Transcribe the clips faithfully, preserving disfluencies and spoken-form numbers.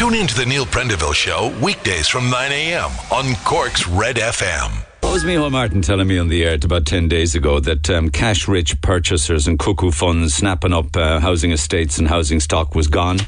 Tune in to the Neil Prendeville Show weekdays from nine a.m. on Cork's Red F M. What was Micheál Martin telling me on the air about ten days ago? That um, cash-rich purchasers and cuckoo funds snapping up uh, housing estates and housing stock was gone.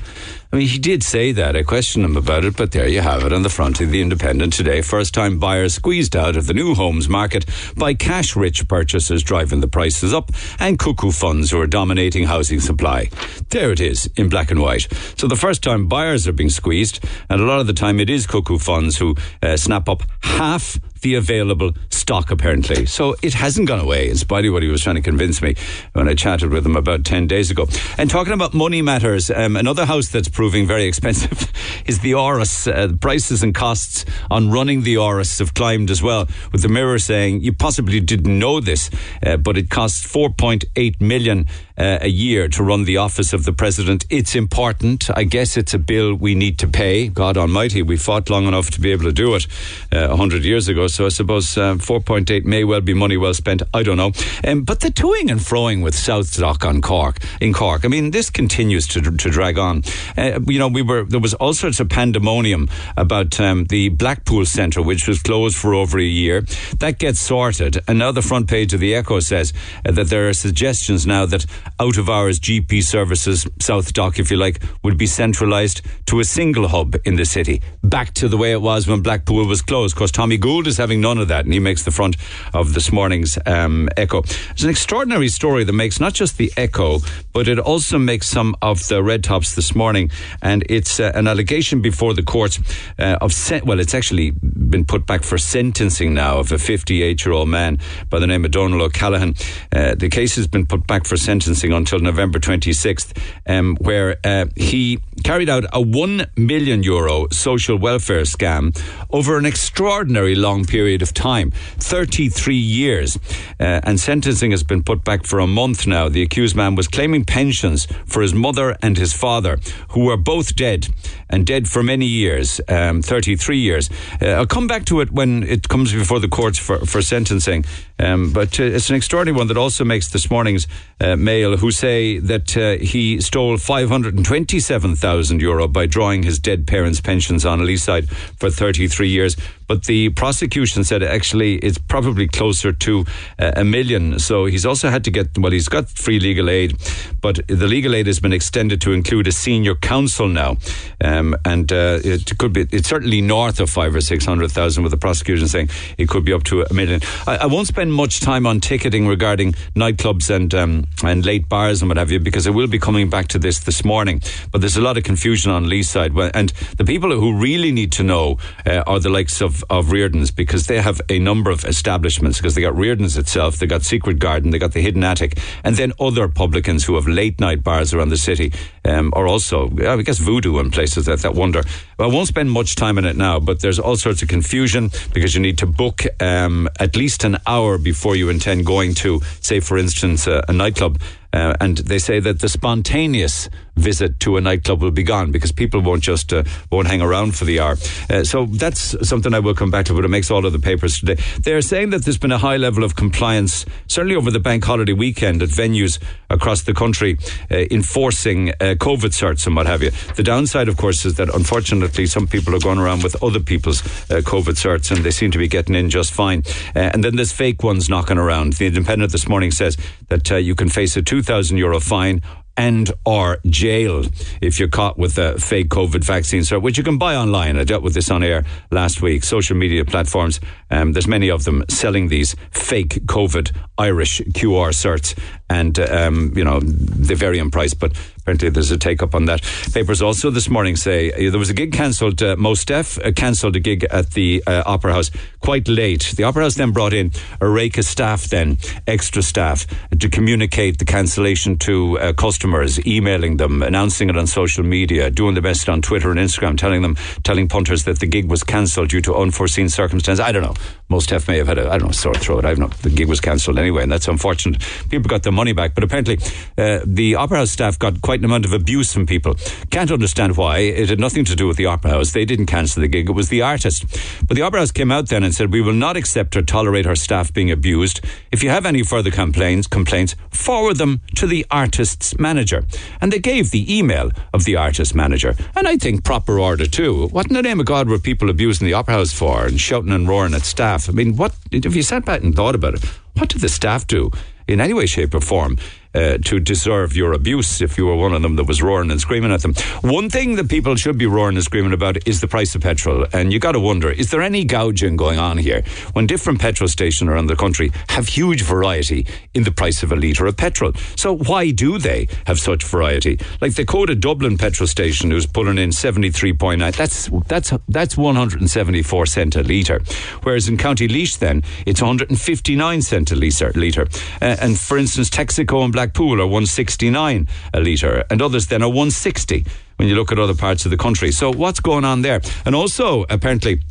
I mean, he did say that. I questioned him about it, but there you have it on the front of The Independent today. First-time buyers squeezed out of the new homes market by cash-rich purchasers driving the prices up and cuckoo funds who are dominating housing supply. There it is, in black and white. So the first-time buyers are being squeezed, and a lot of the time it is cuckoo funds who uh, snap up half the available stock, apparently. So it hasn't gone away, in spite of what he was trying to convince me when I chatted with him about ten days ago. And talking about money matters, um, another house that's proving very expensive is the Orus. Uh, the prices and costs on running the Orus have climbed as well, with the Mirror saying, you possibly didn't know this, uh, but it costs four point eight million uh, a year to run the office of the President. It's important. I guess it's a bill we need to pay. God almighty, we fought long enough to be able to do it uh, one hundred years ago, so I suppose um, four point eight may well be money well spent. I don't know. Um, but the toing and froing with South Dock on Cork, in Cork, I mean, this continues to to drag on. Uh, you know, we were there was all sorts of pandemonium about um, the Blackpool Centre, which was closed for over a year. That gets sorted. And now the front page of The Echo says uh, that there are suggestions now that out-of-hours G P services, South Dock, if you like, would be centralised to a single hub in the city. Back to the way it was when Blackpool was closed. Of course, Tommy Gould is having none of that, and he makes the front of this morning's um, Echo. It's an extraordinary story that makes not just the Echo, but it also makes some of the red tops this morning, and it's uh, an allegation before the courts uh, of sen- well it's actually been put back for sentencing now of a fifty-eight year old man by the name of Donal O'Callaghan. Uh, the case has been put back for sentencing until November twenty-sixth, um, where uh, he carried out a one million euro social welfare scam over an extraordinary long period of time, thirty-three years, uh, and sentencing has been put back for a month now. The accused man was claiming pensions for his mother and his father, who were both dead, and dead for many years, um, thirty-three years. Uh, I'll come back to it when it comes before the courts for, for sentencing, um, but uh, it's an extraordinary one that also makes this morning's uh, Mail, who say that uh, he stole five hundred twenty-seven thousand euro by drawing his dead parents' pensions on Leaside for thirty-three years. But the prosecution said actually it's probably closer to uh, a million. So he's also had to get, well, he's got free legal aid, but the legal aid has been extended to include a senior counsel now. Um, and uh, it could be, it's certainly north of five or six hundred thousand, with the prosecution saying it could be up to a million. I, I won't spend much time on ticketing regarding nightclubs and, um, and late bars and what have you, because I will be coming back to this this morning. But there's a lot of confusion on Leaside. And the people who really need to know uh, are the likes of of Reardon's, because they have a number of establishments, because they got Reardon's itself, they got Secret Garden, they got the Hidden Attic, and then other publicans who have late night bars around the city, um, or also I guess Voodoo and places that, that wonder. I won't spend much time on it now, but there's all sorts of confusion because you need to book um, at least an hour before you intend going to, say for instance, a, a nightclub. Uh, and they say that the spontaneous visit to a nightclub will be gone because people won't just uh, won't hang around for the hour. Uh, so that's something I will come back to, but it makes all of the papers today. They're saying that there's been a high level of compliance, certainly over the bank holiday weekend, at venues across the country uh, enforcing uh, COVID certs and what have you. The downside, of course, is that unfortunately some people are going around with other people's uh, COVID certs, and they seem to be getting in just fine. Uh, and then there's fake ones knocking around. The Independent this morning says that uh, you can face a two thousand euro fine and or jail if you're caught with a fake COVID vaccine cert, which you can buy online. I dealt with this on air last week. Social media platforms, um, there's many of them selling these fake COVID Irish Q R certs, and um, you know, they vary in price, but apparently there's a take up on that. Papers also this morning say uh, there was a gig cancelled. uh, Mos Def uh, cancelled a gig at the uh, Opera House quite late. The Opera House then brought in a rake of staff, then extra staff, to communicate the cancellation to uh, customers, emailing them, announcing it on social media, doing the best on Twitter and Instagram, telling them, telling punters that the gig was cancelled due to unforeseen circumstances. I don't know, Mos Def may have had a I don't know sore throat. I've not the gig was cancelled anyway, and that's unfortunate. People got their money back, but apparently uh, the Opera House staff got quite quite an amount of abuse from people. Can't understand why. It had nothing to do with the Opera House. They didn't cancel the gig. It was the artist. But the Opera House came out then and said, we will not accept or tolerate our staff being abused. If you have any further complaints, complaints, forward them to the artist's manager. manager. And they gave the email of the artist manager. And I think proper order too. What in the name of God were people abusing the Opera House for and shouting and roaring at staff? I mean, what if you sat back and thought about it, what did the staff do in any way, shape or form Uh, to deserve your abuse if you were one of them that was roaring and screaming at them? One thing that people should be roaring and screaming about is the price of petrol. And you got to wonder, is there any gouging going on here when different petrol stations around the country have huge variety in the price of a litre of petrol? So why do they have such variety? Like they quote a Dublin petrol station who's pulling in seventy-three point nine. That's that's that's one hundred seventy-four cent a litre. Whereas in County Laois then, it's one hundred fifty-nine cent a litre. Uh, and for instance, Texaco and Black Blackpool are one hundred sixty-nine a litre and others then are one hundred sixty when you look at other parts of the country. So what's going on there? And also apparently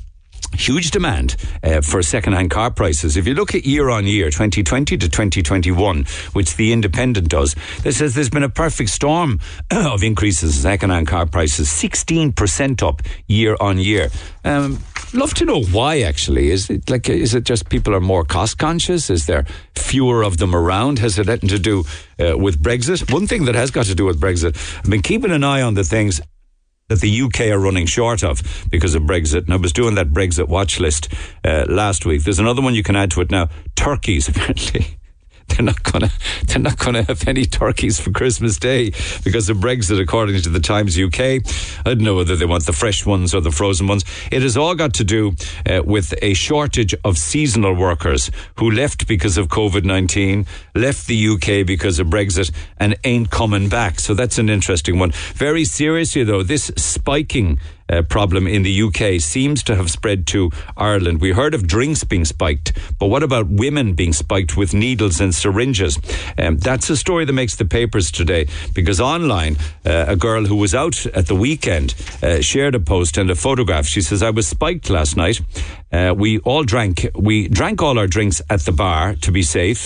huge demand uh, for second-hand car prices. If you look at year on year, twenty twenty to twenty twenty-one, which The Independent does, this says there's been a perfect storm of increases in second-hand car prices, sixteen percent up year on year. Um, love to know why, actually. Is it like, is it just people are more cost conscious? Is there fewer of them around? Has it nothing to do uh, with Brexit? One thing that has got to do with Brexit, I've been keeping an eye on the things that the U K are running short of because of Brexit. And I was doing that Brexit watch list uh, last week. There's another one you can add to it now. Turkeys, apparently. They're not gonna. They're not gonna have any turkeys for Christmas Day because of Brexit, according to the Times U K. I don't know whether they want the fresh ones or the frozen ones. It has all got to do uh, with a shortage of seasonal workers who left because of COVID nineteen, left the U K because of Brexit, and ain't coming back. So that's an interesting one. Very seriously though, this spiking Uh, problem in the U K seems to have spread to Ireland. We heard of drinks being spiked, but what about women being spiked with needles and syringes? Um, that's a story that makes the papers today because online uh, a girl who was out at the weekend uh, shared a post and a photograph. She says, "I was spiked last night. Uh, we all drank. We drank all our drinks at the bar to be safe,"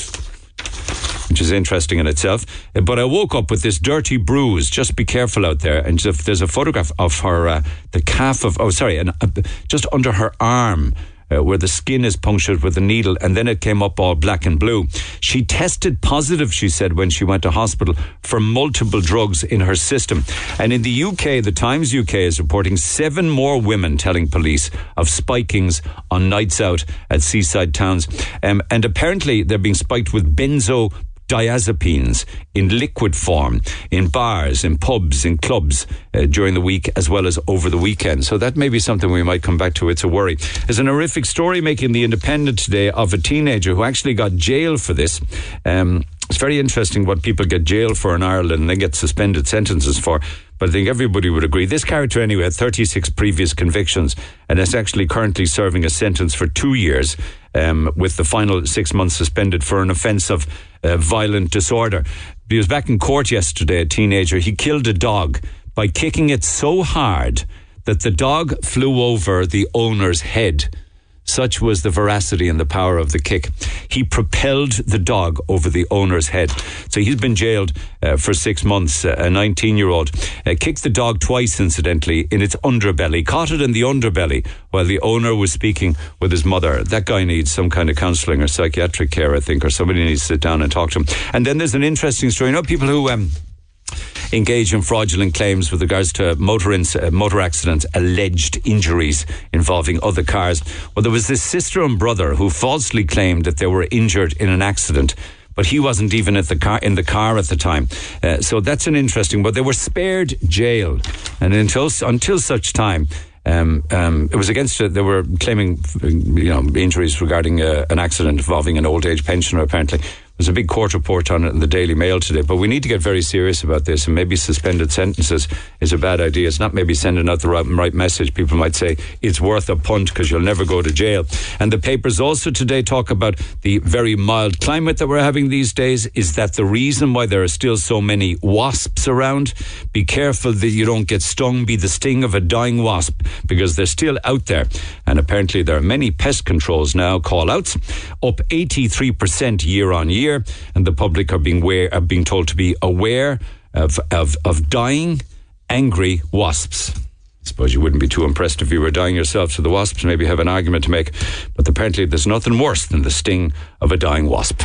which is interesting in itself. "But I woke up with this dirty bruise. Just be careful out there." And there's a photograph of her, uh, the calf of, oh, sorry, an, uh, just under her arm, uh, where the skin is punctured with a needle, and then it came up all black and blue. She tested positive, she said, when she went to hospital for multiple drugs in her system. And in the U K, the Times U K is reporting seven more women telling police of spikings on nights out at seaside towns. Um, and apparently they're being spiked with benzo diazepines in liquid form in bars, in pubs, in clubs uh, during the week as well as over the weekend. So that may be something we might come back to. It's a worry. There's an horrific story making The Independent today of a teenager who actually got jailed for this. Um, it's very interesting what people get jailed for in Ireland and they get suspended sentences for. But I think everybody would agree. This character, anyway, had thirty-six previous convictions and is actually currently serving a sentence for two years um, with the final six months suspended for an offence of uh, violent disorder. He was back in court yesterday, a teenager. He killed a dog by kicking it so hard that the dog flew over the owner's head. Such was the veracity and the power of the kick. He propelled the dog over the owner's head. So he's been jailed uh, for six months. Uh, a nineteen-year-old uh, kicked the dog twice, incidentally, in its underbelly, caught it in the underbelly while the owner was speaking with his mother. That guy needs some kind of counselling or psychiatric care, I think, or somebody needs to sit down and talk to him. And then there's an interesting story. You know, people who Um, engage in fraudulent claims with regards to motor ins- uh, motor accidents, alleged injuries involving other cars. Well, there was this sister and brother who falsely claimed that they were injured in an accident, but he wasn't even at the car in the car at the time. Uh, so that's an interesting. But they were spared jail, and until until such time. Um, um, it was against, uh, they were claiming, you know, injuries regarding uh, an accident involving an old age pensioner, apparently. There's a big court report on it in the Daily Mail today, but we need to get very serious about this, and maybe suspended sentences is a bad idea. It's not maybe sending out the right, right message. People might say it's worth a punt because you'll never go to jail. And the papers also today talk about the very mild climate that we're having these days. Is that the reason why there are still so many wasps around? Be careful that you don't get stung, be the sting of a dying wasp, because they're still out there. And apparently there are many pest controls now, call-outs, up eighty-three percent year on year. And the public are being aware, are being told to be aware of, of of dying, angry wasps. I suppose you wouldn't be too impressed if you were dying yourself, so the wasps maybe have an argument to make. But apparently there's nothing worse than the sting of a dying wasp.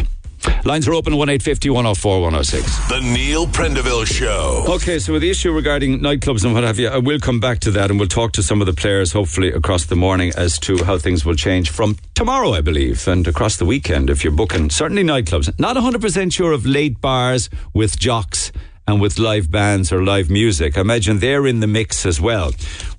Lines are open one eight five zero, one zero four, one zero six. The Neil Prendeville Show. Okay, so with the issue regarding nightclubs and what have you, I will come back to that and we'll talk to some of the players hopefully across the morning as to how things will change from tomorrow, I believe, and across the weekend if you're booking, certainly nightclubs. Not one hundred percent sure of late bars with jocks and with live bands or live music. I imagine they're in the mix as well,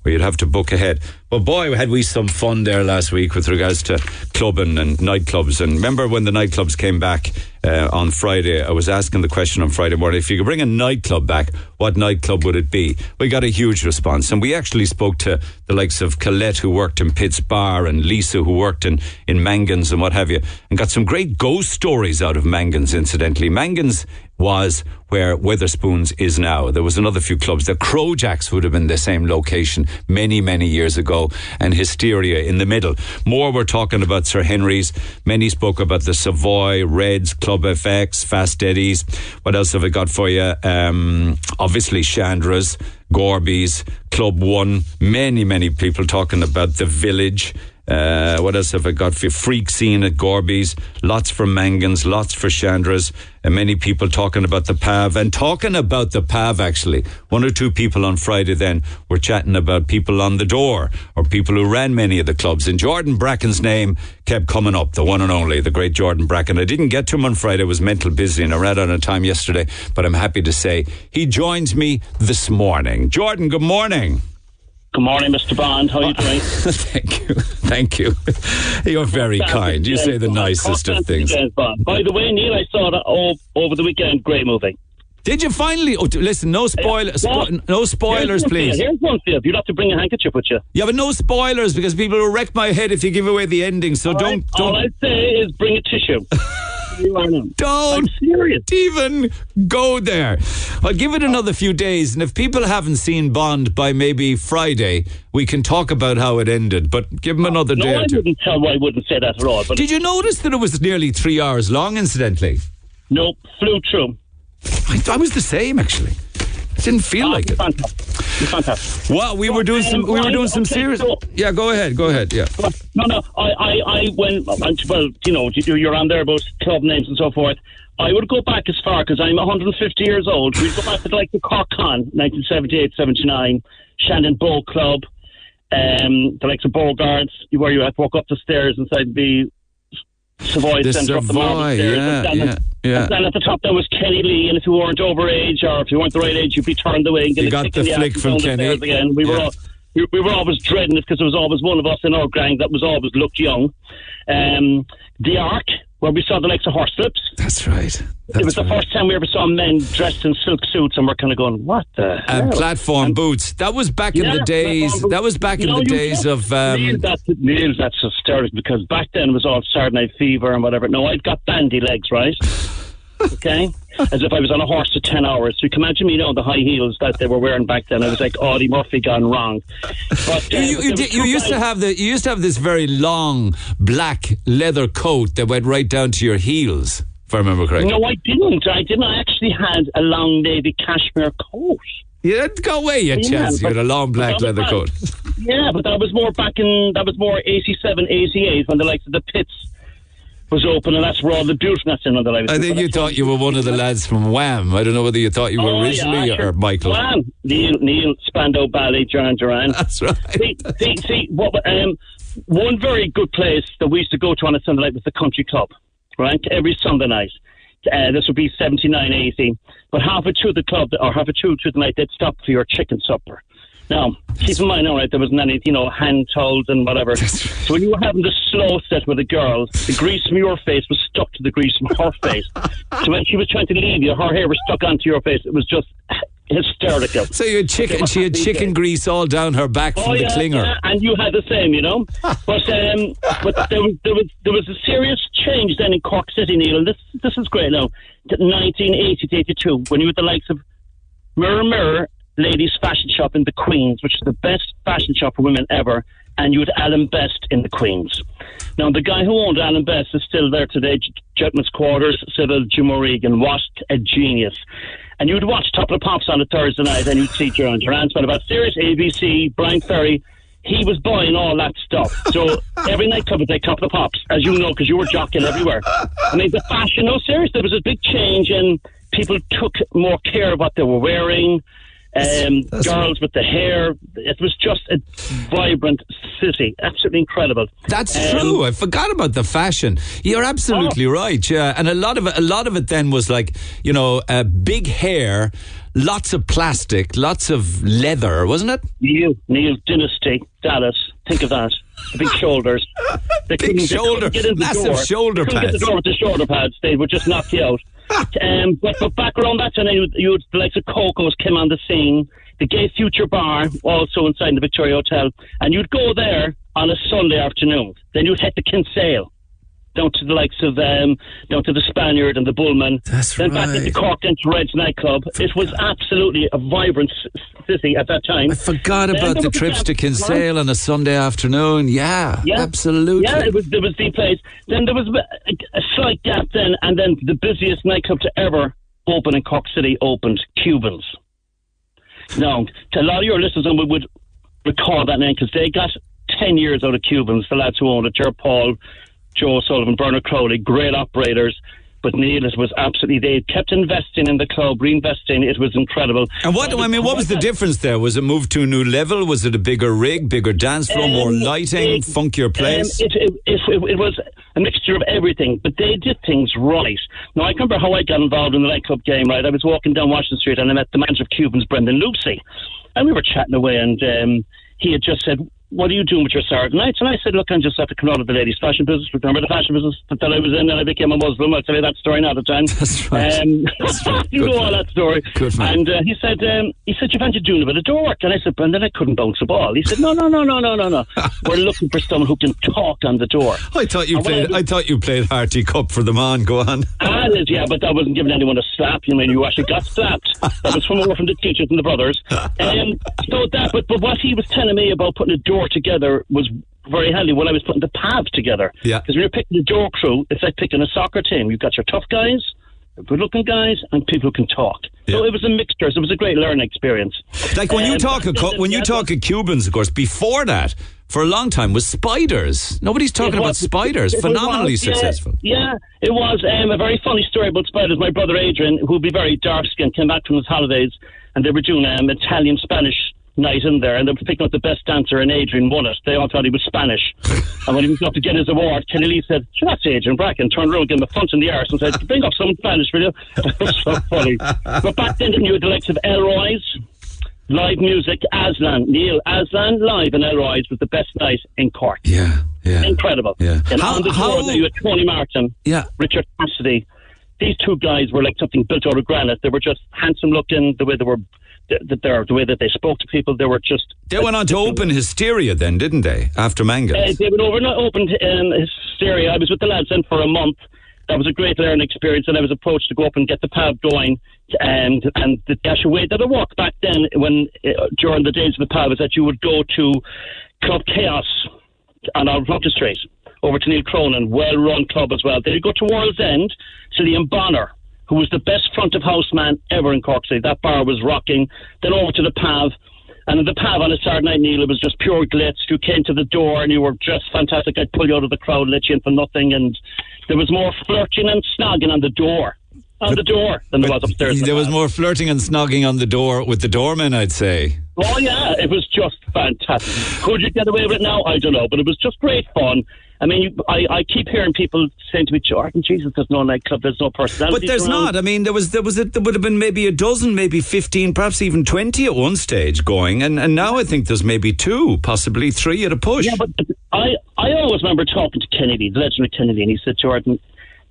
where you'd have to book ahead. But boy, had we some fun there last week with regards to clubbing and nightclubs. And remember when the nightclubs came back uh, on Friday, I was asking the question on Friday morning, if you could bring a nightclub back, what nightclub would it be? We got a huge response. And we actually spoke to the likes of Colette, who worked in Pitt's Bar, and Lisa, who worked in, in Mangans and what have you, and got some great ghost stories out of Mangans, incidentally. Mangans was where Weatherspoons is now. There was another few clubs. The Crowjacks would have been the same location many, many years ago, and Hysteria in the middle. More were talking about Sir Henry's. Many spoke about the Savoy, Reds, Club F X, Fast Eddie's. What else have I got for you? Um, obviously Chandra's, Gorby's, Club One. Many, many people talking about the Village. Uh, what else have I got for you? Freak Scene at Gorby's, lots for Mangans, lots for Chandra's, and many people talking about the Pav, and talking about the Pav actually. One or two people on Friday then were chatting about people on the door, or people who ran many of the clubs, and Jordan Bracken's name kept coming up, the one and only, the great Jordan Bracken. I didn't get to him on Friday, I was mental busy and I ran out of time yesterday, but I'm happy to say he joins me this morning. Jordan, good morning. Good morning, Mister Bond. How are you doing? Thank you. Thank you. You're very kind. You say the nicest of things. By the way, Neil, I saw that over the weekend. Great movie. Did you finally? Oh, listen, no spoilers. Uh, spo- no spoilers, please. Here's one for you. You'd have to bring a handkerchief with you. Yeah, but no spoilers, because people will wreck my head if you give away the ending. So all don't, right, don't. All I'd say is bring a tissue. Don't I'm serious. Even go there. I'll give it another few days, and if people haven't seen Bond by maybe Friday, we can talk about how it ended, but give them another no, day or two. I wouldn't tell I wouldn't say that at all. But did you notice that it was nearly three hours long, incidentally? Nope, flew through. I, I was the same, actually. It didn't feel oh, like it. Fantastic. Fantastic. Well, we so, were doing um, some. We were doing I, some okay, serious. So, yeah, go ahead. Go ahead. Yeah. No, no. I, I, I went. Well, you know, you're on there about club names and so forth. I would go back as far, because I'm one hundred fifty years old. We'd go back to like the Cork Con, nineteen seventy-eight, seventy-nine, Shannon Bowl Club, um, the likes of Bogarts, where you had to walk up the stairs inside the Savoy the Centre Savoy, up the Marble Stairs. Yeah, and yeah. Yeah. And then at the top there was Kenny Lee, and if you weren't overage, or if you weren't the right age, you'd be turned away and get you a got kick the in the flick ass from Kenny. Again. We, yeah. were all, we, we were always dreading it, because there was always one of us in our gang that was always looked young. Um, the Arc, where we saw the likes of horse slips. That's right. That's it was the right. first time we ever saw men dressed in silk suits, and we're kind of going, what the hell? And platform and boots. That was back yeah, in the days, that was back you in know, the days of... Um, Neil, that's, Neil, that's hysterical, because back then it was all Saturday Night Fever and whatever. No, I'd got bandy legs, right? Okay? As if I was on a horse for ten hours. So you can imagine me, you know, the high heels that they were wearing back then. I was like, Audie Murphy gone wrong. But, uh, you you, did, you used to have the you used to have this very long black leather coat that went right down to your heels, if I remember correctly. No, I didn't. I didn't. I actually had a long navy cashmere coat. You didn't go away yet, yeah, Chaz. You had a long black leather back. coat. Yeah, but that was more back in, that was more eighty-seven, eighty-eight, when the likes of the Pits was open, and that's where all the beautifulness in on the life. I think you thought you were one of the lads from Wham. I don't know whether you thought you were oh, originally yeah, or Michael. Wham, Neil, Neil, Spandau Ballet, Duran Duran. That's right. See, see, see what, um, one very good place that we used to go to on a Sunday night was the Country Club, right? Every Sunday night. Uh, this would be seventy-nine, eighty. But halfway through the club, or halfway through the night, they'd stop for your chicken supper. Now, keep in mind, all right, there wasn't any, you know, hand towels and whatever. So when you were having the slow set with a girl, the grease from your face was stuck to the grease from her face. So when she was trying to leave you, her hair was stuck onto your face. It was just hysterical. So you had chicken, she had chicken grease all down her back from oh, yeah, the clinger. Yeah, and you had the same, you know. But um, but there was, there was there was a serious change then in Cork City, Neil. And this this is great now. nineteen eighty to eighty-two, when you were the likes of Mirror Mirror, Ladies Fashion Shop in the Queens, which is the best fashion shop for women ever, and you had Alan Best in the Queens. Now, the guy who owned Alan Best is still there today, Gentleman's Quarters, Civil, Jim O'Regan. What a genius. And you'd watch Top of the Pops on a Thursday night, and you'd see Duran Duran, about Serious A B C, Brian Ferry, he was buying all that stuff. So every nightclub was like Top of the Pops, as you know, because you were jockeying everywhere. I mean, the fashion, no, serious, there was a big change and people took more care of what they were wearing. Um, That's girls right. with the hair. It was just a vibrant city. Absolutely incredible. That's um, true. I forgot about the fashion. You're absolutely oh. right. Yeah, and a lot of it, a lot of it then was like, you know, uh, big hair, lots of plastic, lots of leather, wasn't it? Neil, Neil Dynasty, Dallas. Think of that. The big shoulders. They big shoulders. Massive door. shoulder they pads. Couldn't get the door with the shoulder pads. They would just knock you out. Um, but, but back around that time, you, you the likes of Coco's came on the scene, the Gay Future Bar, also inside the Victoria Hotel, and you'd go there on a Sunday afternoon. Then you'd head to Kinsale, down to the likes of um, down to the Spaniard and the Bullman. That's then right. Then back into Cork, then to Reds nightclub. It was absolutely a vibrant city at that time. I forgot about the trips to Kinsale on a Sunday afternoon. Yeah, yeah, absolutely. Yeah, it was it was the place. Then there was a, a slight gap then, and then the busiest nightclub to ever open in Cork City opened, Cubans. Now, to a lot of your listeners, and we would recall that name because they got ten years out of Cubans, the lads who owned it, Jer Paul, Joe Sullivan, Bernard Crowley, great operators. But Neil, it was absolutely, they kept investing in the club, reinvesting. It was incredible. And what, I mean, what was the difference there? Was it moved to a new level? Was it a bigger rig, bigger dance floor, um, more lighting, it, funkier place? Um, it, it, it, it was a mixture of everything, but they did things right. Now, I remember how I got involved in the nightclub game, right? I was walking down Washington Street and I met the manager of Cubans, Brendan Lucy. And we were chatting away and um, he had just said, "What are you doing with your Saturday nights?" And I said, "Look, I'm just after coming out of the ladies' fashion business. Remember the fashion business that I was in and I became a Muslim? I'll tell you that story another time." That's right. Um, That's right. you know all that story. Good man. And uh, he said, um, he said, "You fancy doing a bit of door work?" And I said, "Brendan, I couldn't bounce a ball." He said, "No, no, no, no, no, no, no. We're looking for someone who can talk on the door." I thought you and played. I, I thought you played Hearty Cup for the man. Go on. And yeah, but that wasn't giving anyone a slap. You mean you actually got slapped? That was from over from the teachers and the brothers. Um, so that, but but what he was telling me about putting a door together was very handy when I was putting the Pav together. Because yeah. when you're picking the door crew, it's like picking a soccer team. You've got your tough guys, good-looking guys, and people who can talk. Yeah. So it was a mixture. So it was a great learning experience. Like when um, you talk a, when you talk of Cubans, of course, before that, for a long time, was Spiders. Nobody's talking was, about Spiders. It, it Phenomenally was, yeah, successful. Yeah, it was um, a very funny story about Spiders. My brother Adrian, who would be very dark-skinned, came back from his holidays, and they were doing um, Italian-Spanish night in there, and they were picking up the best dancer, and Adrian won it. They all thought he was Spanish. And when he was up to get his award, Kenny Lee said, "Sure, that's Adrian Bracken." Turned around, gave him a punch in the arse and said, "Bring up some Spanish for you." It was so funny. But back then, you had the likes of Elroy's, live music, Aslan, Neil Aslan, live in Elroy's was the best night in Cork. Yeah, yeah. Incredible. Yeah. And how, on the how... door, you had Tony Martin, yeah. Richard Cassidy. These two guys were like something built out of granite. They were just handsome looking, the way they were The, the, the way that they spoke to people, they were just... They went on to open Hysteria then, didn't they? After Mangans. Uh, they went over and opened um, Hysteria. I was with the lads then for a month. That was a great learning experience, and I was approached to go up and get the Pav going. And and the actual way that I walked back then, when uh, during the days of the Pav, is that you would go to Club Chaos on our Rochester Street, over to Neil Cronin, well-run club as well. Then you go to World's End, to Liam Bonner, who was the best front of house man ever in Cork City. That bar was rocking. Then over to the Pav. And in the Pav on a Saturday night, Neil, it was just pure glitz. You came to the door and you were just fantastic. I'd pull you out of the crowd, let you in for nothing. And there was more flirting and snogging on the door. On but, the door than there was upstairs. There the was more flirting and snogging on the door with the doorman, I'd say. Oh, yeah. It was just fantastic. Could you get away with it now? I don't know. But it was just great fun. I mean, you, I, I keep hearing people saying to me, "Jordan, Jesus, there's no nightclub, there's no personality." But there's around. not. I mean, there was, there was, a, there would have been maybe a dozen, maybe fifteen, perhaps even twenty at one stage going, and, and now I think there's maybe two, possibly three at a push. Yeah, but I, I always remember talking to Kennedy, the legendary Kennedy, and he said, "Jordan,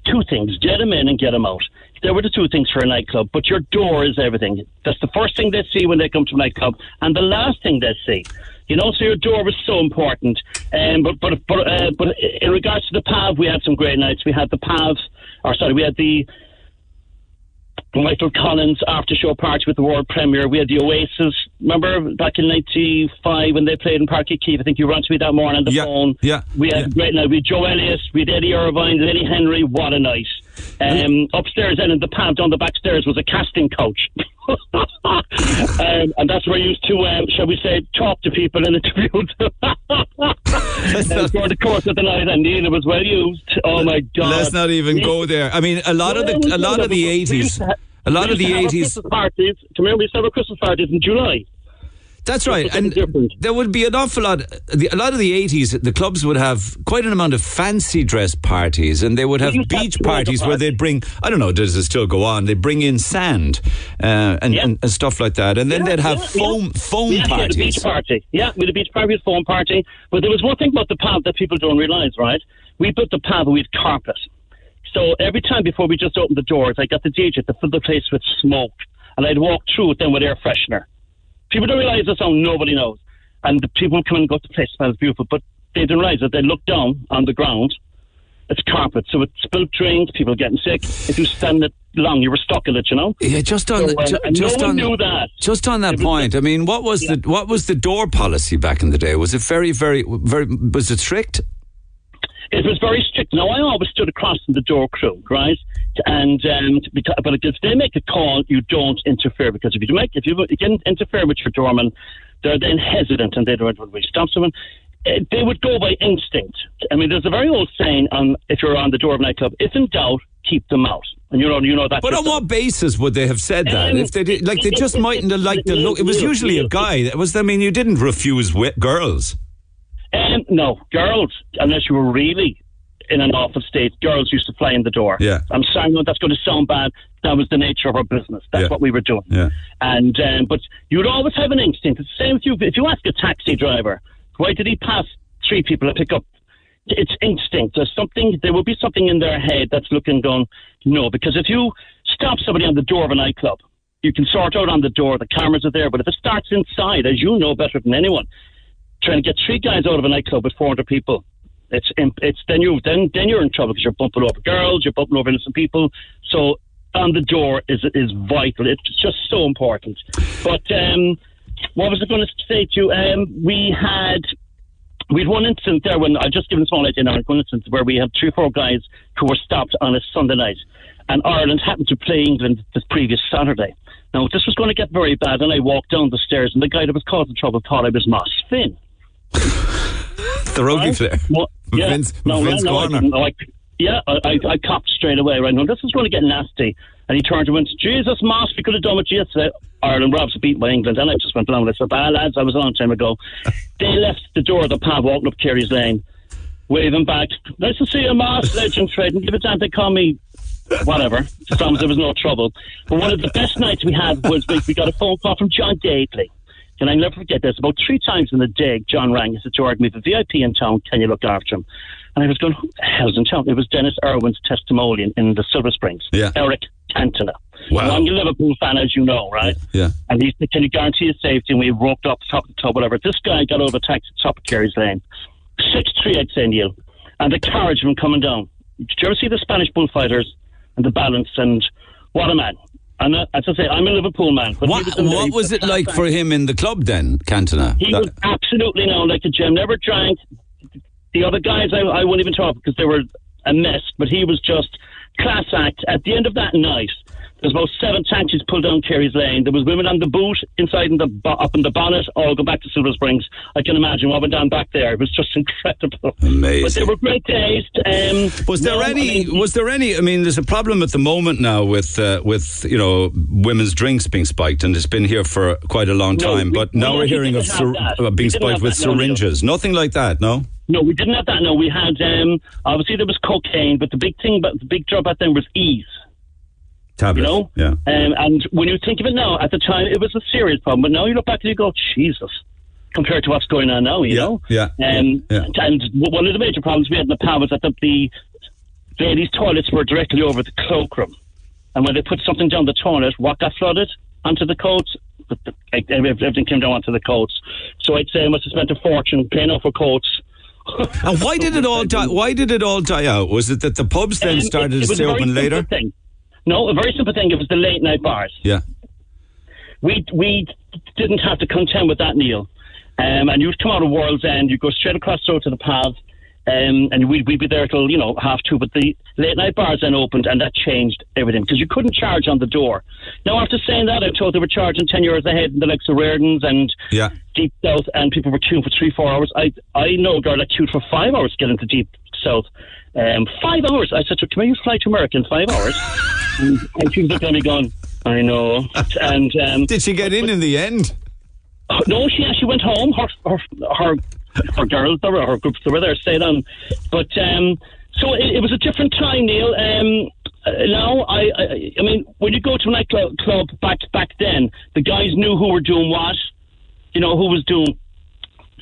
two things: get them in and get them out. There were the two things for a nightclub, but your door is everything. That's the first thing they see when they come to a nightclub, and the last thing they see." You know, so your door was so important. Um, but but but, uh, but in regards to the Pav, we had some great nights. We had the Pav, or sorry, we had the Michael Collins after-show party with the world premiere. We had the Oasis. Remember back in ninety-five when they played in Parky Keefe? I think you ran to me that morning on the yeah, phone. Yeah, we had yeah. a great night. We had Joe Elliott, we had Eddie Irvine, Lenny Henry. What a night. Um, upstairs and in the Pav, down the back stairs was a casting couch. um, and that's where I used to, um, shall we say, talk to people and interview them. uh, for the course of the night, and Neil was well used. Oh my God! Let's not even Neil. go there. I mean, a lot well, of the a lot of the eighties, a lot of the eighties parties. Remember, we used to have our Christmas parties in July. That's right, and there would be an awful lot. A lot of the eighties, the clubs would have quite an amount of fancy dress parties, and they would have beach parties where they'd bring, I don't know, does it still go on? They'd bring in sand uh, and, yeah. and, and stuff like that, and then yeah, they'd have yeah, foam yeah. foam yeah, parties. Yeah, with a beach party. Yeah, with a beach party, with a foam party. But there was one thing about the pub that people don't realise, right? We built the pub with carpet, so every time before we just opened the doors, I got the D J to fill the place with smoke, and I'd walk through it then with air freshener. People don't realise the sound, nobody knows. And the people come and go, the place smells beautiful, but they don't realise that they look down on the ground, it's carpet, so it's spilled drinks, people getting sick. If you stand it long, you were stuck in it, you know? Yeah, just on so, uh, ju- and just no one on, knew that. Just on that point, I mean, what was yeah. the what was the door policy back in the day? Was it very, very, very, was it strict? It was very strict. Now, I always stood across from the door crew, right? And um, because, but if they make a call, you don't interfere, because if you make, if you interfere with your doorman, they're then hesitant and they don't want to stop someone. They would go by instinct. I mean, there's a very old saying: on if you're on the door of a nightclub, if in doubt, keep them out. And you know, you know that. But on what basis would they have said that? Um, if they did, like, they just mightn't have liked the look. It was usually a guy. That was. I mean, you didn't refuse girls. Um, no, girls, unless you were really in an awful state, girls used to fly in the door. Yeah. I'm sorry, that's going to sound bad. That was the nature of our business. That's yeah. what we were doing. Yeah. And um, But you'd always have an instinct. It's the same if you, if you ask a taxi driver, why did he pass three people to pick up? It's instinct. There's something. There will be something in their head that's looking going, no, because if you stop somebody on the door of a nightclub, you can sort out on the door, the cameras are there, but if it starts inside, as you know better than anyone, trying to get three guys out of a nightclub with four hundred people, it's it's then you then then you're in trouble, because you're bumping over girls, you're bumping over innocent people. So on the door is is vital. It's just so important. But um, what was I going to say to you? Um, we had we had one incident there when I just given a small idea now. One instance where we had three or four guys who were stopped on a Sunday night, and Ireland happened to play England the previous Saturday. Now this was going to get very bad, and I walked down the stairs, and the guy that was causing trouble thought I was Moss Finn. The rugby right? player. Well, yeah. Vince, no, Vince no, no, no, I, yeah, I, I, I copped straight away. Right now, this is going to get nasty. And he turned and went, Jesus, Moss, we could have done it yesterday. Ireland Rob's beat by England. And I just went down and I said, ah, lads, that was a long time ago. They left the door of the pub, walking up Kerry's Lane, waving back, nice to see you, Moss, legend, Fred. And give it time, they call me whatever, as long as there was no trouble. But one of the best nights we had was we, we got a phone call from John Dagley. And I'll never forget this. About three times in the day, John rang. He said, Jordan, we have a V I P in town. Can you look after him? And I was going, who the hell's in town? It was Dennis Irwin's testimonial in the Silver Springs. Yeah. Eric Cantona. Wow. I'm a Liverpool fan, as you know, right? Yeah. And he said, can you guarantee his safety? And we walked up top of the top, whatever. This guy got over taxi at the top of Kerry's Lane. six three, I'd say, Neil. And the carriage from coming down. Did you ever see the Spanish bullfighters and the balance? And what a man. And as I say, I'm a Liverpool man. But what was, what was it like for him in the club then, Cantona? He that. was absolutely known like a gem. Never drank. The other guys, I, I won't even talk because they were a mess. But he was just class act. At the end of that night, there was about seven taxis pulled down Kerry's Lane. There was women on the boot, inside in the up in the bonnet, all go back to Silver Springs. I can imagine what went down back there. It was just incredible. Amazing. But they were great days. Um, was there no, any? I mean, was there any? I mean, there's a problem at the moment now with uh, with you know women's drinks being spiked, and it's been here for quite a long no, time. We, but now we, we're we hearing of ser- being spiked with that, syringes. No, no. Nothing like that. No. No, we didn't have that. No, we had um, obviously there was cocaine, but the big thing, but the big drop at then was ease. Tablet. You know, yeah. um, and when you think of it now, at the time it was a serious problem, but now you look back and you go, Jesus, compared to what's going on now, you yeah, know. Yeah, um, yeah. And one of the major problems we had in the pub was that the, the ladies' toilets were directly over the cloakroom, and when they put something down the toilet, what got flooded onto the coats, everything came down onto the coats. So I'd say I must have spent a fortune paying off for coats. And why did it all die? Why did it all die out? Was it that the pubs then um, started it, it to stay open later? Thing. No, a very simple thing. It was the late night bars. Yeah, we we didn't have to contend with that, Neil. Um, and you'd come out of World's End, you'd go straight across the road to the Pav, uh, um, and we'd, we'd be there till, you know, half two. But the late night bars then opened, and that changed everything, because you couldn't charge on the door. Now, after saying that, I'm told they were charging ten euros a head in the likes of Reardon's and yeah. Deep South, and people were queuing for three, four hours. I I know a girl that queued for five hours to get into Deep South. Um, five hours. I said to her, can you fly to America in five hours? and, and she was looking at me going, I know. And um, did she get in but, in the end? No, she actually went home. Her her her, her girls, there were, her groups that were there stayed on. But um, so it, it was a different time, Neil. Um, now, I, I I mean, when you go to a nightclub club back back then, the guys knew who were doing what, you know, who was doing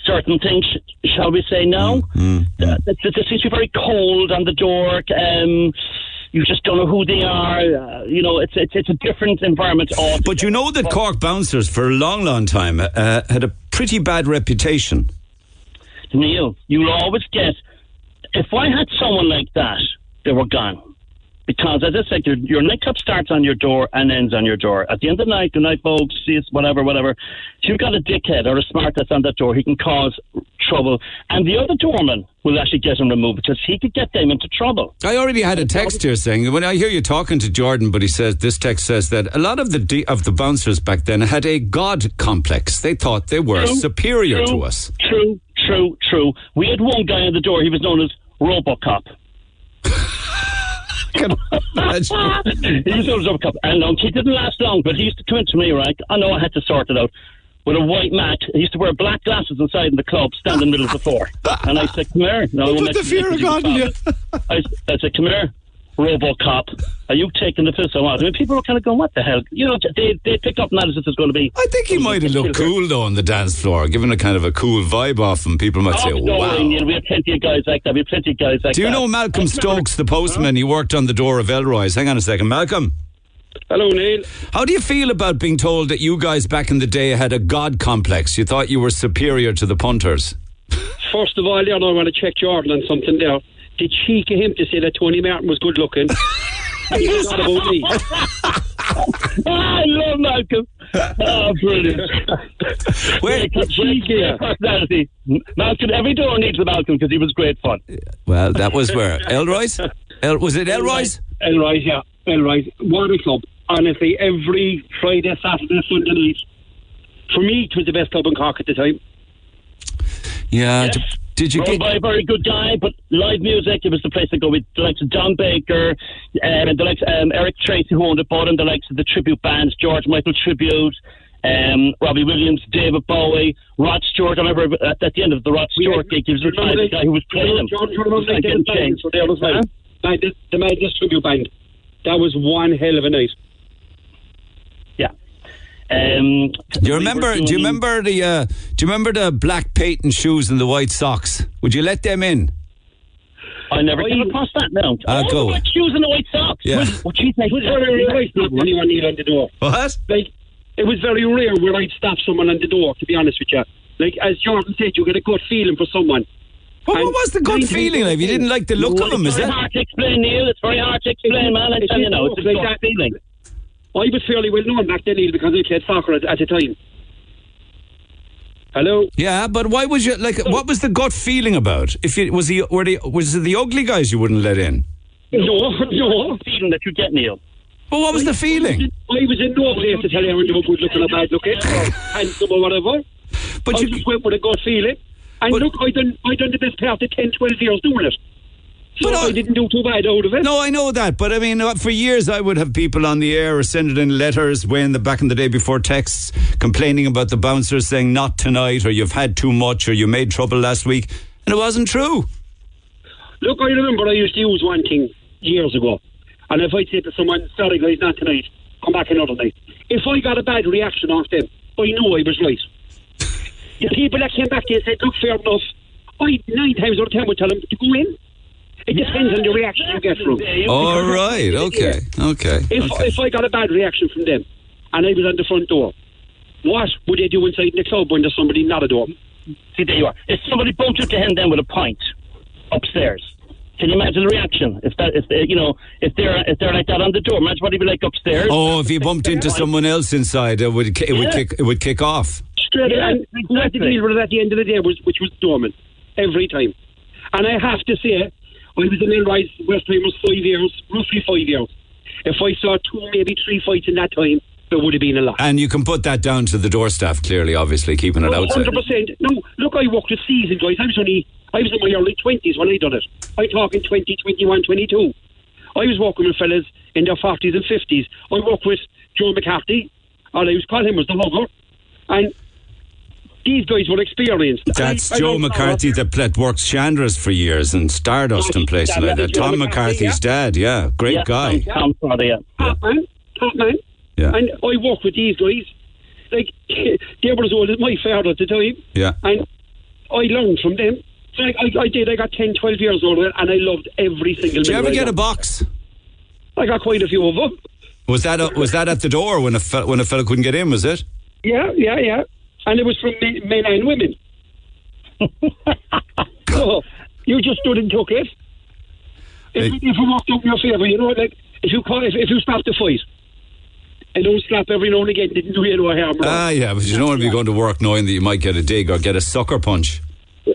certain things, shall we say now. Mm, mm, mm. They seem to be very cold on the door. Um, you just don't know who they are. Uh, you know, it's, it's it's a different environment altogether. But you know that Cork bouncers for a long, long time uh, had a pretty bad reputation. Neil, you'll always get... If I had someone like that, they were gone. Because, as I said, your, your nightclub starts on your door and ends on your door. At the end of the night, good night, folks, see us, whatever, whatever. If you've got a dickhead or a smart that's on that door, he can cause trouble. And the other doorman will actually get him removed, because he could get them into trouble. I already had a text here saying, when I hear you talking to Jordan, but he says, this text says that a lot of the de- of the bouncers back then had a god complex. They thought they were true, superior true, to us. True, true, true. We had one guy on the door, he was known as Robocop. He was always up a cup, and um, he didn't last long. But he used to come into me, right? I know I had to sort it out with a white mat. He used to wear black glasses inside in the club, stand in the middle of the floor, and I said, "Come here." No, put the fear of God in you. I, I said, "Come here, Robocop. Are you taking the piss or what?" I mean, people were kind of going, "What the hell?" You know, they they picked up knowledge that there's going to be. I think he might have looked cool though on the dance floor, giving a kind of a cool vibe off, and people might oh, say, no, "Wow." Indian. We have plenty of guys like that. We have plenty of guys like that. Do you that. know Malcolm Stokes, the postman? He worked on the door of Elroy's. Hang on a second, Malcolm. Hello, Neil. How do you feel about being told that you guys back in the day had a god complex? You thought you were superior to the punters. First of all, you know, I want to check Jordan on something there. Did she get him to say that Tony Martin was good looking? It's not about me. I love Malcolm. Oh, brilliant. Where cheeky personality. Malcolm, every door needs a Malcolm, because he was great fun. Well, that was where? Elroy's? El- was it Elroy's? Elroy's, yeah. Elroy's. Water Club. Honestly, every Friday, Saturday, Sunday night. For me, it was the best club in Cork at the time. Yeah. Yes. D- Did you Run get by a very good guy, but live music, it was the place to go with the likes of Don Baker, um, and the likes of um, Eric Tracy, who owned it, bought him, the likes of the tribute bands, George Michael Tribute, um, Robbie Williams, David Bowie, Rod Stewart. I remember at, at the end of the Rod Stewart yeah, gig, he was the like, guy who was playing him. George, George, George, like the, band, so huh? like the, the Magnus Tribute Band. That was one hell of a night. Yeah. Um, do you remember? Do you remember the? Uh, do you remember the black patent shoes and the white socks? Would you let them in? I never came across that now. Uh, oh, go. The black shoes and the white socks. Yeah. Was, oh, geez, it was very rare. Not anyone need on the door. What? Like, it was very rare where I'd stop someone on the door. To be honest with you, like as Jordan said, you get a good feeling for someone. Well, what was the good feeling like? You didn't like the look well, of them, is it? It's very hard to explain, Neil. It's very hard to explain, man. I tell you now, it's a good feeling. I was fairly well known back then, Neil, because I played soccer at, at the time. Hello? Yeah, but why was you, like, what was the gut feeling about? If it was the, were the, was it the ugly guys you wouldn't let in? No, no. The feeling that you get, Neil. But what was I, the feeling? I was in no place to tell you they were good looking or bad looking, or handsome or whatever. But I you, just went with a gut feeling. And but, look, I done, I done the best part of ten, twelve years doing it. So but I didn't do too bad out of it. No, I know that. But I mean, for years I would have people on the air or send it in letters way in the back in the day before texts complaining about the bouncers saying not tonight or you've had too much or you made trouble last week. And it wasn't true. Look, I remember I used to use one thing years ago. And if I said to someone, sorry guys, not tonight, come back another night. If I got a bad reaction off them, I knew I was right. The people that came back to you said, look, fair enough. I, nine times out of ten would tell them to go in. It depends on the reaction you get from them. All right, okay, okay. If okay. if I got a bad reaction from them and I was on the front door, what would they do inside the club when there's somebody not at home? See, there you are. If somebody bumped up to him then with a pint upstairs, can you imagine the reaction? If that, if they, you know, if they're if they're like that on the door, imagine what he'd be like upstairs. Oh, if he bumped into someone else inside, it would it would yeah. kick it would kick off. Straight yeah, and exactly. That's the deal with it at the end of the day, was which was dormant every time. And I have to say, I was in Elroy's West Timers five years, roughly five years. If I saw two, maybe three fights in that time, there would have been a lot. And you can put that down to the door staff, clearly, obviously, keeping it no, outside. one hundred percent. No, look, I worked with seasoned guys. I was only, I was in my early twenties when I done it. I'm talking twenty, twenty-one, twenty-two. I was working with fellas in their forties and fifties. I worked with Joe McCarthy, all I used to call him was the hugger. And these guys were experienced. That's I, Joe I McCarthy that played, worked Chandra's for years and Stardust and places like that. Tom McCarthy's yeah. dad, yeah. Great yeah, guy. Tom, Tom, yeah. Top man, top man. Yeah. And I worked with these guys. Like, they were as old as my father at the time. Yeah. And I learned from them. So I, I, I did. I got ten, twelve years older and I loved every single minute. Did you ever get a box? I got quite a few of them. Was that a, was that at the door when a fe- when a fella couldn't get in, was it? Yeah, yeah, yeah. And it was from men, men and women. So you just stood and took it. If, hey. if it worked out in your favour, you know, like, if you call, if, if you stop the fight, and don't slap every now and again, didn't do you no harm. Ah, yeah, but you don't want to be going to work knowing that you might get a dig or get a sucker punch.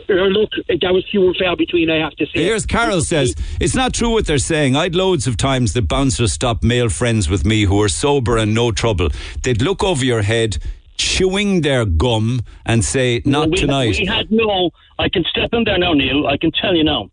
Look, that was few and far between, I have to say. Here's Carol says, it's not true what they're saying. I'd loads of times the bouncers stop male friends with me who are sober and no trouble. They'd look over your head, chewing their gum, and say, not well, we tonight. Had, we had no, I can step in there now, Neil, I can tell you now.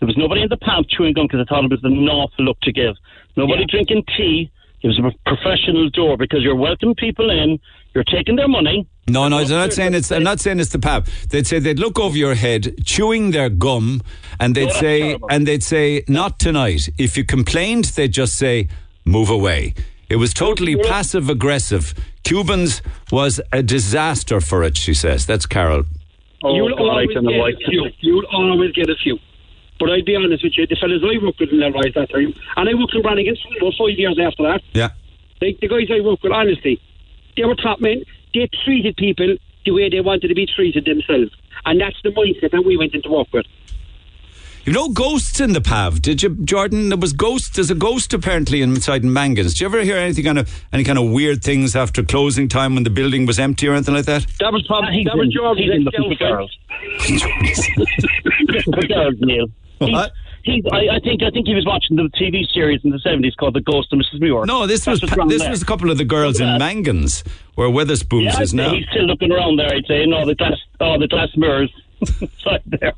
There was nobody in the pub chewing gum because I thought it was an awful look to give. Nobody yeah. drinking tea. It was a professional door because you're welcoming people in, you're taking their money. No, no, I'm not saying it's. I'm not saying it's the pub. They'd say they'd look over your head, chewing their gum, and they'd no, say, terrible. and they'd say, not tonight. If you complained, they'd just say, move away. It was totally passive aggressive. Cubans was a disaster for it. She says, "That's Carol." Oh, you'll always get a few. You'll always get a few. But I'd be honest with you, the fellas I worked with in Elroy's that time, and I worked with Mangans for five years after that. Yeah. Like, the guys I worked with, honestly, they were top men. They treated people the way they wanted to be treated themselves. And that's the mindset that we went into work with. You know, ghosts in the Pav, did you, Jordan? There was ghosts. There's a ghost apparently inside Mangans. Did you ever hear anything kind of any kind of weird things after closing time when the building was empty or anything like that? That was probably that was Jordan's ex-girlfriend. What? He's, he's, I, I think I think he was watching the T V series in the seventies called The Ghost of Missus Muir. No, this That's was this there. was a couple of the girls in Mangans where Weatherspoons yeah, is now. He's still looking around there. I'd say, no, the glass, oh, the glass mirrors inside there.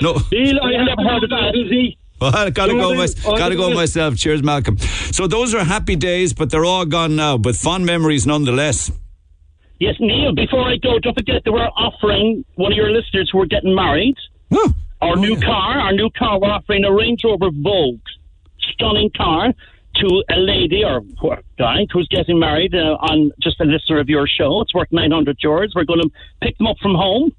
No, Neil, I have never heard of that. Is he? Well, I gotta go, my, gotta go myself. Cheers, Malcolm. So those are happy days, but they're all gone now. But fond memories nonetheless. Yes, Neil. Before I go, don't forget they were offering one of your listeners who were getting married. Woo. Our new car, our new car, we're offering a Range Rover Vogue, stunning car, to a lady or a guy who's getting married uh, on just a listener of your show. It's worth nine hundred euros. We're going to pick them up from home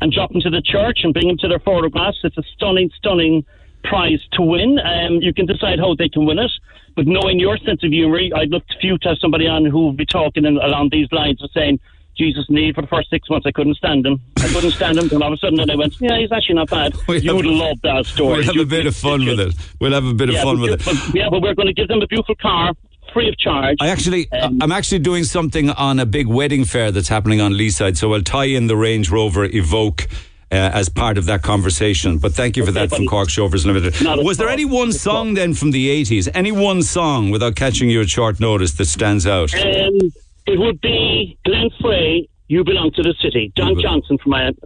and drop them to the church and bring them to their photographs. It's a stunning, stunning prize to win. Um, you can decide how they can win it. But knowing your sense of humour, I'd look few to have somebody on who would be talking in, along these lines of saying, Jesus, Neil, for the first six months I couldn't stand him. I couldn't stand him, and all of a sudden then I went, yeah, he's actually not bad. You would love that story. We'll have a bit of fun with it. We'll have a bit of fun with it. Yeah, but we're going to give them a beautiful car, free of charge. I actually, um, I'm actually doing something on a big wedding fair that's happening on Leaside, so I'll tie in the Range Rover Evoque uh, as part of that conversation. But thank you for okay, that from Cork Chauffeurs Limited. Was there any one song then from the eighties, any one song, without catching you at short notice, that stands out? Um, It would be Glenn Frey, You Belong to the City. Don Johnson from Miami,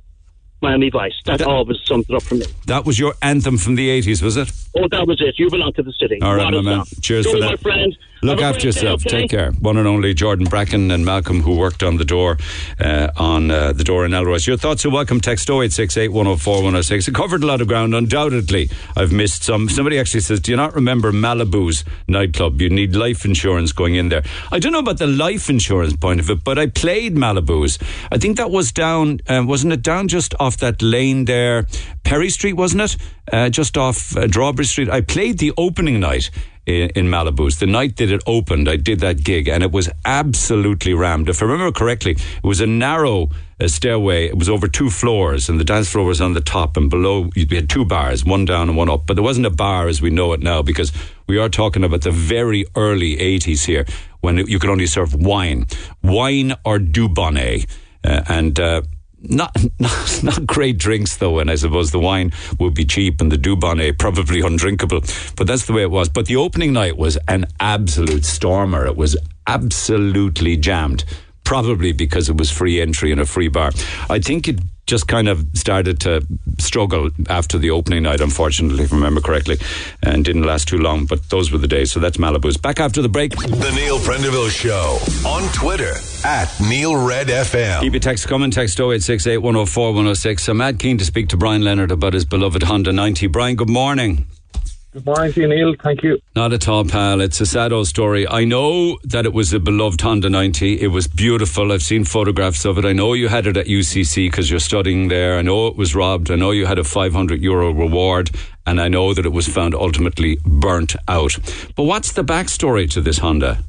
Miami Vice. That, that always sums it up for me. That was your anthem from the eighties, was it? Oh, that was it. You Belong to the City. All right, my man. Cheers for that. Look after yourself. Take care. One and only Jordan Bracken and Malcolm, who worked on the door, uh, on uh, the door in Elroy's. Your thoughts are welcome. Text oh eight six eight, one oh four, one oh six. It covered a lot of ground. Undoubtedly, I've missed some. Somebody actually says, do you not remember Malibu's nightclub? You need life insurance going in there. I don't know about the life insurance point of it, but I played Malibu's. I think that was down, um, wasn't it down just off that lane there? Perry Street, wasn't it? Uh, just off uh, Drawbridge Street. I played the opening night in, in Malibu's. The night that it opened, I did that gig, and it was absolutely rammed. If I remember correctly, it was a narrow uh, stairway. It was over two floors, and the dance floor was on the top, and below we had two bars, one down and one up. But there wasn't a bar as we know it now, because we are talking about the very early eighties here, when you could only serve wine. Wine or Dubonnet. Uh, and... Uh, Not, not not great drinks though, and I suppose the wine would be cheap and the Dubonnet probably undrinkable, but that's the way it was. But the opening night was an absolute stormer. It was absolutely jammed, probably because it was free entry and a free bar. I think it just kind of started to struggle after the opening night, unfortunately, if I remember correctly, and didn't last too long, but those were the days. So that's Malibu's. Back after the break. The Neil Prendeville Show on Twitter at Neil Red F M. Keep your text coming. Text oh eight six eight, one oh four, one oh six. I'm mad keen to speak to Brian Leonard about his beloved Honda ninety. Brian, good morning. Good morning to you, Neil. Thank you. Not at all, pal. It's a sad old story. I know that it was a beloved Honda ninety. It was beautiful. I've seen photographs of it. I know you had it at U C C because you're studying there. I know it was robbed. I know you had a five hundred euro reward. And I know that it was found ultimately burnt out. But what's the backstory to this Honda?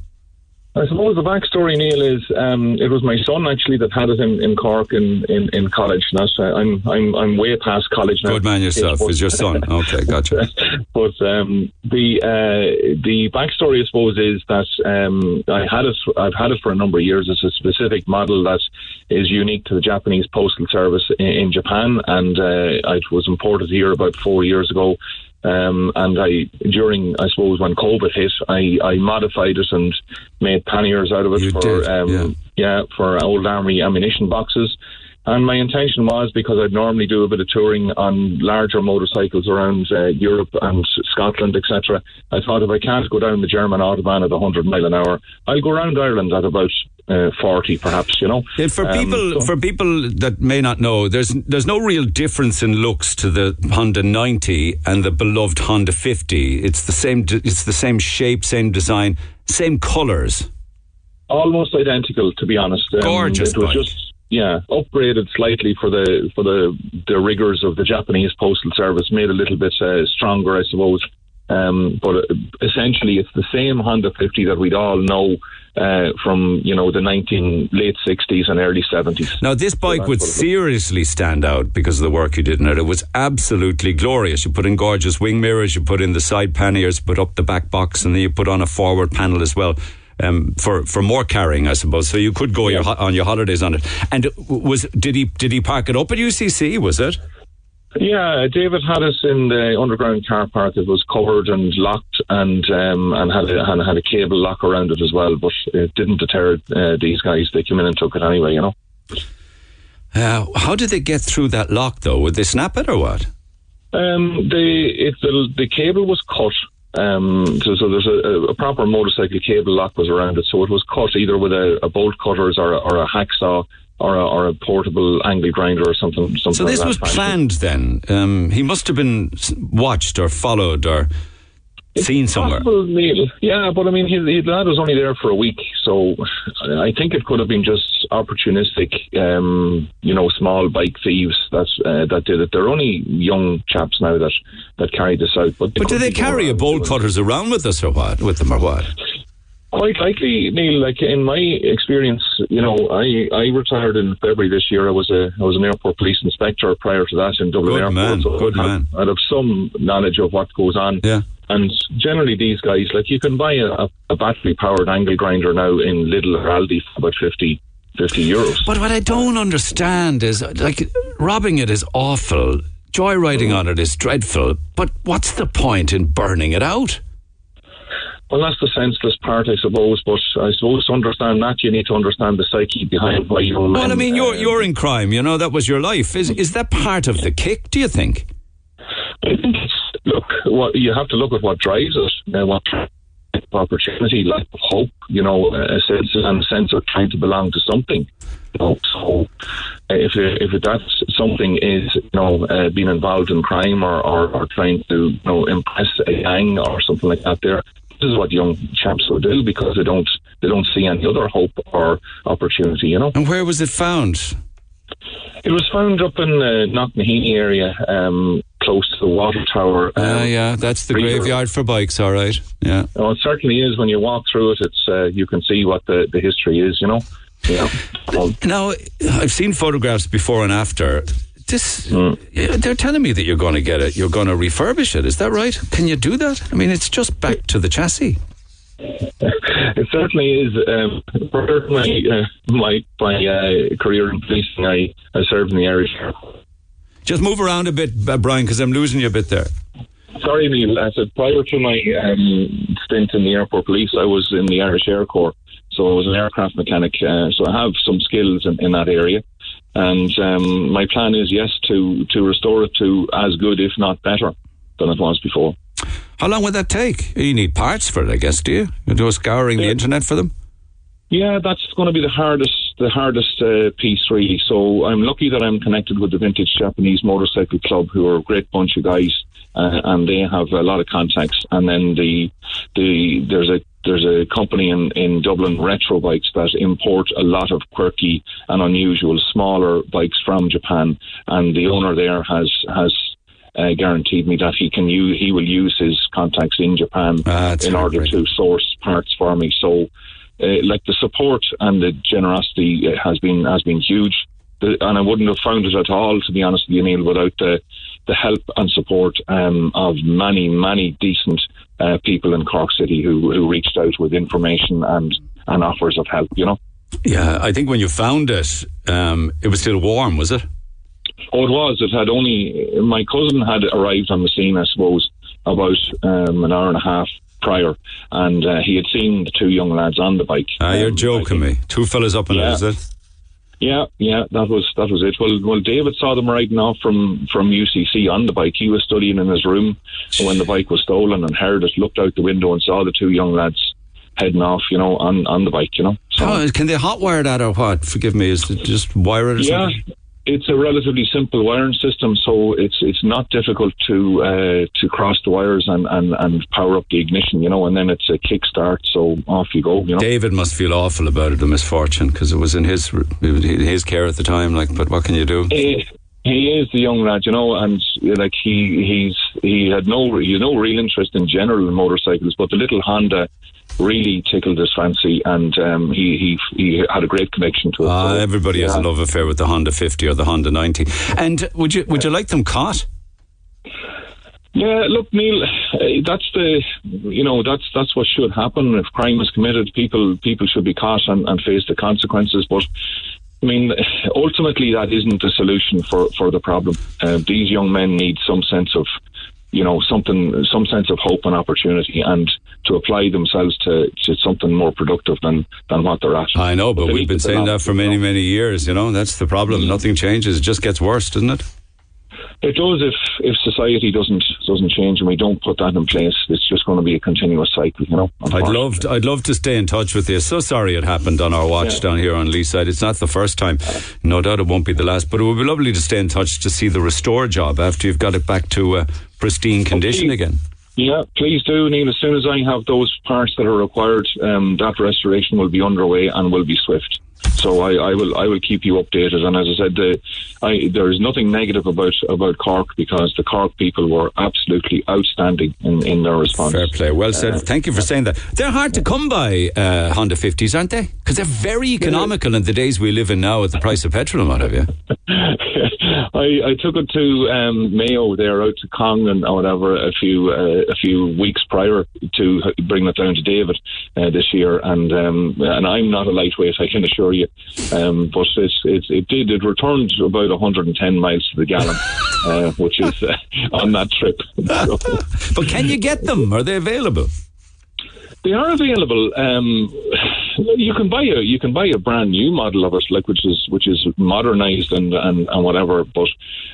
I suppose the backstory, Neil, is um, it was my son actually that had it in, in Cork in, in, in college. Now, so I'm I'm I'm way past college now. Good man yourself. Is your son? Okay, gotcha. But um, the uh, the backstory, I suppose, is that um, I had it. I've had it for a number of years. It's a specific model that is unique to the Japanese Postal Service in, in Japan, and uh, it was imported here about four years ago. Um, and I, during, I suppose, when COVID hit, I, I modified it and made panniers out of it you for, did, um, yeah. yeah, for old army ammunition boxes. And my intention was, because I'd normally do a bit of touring on larger motorcycles around uh, Europe and Scotland, et cetera. I thought, if I can't go down the German Autobahn at one hundred mile an hour, I'll go around Ireland at about Uh, forty, perhaps, you know. Yeah, for um, people, so. for people that may not know, there's there's no real difference in looks to the Honda ninety and the beloved Honda fifty. It's the same. It's the same shape, same design, same colours. Almost identical, to be honest. Um, Gorgeous. It was just yeah, upgraded slightly for the for the the rigours of the Japanese Postal Service, made a little bit uh, stronger, I suppose. Um, but essentially, it's the same Honda fifty that we'd all know uh, from, you know, the nineteen late sixties and early seventies. Now, this bike so would seriously stand out because of the work you did in it. It was absolutely glorious. You put in gorgeous wing mirrors, you put in the side panniers, put up the back box, and then you put on a forward panel as well um, for, for more carrying, I suppose. So you could go yeah. your, on your holidays on it. And was did he did he park it up at U C C? Was it? Yeah, David had us in the underground car park. It was covered and locked, and um, and had a, and had a cable lock around it as well. But it didn't deter uh, these guys. They came in and took it anyway, you know. Uh, how did they get through that lock, though? Would they snap it or what? Um, they it, the the cable was cut. Um, so, so there's a, a proper motorcycle cable lock was around it. So it was cut either with a, a bolt cutters or a, or a hacksaw. Or a, or a portable angle grinder or something. something so this like that was planned then. Um, he must have been watched or followed or it's seen somewhere. Possible, Neil. Yeah, but I mean, his, his lad was only there for a week, so I think it could have been just opportunistic, um, you know, small bike thieves that uh, that did it. They're only young chaps now that, that carry this out. But, but do they carry a bolt cutters around with us or what? With them or what? Quite likely, Neil. Like in my experience, you know, I, I retired in February this year. I was a I was an airport police inspector prior to that in Dublin Airport. Good man, so good I'd man. Have, I'd have some knowledge of what goes on. Yeah. And generally, these guys, like, you can buy a, a battery powered angle grinder now in Lidl or Aldi for about fifty. fifty euros. But what I don't understand is, like, robbing it is awful. Joyriding on it is dreadful. But what's the point in burning it out? Well, that's the senseless part, I suppose. But I suppose to understand that, you need to understand the psyche behind why you're. Well, men, I mean, you're uh, you're in crime. You know, that was your life. Is is that part of the kick? Do you think? I think it's, look, what you have to look at what drives us, uh, what opportunity, lack of hope. You know, a sense and a sense of trying to belong to something. You know, so if if that something is, you know, uh, being involved in crime or, or or trying to, you know, impress a gang or something like that, there. This is what young chaps will do because they don't they don't see any other hope or opportunity, you know. And where was it found? It was found up in the Knocknaheeny area, um, close to the water tower. Ah, uh, yeah, that's the river. Graveyard for bikes, all right. Yeah. Oh, it certainly is. When you walk through it, it's uh, you can see what the, the history is, you know. Yeah. Well, now, I've seen photographs before and after. This, mm. They're telling me that you're going to get it. You're going to refurbish it. Is that right? Can you do that? I mean, it's just back to the chassis. It certainly is. Um, for my uh, my, my uh, career in policing, I, I served in the Irish. Just move around a bit, uh, Brian, because I'm losing you a bit there. Sorry, Neil. I said prior to my um, stint in the airport police, I was in the Irish Air Corps. So I was an aircraft mechanic. Uh, so I have some skills in, in that area. And um, my plan is, yes, to, to restore it to as good, if not better, than it was before. How long would that take? You need parts for it, I guess, do you? You're just scouring yeah. the internet for them? Yeah, that's going to be the hardest the hardest uh, piece, really. So I'm lucky that I'm connected with the Vintage Japanese Motorcycle Club, who are a great bunch of guys, uh, and they have a lot of contacts. And then the the there's a there's a company in, in Dublin, Retro Bikes, that import a lot of quirky and unusual smaller bikes from Japan. And the owner there has... has Uh, guaranteed me that he can use, he will use his contacts in Japan ah, in order great. to source parts for me. So, uh, like the support and the generosity uh, has been has been huge, the, and I wouldn't have found it at all, to be honest with you, Neil, without the the help and support um, of many many decent uh, people in Cork City who who reached out with information and and offers of help. You know. Yeah, I think when you found it, um, it was still warm, was it? Oh, it was. It had only, my cousin had arrived on the scene, I suppose, about um, an hour and a half prior, and uh, he had seen the two young lads on the bike. Ah, you're um, joking me. Two fellas up and yeah. out, is it? Yeah, yeah, that was that was it. Well, well, David saw them riding off from, from U C C on the bike. He was studying in his room when the bike was stolen and heard it, looked out the window and saw the two young lads heading off, you know, on, on the bike, you know. So, oh, can they hotwire that or what? Forgive me, is it just wire it or yeah. something? It's a relatively simple wiring system, so it's it's not difficult to uh, to cross the wires and, and, and power up the ignition, you know, and then it's a kick start, so off you go, you know. David must feel awful about it, the misfortune, because it was in his his care at the time, like, but what can you do? He, he is the young lad, you know, and like he he's he had no he had no real interest in general motorcycles, but the little Honda really tickled his fancy, and um, he, he he had a great connection to it. Ah, so, everybody yeah. has a love affair with the Honda fifty or the Honda ninety. And would you would you like them caught? Yeah, look, Neil, that's the you know that's that's what should happen. If crime is committed, people people should be caught and, and face the consequences. But I mean, ultimately, that isn't the solution for for the problem. Uh, these young men need some sense of. You know, something, some sense of hope and opportunity, and to apply themselves to, to something more productive than, than what they're at. I know, but, but we've been saying that for many, many years. You know, that's the problem. Mm-hmm. Nothing changes; it just gets worse, doesn't it? It does. If if society doesn't doesn't change and we don't put that in place, it's just going to be a continuous cycle. You know. I'd love to, I'd love to stay in touch with you. So sorry it happened on our watch yeah. down here on Leaside. It's not the first time. No doubt it won't be the last. But it would be lovely to stay in touch to see the restore job after you've got it back to. Uh, pristine condition okay. again. Yeah, please do, Neil. As soon as I have those parts that are required, um, that restoration will be underway and will be swift. So I, I will I will keep you updated. And as I said, the, I, there is nothing negative about, about Cork, because the Cork people were absolutely outstanding in, in their response. Fair play. Well said. Uh, Thank you for saying that. They're hard to come by, uh, Honda fifties, aren't they? Because they're very economical yeah. in the days we live in now at the price of petrol, out of you. I, I took it to um, Mayo there, out to Congdon or whatever, a few uh, a few weeks prior to bring it down to David uh, this year, and um, and I'm not a lightweight, I can assure you, um, but it's, it's, it did it returned about one hundred ten miles to the gallon, uh, which is uh, on that trip. So. But can you get them? Are they available? They are available. Um, you can buy a you can buy a brand new model of it, like which is which is modernised and, and, and whatever. But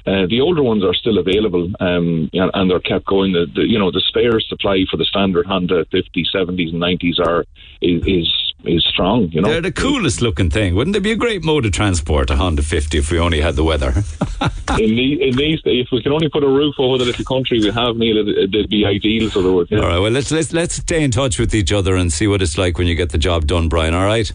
uh, the older ones are still available, um, and, and they're kept going. The, the you know the spare supply for the standard Honda fifties, seventies, and nineties are is, is is strong. You know, they're the coolest looking thing. Wouldn't they be a great mode of transport, a Honda fifty, if we only had the weather? in, the, in these, if we can only put a roof over the little country we have, Neil, they'd be ideal. So would, yeah. All right. Well, let's let's let's stay in touch with each other and see what it's like when you get the job done, Brian. All right.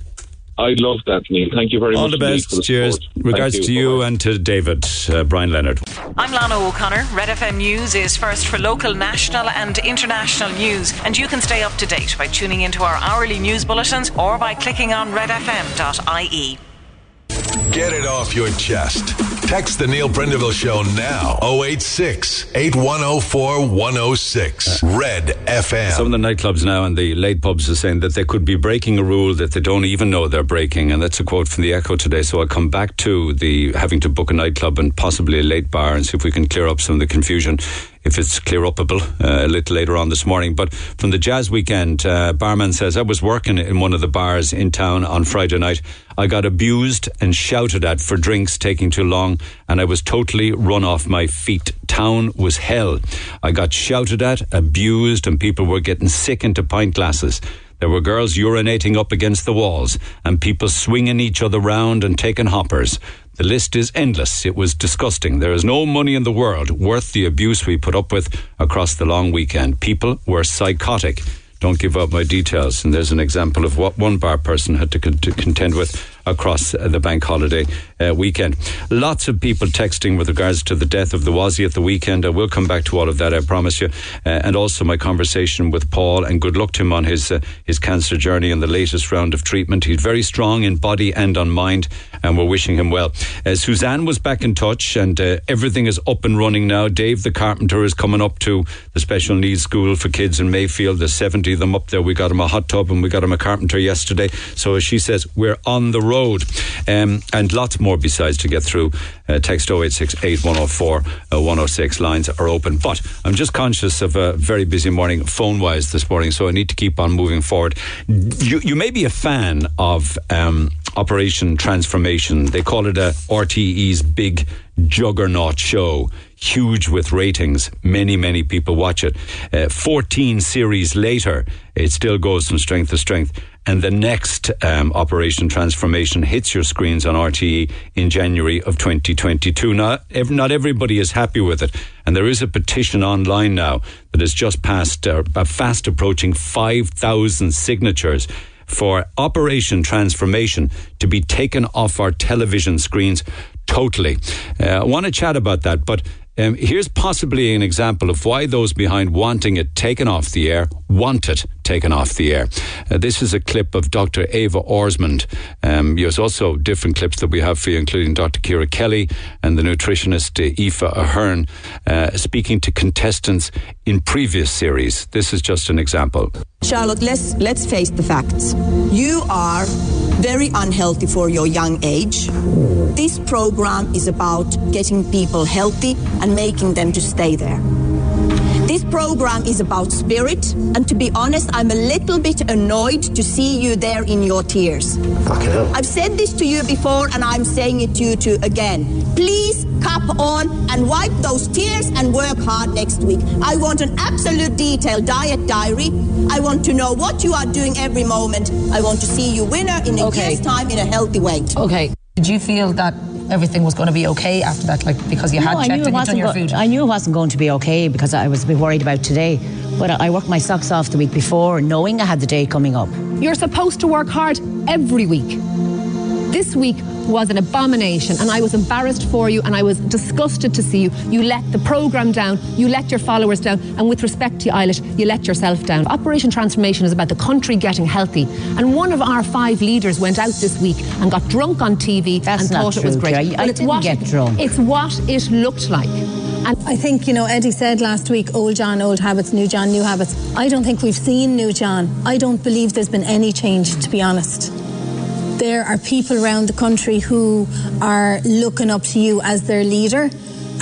I love that, Neil. Thank you very all much. All the best. The Cheers. Support. Regards you. to you Bye. and to David, uh, Brian Leonard. I'm Lana O'Connor. Red F M News is first for local, national and international news. And you can stay up to date by tuning into our hourly news bulletins or by clicking on red f m dot i e. Get it off your chest. Text the Neil Prendeville Show now. oh eight six, eight one oh four, one oh six. Red F M. Some of the nightclubs now and the late pubs are saying that they could be breaking a rule that they don't even know they're breaking. And that's a quote from The Echo today. So I'll come back to the having to book a nightclub and possibly a late bar and see if we can clear up some of the confusion, if it's clear-upable, uh, a little later on this morning. But from the jazz weekend, uh, barman says, I was working in one of the bars in town on Friday night. I got abused and shouted at for drinks taking too long, and I was totally run off my feet. Town was hell. I got shouted at, abused, and people were getting sick into pint glasses. There were girls urinating up against the walls, and people swinging each other round and taking hoppers. The list is endless. It was disgusting. There is no money in the world worth the abuse we put up with across the long weekend. People were psychotic. Don't give up my details. And there's an example of what one bar person had to, con- to contend with across the bank holiday uh, weekend. Lots of people texting with regards to the death of the Wazzy at the weekend. I will come back to all of that, I promise you. Uh, and also my conversation with Paul, and good luck to him on his, uh, his cancer journey and the latest round of treatment. He's very strong in body and on mind, and we're wishing him well. Uh, Suzanne was back in touch, and uh, everything is up and running now. Dave the carpenter is coming up to the special needs school for kids in Mayfield. There's seventy them up there. We got him a hot tub and we got him a carpenter yesterday. So as she says, we're on the road, um, and lots more besides to get through. Uh, text oh eight six, eight one oh four, one oh six. Lines are open, but I'm just conscious of a very busy morning phone wise this morning, so I need to keep on moving forward. You, you may be a fan of um, Operation Transformation. They call it a R T E's big juggernaut show, huge with ratings. Many, many people watch it. Uh, fourteen series later, it still goes from strength to strength. And the next um, Operation Transformation hits your screens on R T E in January of twenty twenty-two. Not, ev- not everybody is happy with it. And there is a petition online now that has just passed, uh, fast approaching five thousand signatures for Operation Transformation to be taken off our television screens totally. Uh, I want to chat about that, but um, here's possibly an example of why those behind wanting it taken off the air want it taken off the air. Uh, this is a clip of Doctor Ava Orsmond. Um, there's also different clips that we have for you, including Doctor Ciara Kelly and the nutritionist uh, Aoife Ahern uh, speaking to contestants in previous series. This is just an example. Charlotte, let's, let's face the facts. You are very unhealthy for your young age. This program is about getting people healthy and making them to stay there. This program is about spirit, and to be honest, I'm a little bit annoyed to see you there in your tears. Fucking hell. I've said this to you before, and I'm saying it to you too again. Please cup on and wipe those tears and work hard next week. I want an absolute detailed diet diary. I want to know what you are doing every moment. I want to see you winner in a okay. year's time in a healthy weight. Okay. Did you feel that everything was going to be okay after that, like, because you no, had checked and you'd done your go- food? I knew it wasn't going to be okay because I was a bit worried about today. But I worked my socks off the week before, knowing I had the day coming up. You're supposed to work hard every week. This week was an abomination, and I was embarrassed for you, and I was disgusted to see you. You let the programme down, you let your followers down, and with respect to Eilish, you let yourself down. Operation Transformation is about the country getting healthy, and one of our five leaders went out this week and got drunk on T V That's and thought true, it was great. I, I it's didn't what, get drunk. It's what it looked like. And I think, you know, Eddie said last week, old John, old habits, new John, new habits. I don't think we've seen new John. I don't believe there's been any change, to be honest. There are people around the country who are looking up to you as their leader.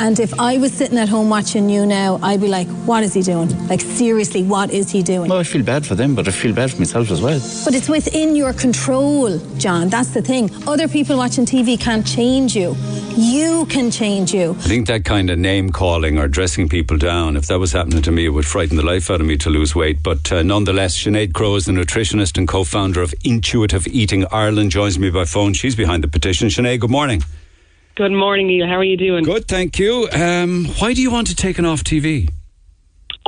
And if I was sitting at home watching you now, I'd be like, what is he doing? Like, seriously, what is he doing? Well, I feel bad for them, but I feel bad for myself as well. But it's within your control, John. That's the thing. Other people watching T V can't change you. You can change you. I think that kind of name-calling or dressing people down, if that was happening to me, it would frighten the life out of me to lose weight. But uh, nonetheless, Sinead Crowe is the nutritionist and co-founder of Intuitive Eating Ireland, joins me by phone. She's behind the petition. Sinead, good morning. Good morning, Neil. How are you doing? Good, thank you. Um, why do you want it taken off T V?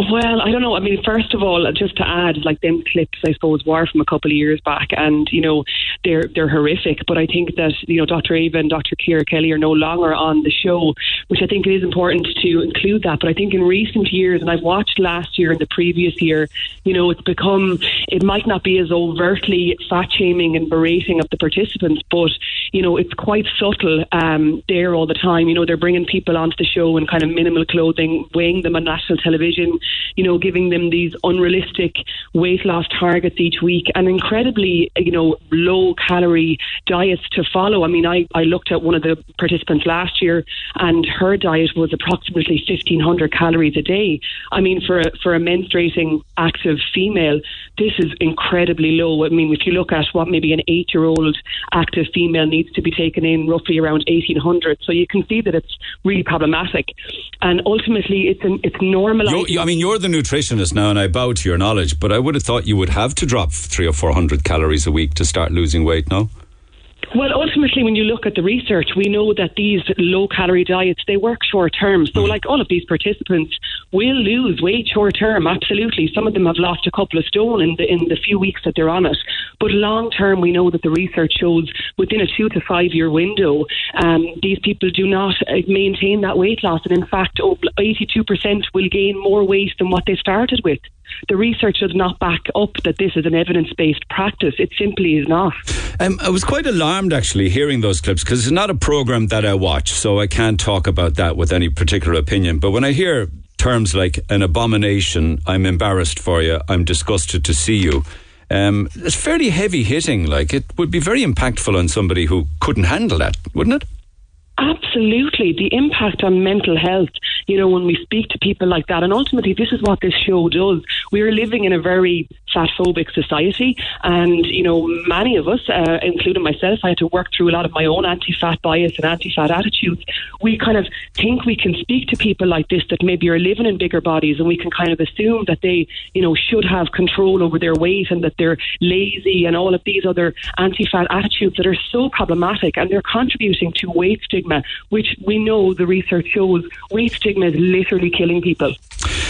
Well, I don't know. I mean, first of all, just to add, like, them clips, I suppose, were from a couple of years back, and, you know, they're they're horrific. But I think that, you know, Doctor Ava and Doctor Ciara Kelly are no longer on the show, which I think it is important to include that. But I think in recent years, and I've watched last year and the previous year, you know, it's become, it might not be as overtly fat-shaming and berating of the participants, but, you know, it's quite subtle um, there all the time. You know, they're bringing people onto the show in kind of minimal clothing, weighing them on national television, you know, giving them these unrealistic weight loss targets each week and incredibly, you know, low calorie diets to follow. I mean, I, I looked at one of the participants last year and her diet was approximately fifteen hundred calories a day. I mean, for a, for a menstruating active female, this is incredibly low. I mean, if you look at what maybe an eight-year-old active female needs to be taken in, roughly around eighteen hundred. So you can see that it's really problematic. And ultimately, it's an, it's normalised. I mean, you're the nutritionist now, and I bow to your knowledge, but I would have thought you would have to drop three or four hundred calories a week to start losing weight now. Well, ultimately, when you look at the research, we know that these low-calorie diets, they work short-term. So, like, all of these participants will lose weight short-term, absolutely. Some of them have lost a couple of stone in the, in the few weeks that they're on it. But long-term, we know that the research shows within a two- to five-year window, um, these people do not maintain that weight loss. And, in fact, eighty-two percent will gain more weight than what they started with. The research does not back up that this is an evidence-based practice. It simply is not. Um, I was quite alarmed, actually, hearing those clips, because it's not a programme that I watch, so I can't talk about that with any particular opinion. But when I hear terms like an abomination, I'm embarrassed for you, I'm disgusted to see you, um, it's fairly heavy hitting. Like, it would be very impactful on somebody who couldn't handle that, wouldn't it? Absolutely. The impact on mental health, you know, when we speak to people like that, and ultimately this is what this show does. We are living in a very fatphobic society, and, you know, many of us, uh, including myself, I had to work through a lot of my own anti-fat bias and anti-fat attitudes. We kind of think we can speak to people like this that maybe are living in bigger bodies, and we can kind of assume that they, you know, should have control over their weight and that they're lazy and all of these other anti-fat attitudes that are so problematic, and they're contributing to weight stigma, which we know the research shows weight stigma is literally killing people.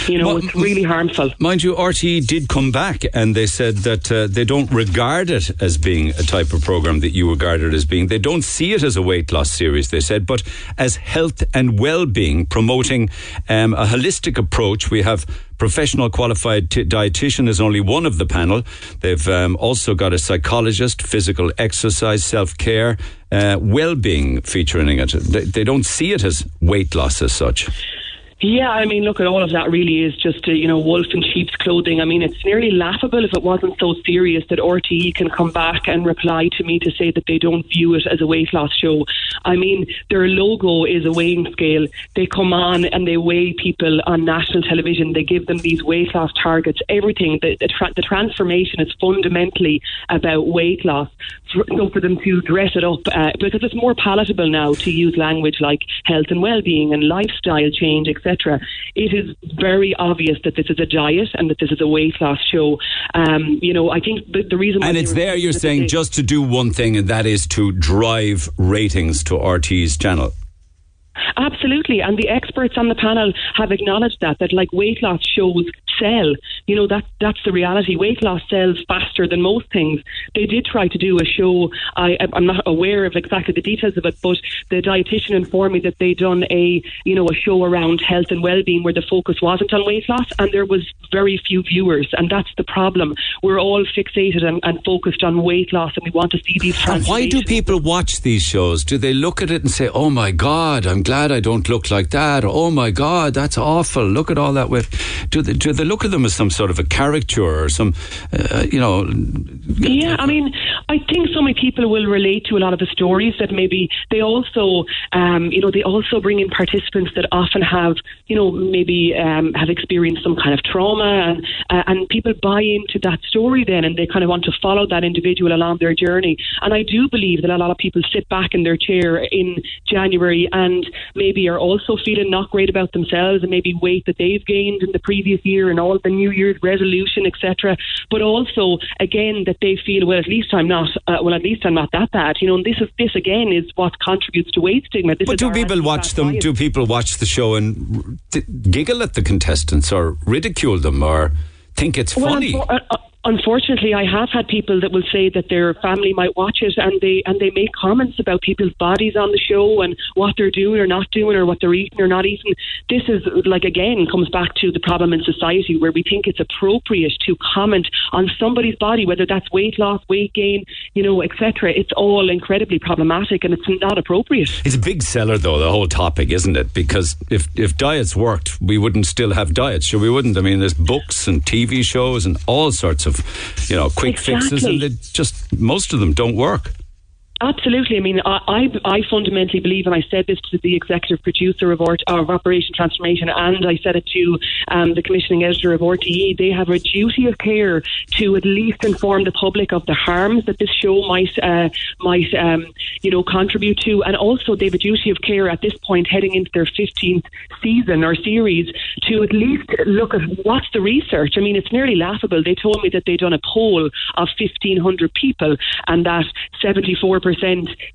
You know, well, it's really harmful. Mind you, R T E did come back and they said that uh, they don't regard it as being a type of programme that you regard it as being. They don't see it as a weight loss series, they said, but as health and well-being, promoting um, a holistic approach. We have professional qualified t- dietitian is only one of the panel. They've um, also got a psychologist, physical exercise, self-care, uh, well-being featuring it. They, they don't see it as weight loss as such. Yeah, I mean, look, at all of that really is just, uh, you know, wolf in sheep's clothing. I mean, it's nearly laughable if it wasn't so serious that R T E can come back and reply to me to say that they don't view it as a weight loss show. I mean, their logo is a weighing scale. They come on and they weigh people on national television. They give them these weight loss targets, everything. The, the, tra- the transformation is fundamentally about weight loss. So for them to dress it up, uh, because it's more palatable now to use language like health and well-being and lifestyle change, et cetera. It is very obvious that this is a diet and that this is a weight loss show. Um, you know, I think the, the reason... And it's there, you're saying, just to do one thing, and that is to drive ratings to R T's channel. Absolutely, and the experts on the panel have acknowledged that, that like weight loss shows sell. You know, that that's the reality. Weight loss sells faster than most things. They did try to do a show, I, I'm not aware of exactly the details of it, but the dietitian informed me that they'd done a, you know, a show around health and well-being where the focus wasn't on weight loss, and there was very few viewers, and that's the problem. We're all fixated and, and focused on weight loss, and we want to see these transformations. And why do people watch these shows? Do they look at it and say, oh my God, I'm glad I don't look like that, or, oh my God, that's awful, look at all that weight? Do they, do they look at them as some sort of a caricature or some, uh, you know... Yeah, I mean, I think so many people will relate to a lot of the stories that maybe they also, um, you know, they also bring in participants that often have, you know, maybe um, have experienced some kind of trauma, and, uh, and people buy into that story then, and they kind of want to follow that individual along their journey. And I do believe that a lot of people sit back in their chair in January and maybe are also feeling not great about themselves, and maybe weight that they've gained in the previous year and all the New Year's resolution, et cetera. But also, again, that they feel, well, at least I'm not not, uh, well, at least I'm not that bad. You know, and this is this again is what contributes to weight stigma. This but do people watch them? Bias. Do people watch the show and d- giggle at the contestants or ridicule them or think it's well, funny? Um, uh, uh, Unfortunately, I have had people that will say that their family might watch it, and they and they make comments about people's bodies on the show and what they're doing or not doing or what they're eating or not eating. This is, like, again, comes back to the problem in society where we think it's appropriate to comment on somebody's body, whether that's weight loss, weight gain, you know, et cetera. It's all incredibly problematic and it's not appropriate. It's a big seller, though, the whole topic, isn't it? Because if, if diets worked, we wouldn't still have diets, sure, we wouldn't. I mean, there's books and T V shows and all sorts of Of, you know, quick exactly. fixes, and they just most of them don't work. Absolutely. I mean, I, I, I fundamentally believe, and I said this to the executive producer of, Ort, of Operation Transformation, and I said it to um, the commissioning editor of R T E, they have a duty of care to at least inform the public of the harms that this show might, uh, might um, you know, contribute to. And also they have a duty of care at this point heading into their fifteenth season or series to at least look at what's the research. I mean, it's nearly laughable. They told me that they'd done a poll of fifteen hundred people and that seventy-four percent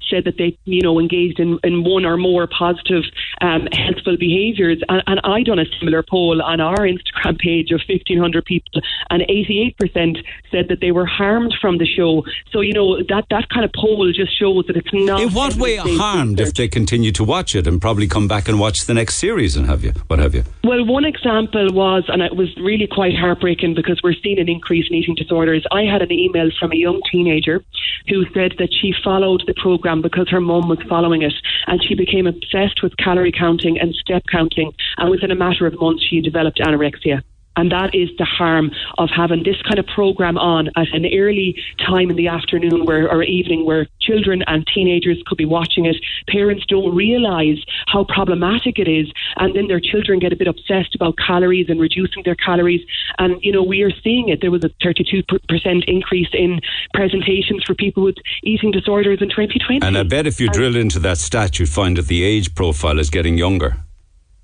said that they, you know, engaged in, in one or more positive um, healthful behaviours, and, and I done a similar poll on our Instagram page of fifteen hundred people, and eighty-eight percent said that they were harmed from the show. So, you know, that, that kind of poll just shows that it's not. In what way harmed if they continue to watch it and probably come back and watch the next series and have you what have you? Well, one example was, and it was really quite heartbreaking because we're seeing an increase in eating disorders. I had an email from a young teenager who said that she followed the program because her mum was following it, and she became obsessed with calorie counting and step counting, and within a matter of months she developed anorexia. And that is the harm of having this kind of program on at an early time in the afternoon where, or evening, where children and teenagers could be watching it. Parents don't realise how problematic it is, and then their children get a bit obsessed about calories and reducing their calories. And, you know, we are seeing it. There was a thirty-two percent increase in presentations for people with eating disorders in twenty twenty. And I bet if you and drill into that stat, you'd find that the age profile is getting younger.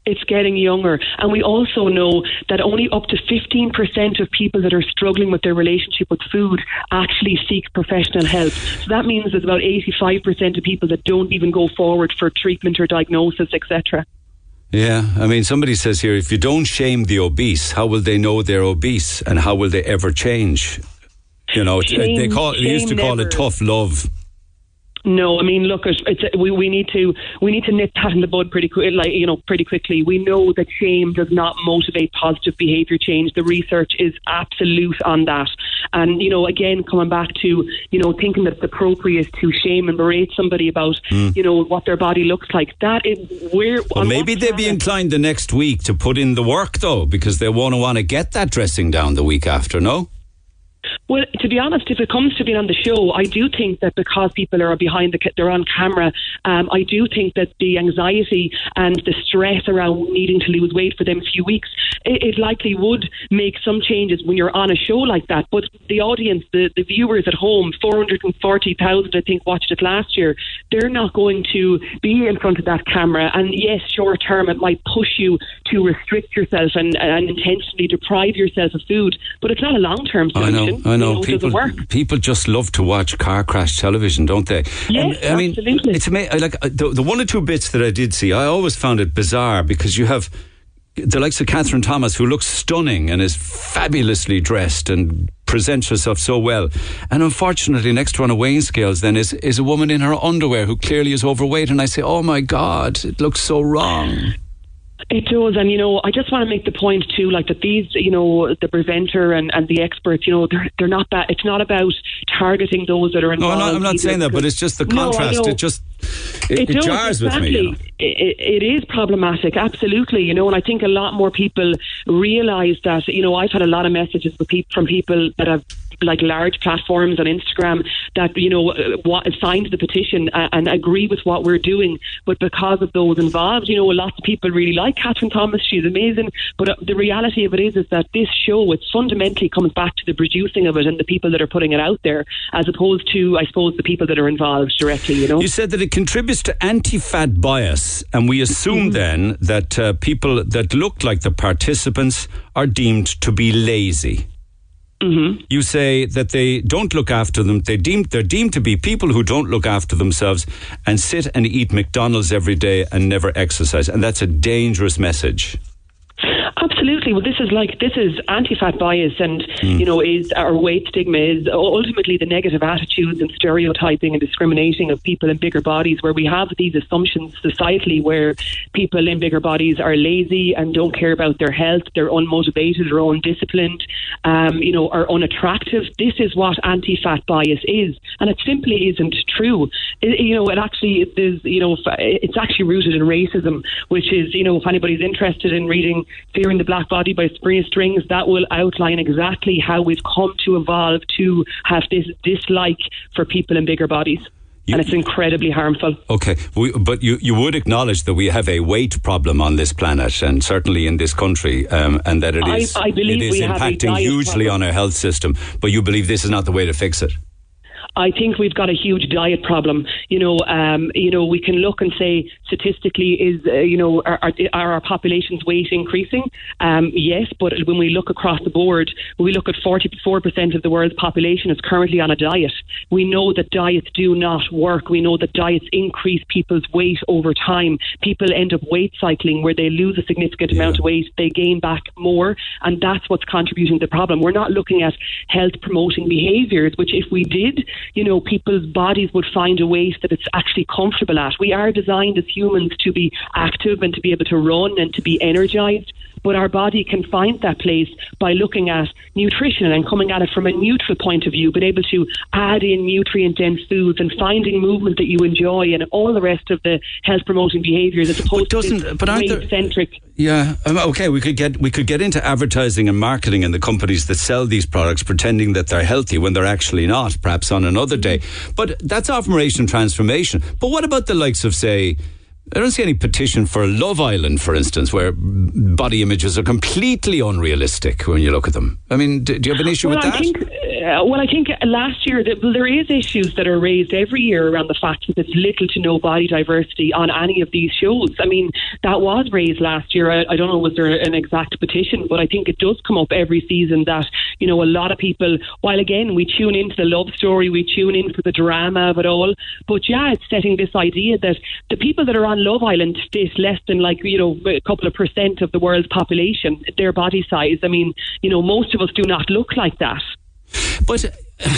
It's getting younger. And we also know that only up to fifteen percent of people that are struggling with their relationship with food actually seek professional help. So that means there's about eighty-five percent of people that don't even go forward for treatment or diagnosis, et cetera. Yeah, I mean, somebody says here, if you don't shame the obese, how will they know they're obese and how will they ever change? You know, shame, they, call, they used to call never. It tough love. No, I mean, look, it's, we we need to we need to nip that in the bud pretty quick, like you know, pretty quickly. We know that shame does not motivate positive behaviour change. The research is absolute on that. And you know, again, coming back to you know, thinking that it's appropriate to shame and berate somebody about mm. you know what their body looks like. That is where. Well, maybe they'd be inclined the next week to put in the work though, because they won't want to get that dressing down the week after. No. Well, to be honest, if it comes to being on the show, I do think that because people are behind the, they're on camera, um, I do think that the anxiety and the stress around needing to lose weight for them a few weeks, it, it likely would make some changes when you're on a show like that. But the audience, the, the viewers at home, four hundred forty thousand, I think, watched it last year. They're not going to be in front of that camera. And yes, short term, it might push you to restrict yourself and, and intentionally deprive yourself of food. But it's not a long-term solution. I know. I know, you know people. People just love to watch car crash television, don't they? Yes, and, I mean, absolutely. It's amazing. Like the, the one or two bits that I did see, I always found it bizarre because you have the likes of Catherine Thomas, who looks stunning and is fabulously dressed and presents herself so well, and unfortunately, next to her on a weighing scales then is is a woman in her underwear who clearly is overweight, and I say, oh my God, it looks so wrong. It does, and you know, I just want to make the point too, like that these, you know, the presenter and, and the experts, you know, they're they're not that. It's not about targeting those that are involved. No, I'm not, I'm not saying that, but it's just the contrast. No, it just it, it, it does, jars exactly. with me. You know? it, it is problematic, absolutely. You know, and I think a lot more people realise that. You know, I've had a lot of messages with people, from people that have. Like large platforms on Instagram that, you know, signed the petition and agree with what we're doing. But because of those involved, you know, lots of people really like Catherine Thomas. She's amazing. But the reality of it is, is that this show, it fundamentally comes back to the producing of it and the people that are putting it out there, as opposed to, I suppose, the people that are involved directly, you know. You said that it contributes to anti-fat bias. And we assume mm-hmm. then that uh, people that look like the participants are deemed to be lazy. Mm-hmm. You say that they don't look after them. They deem, they're deemed to be people who don't look after themselves and sit and eat McDonald's every day and never exercise. And that's a dangerous message. Absolutely. Well, this is like, this is anti-fat bias and, mm. you know, is our weight stigma is ultimately the negative attitudes and stereotyping and discriminating of people in bigger bodies, where we have these assumptions societally where people in bigger bodies are lazy and don't care about their health, they're unmotivated or undisciplined, um, you know, are unattractive. This is what anti-fat bias is. And it simply isn't true. It, you know, it actually is, you know, it's actually rooted in racism, which is, you know, if anybody's interested in reading Fearing the Black Body by Sabrina Strings, that will outline exactly how we've come to evolve to have this dislike for people in bigger bodies. You, and it's incredibly harmful. Okay, we, but you, you would acknowledge that we have a weight problem on this planet and certainly in this country, um, and that it is, I, I believe it is we impacting have a hugely problem. on our health system, but you believe this is not the way to fix it? I think we've got a huge diet problem. You know, um, you know, we can look and say statistically is, uh, you know, are, are, are our population's weight increasing? Um, yes, but when we look across the board, when we look at forty-four percent of the world's population is currently on a diet. We know that diets do not work. We know that diets increase people's weight over time. People end up weight cycling where they lose a significant yeah. amount of weight, they gain back more, and that's what's contributing to the problem. We're not looking at health promoting behaviours, which if we did, you know, people's bodies would find a weight that it's actually comfortable at. We are designed as humans to be active and to be able to run and to be energized, but our body can find that place by looking at nutrition and coming at it from a neutral point of view, being able to add in nutrient-dense foods and finding movement that you enjoy and all the rest of the health-promoting behaviours as opposed but to but weight-centric. Yeah, okay, we could get we could get into advertising and marketing and the companies that sell these products pretending that they're healthy when they're actually not, perhaps on another day. But that's operation transformation. But what about the likes of, say, I don't see any petition for Love Island, for instance, where body images are completely unrealistic when you look at them. I mean, do, do you have an issue well, with that? I think, uh, well, I think last year, the, well, there is issues that are raised every year around the fact that there's little to no body diversity on any of these shows. I mean, that was raised last year. I, I don't know, was there an exact petition? But I think it does come up every season that, you know, a lot of people, while again, we tune into the love story, we tune in for the drama of it all. But yeah, it's setting this idea that the people that are on Love Island state less than, like, you know, a couple of percent of the world's population, their body size. I mean, you know, most of us do not look like that. But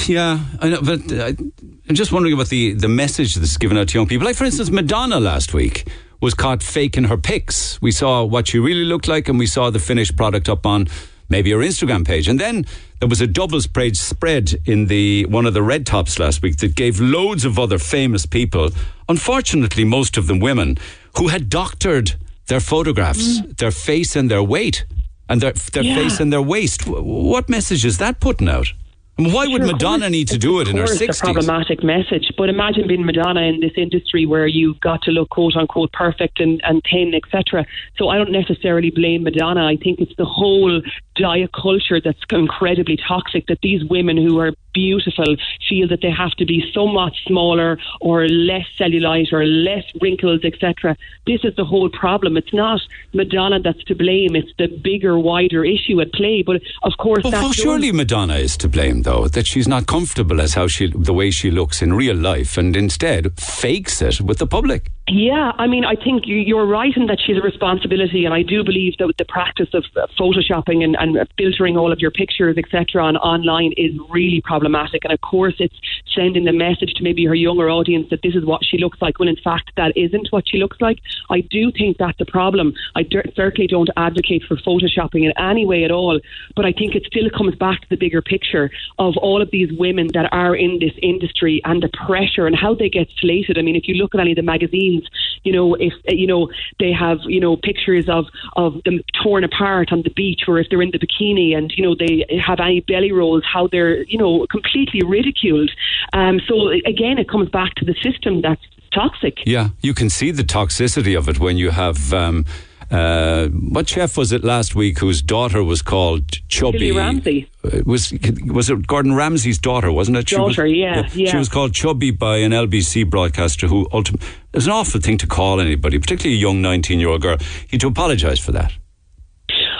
yeah, I know, but I'm just wondering about the, the message that's given out to young people. Like, for instance, Madonna last week was caught faking her pics. We saw what she really looked like and we saw the finished product up on maybe her Instagram page. And then there was a doubles page spread in the one of the Red Tops last week that gave loads of other famous people, unfortunately most of them women, who had doctored their photographs, mm. their face and their weight, and their, their yeah. face and their waist. What message is that putting out? I mean, why sure, would Madonna course, need to do it in her sixties? It's a problematic message, but imagine being Madonna in this industry where you got to look quote-unquote perfect and, and thin, et cetera. So I don't necessarily blame Madonna. I think it's the whole diet culture that's incredibly toxic, that these women who are beautiful feel that they have to be somewhat smaller or less cellulite or less wrinkles, et cetera. This is the whole problem. It's not Madonna that's to blame. It's the bigger, wider issue at play. But of course, well, that's well, surely Madonna is to blame, though, that she's not comfortable as how she, the way she looks in real life, and instead fakes it with the public. Yeah, I mean, I think you're right in that she's a responsibility, and I do believe that the practice of photoshopping and, and filtering all of your pictures, et cetera, on online is really problematic. And of course, it's sending the message to maybe her younger audience that this is what she looks like, when in fact that isn't what she looks like. I do think that's a problem. I d- certainly don't advocate for photoshopping in any way at all, but I think it still comes back to the bigger picture of all of these women that are in this industry and the pressure and how they get slated. I mean, if you look at any of the magazines, you know, if you know they have, you know, pictures of, of them torn apart on the beach, or if they're in the bikini and, you know, they have any belly rolls, how they're, you know, completely ridiculed. Um, so again, it comes back to the system that's toxic. Yeah, you can see the toxicity of it when you have... Um Uh, what chef was it last week whose daughter was called Chubby? Ramsay. Was was it Gordon Ramsay's daughter? Wasn't it? She daughter, was, yeah, yeah, yeah. She was called Chubby by an L B C broadcaster who ultimately... It was an awful thing to call anybody, particularly a young nineteen-year-old girl. He had to apologise for that.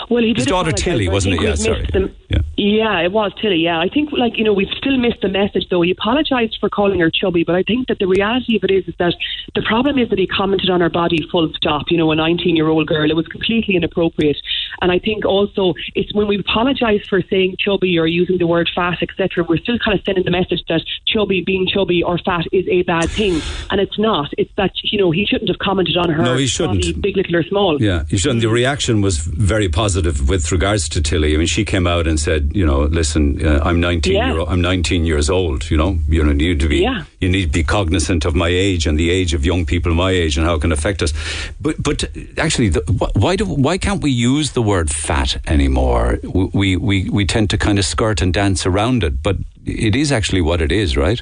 Well, he did. His daughter Tilly, wasn't it? Yeah, sorry. The, yeah. Yeah, it was Tilly, yeah. I think, like, you know, we've still missed the message, though. He apologised for calling her chubby, but I think that the reality of it is, is that the problem is that he commented on her body full stop, you know, a nineteen-year-old girl. It was completely inappropriate. And I think also, it's when we apologise for saying chubby or using the word fat, et cetera, we're still kind of sending the message that chubby, being chubby or fat is a bad thing. And it's not. It's that, you know, he shouldn't have commented on her. No, he shouldn't. Body, big, little or small. Yeah, he shouldn't. The reaction was very positive with regards to Tilly. I mean, she came out and said, you know, listen, uh, I'm nineteen. Yeah. Year, I'm nineteen years old. You know, you know, need to be. Yeah. You need to be cognizant of my age and the age of young people my age and how it can affect us. But, but actually, the, why do why can't we use the word fat anymore? We we we tend to kind of skirt and dance around it, but it is actually what it is, right?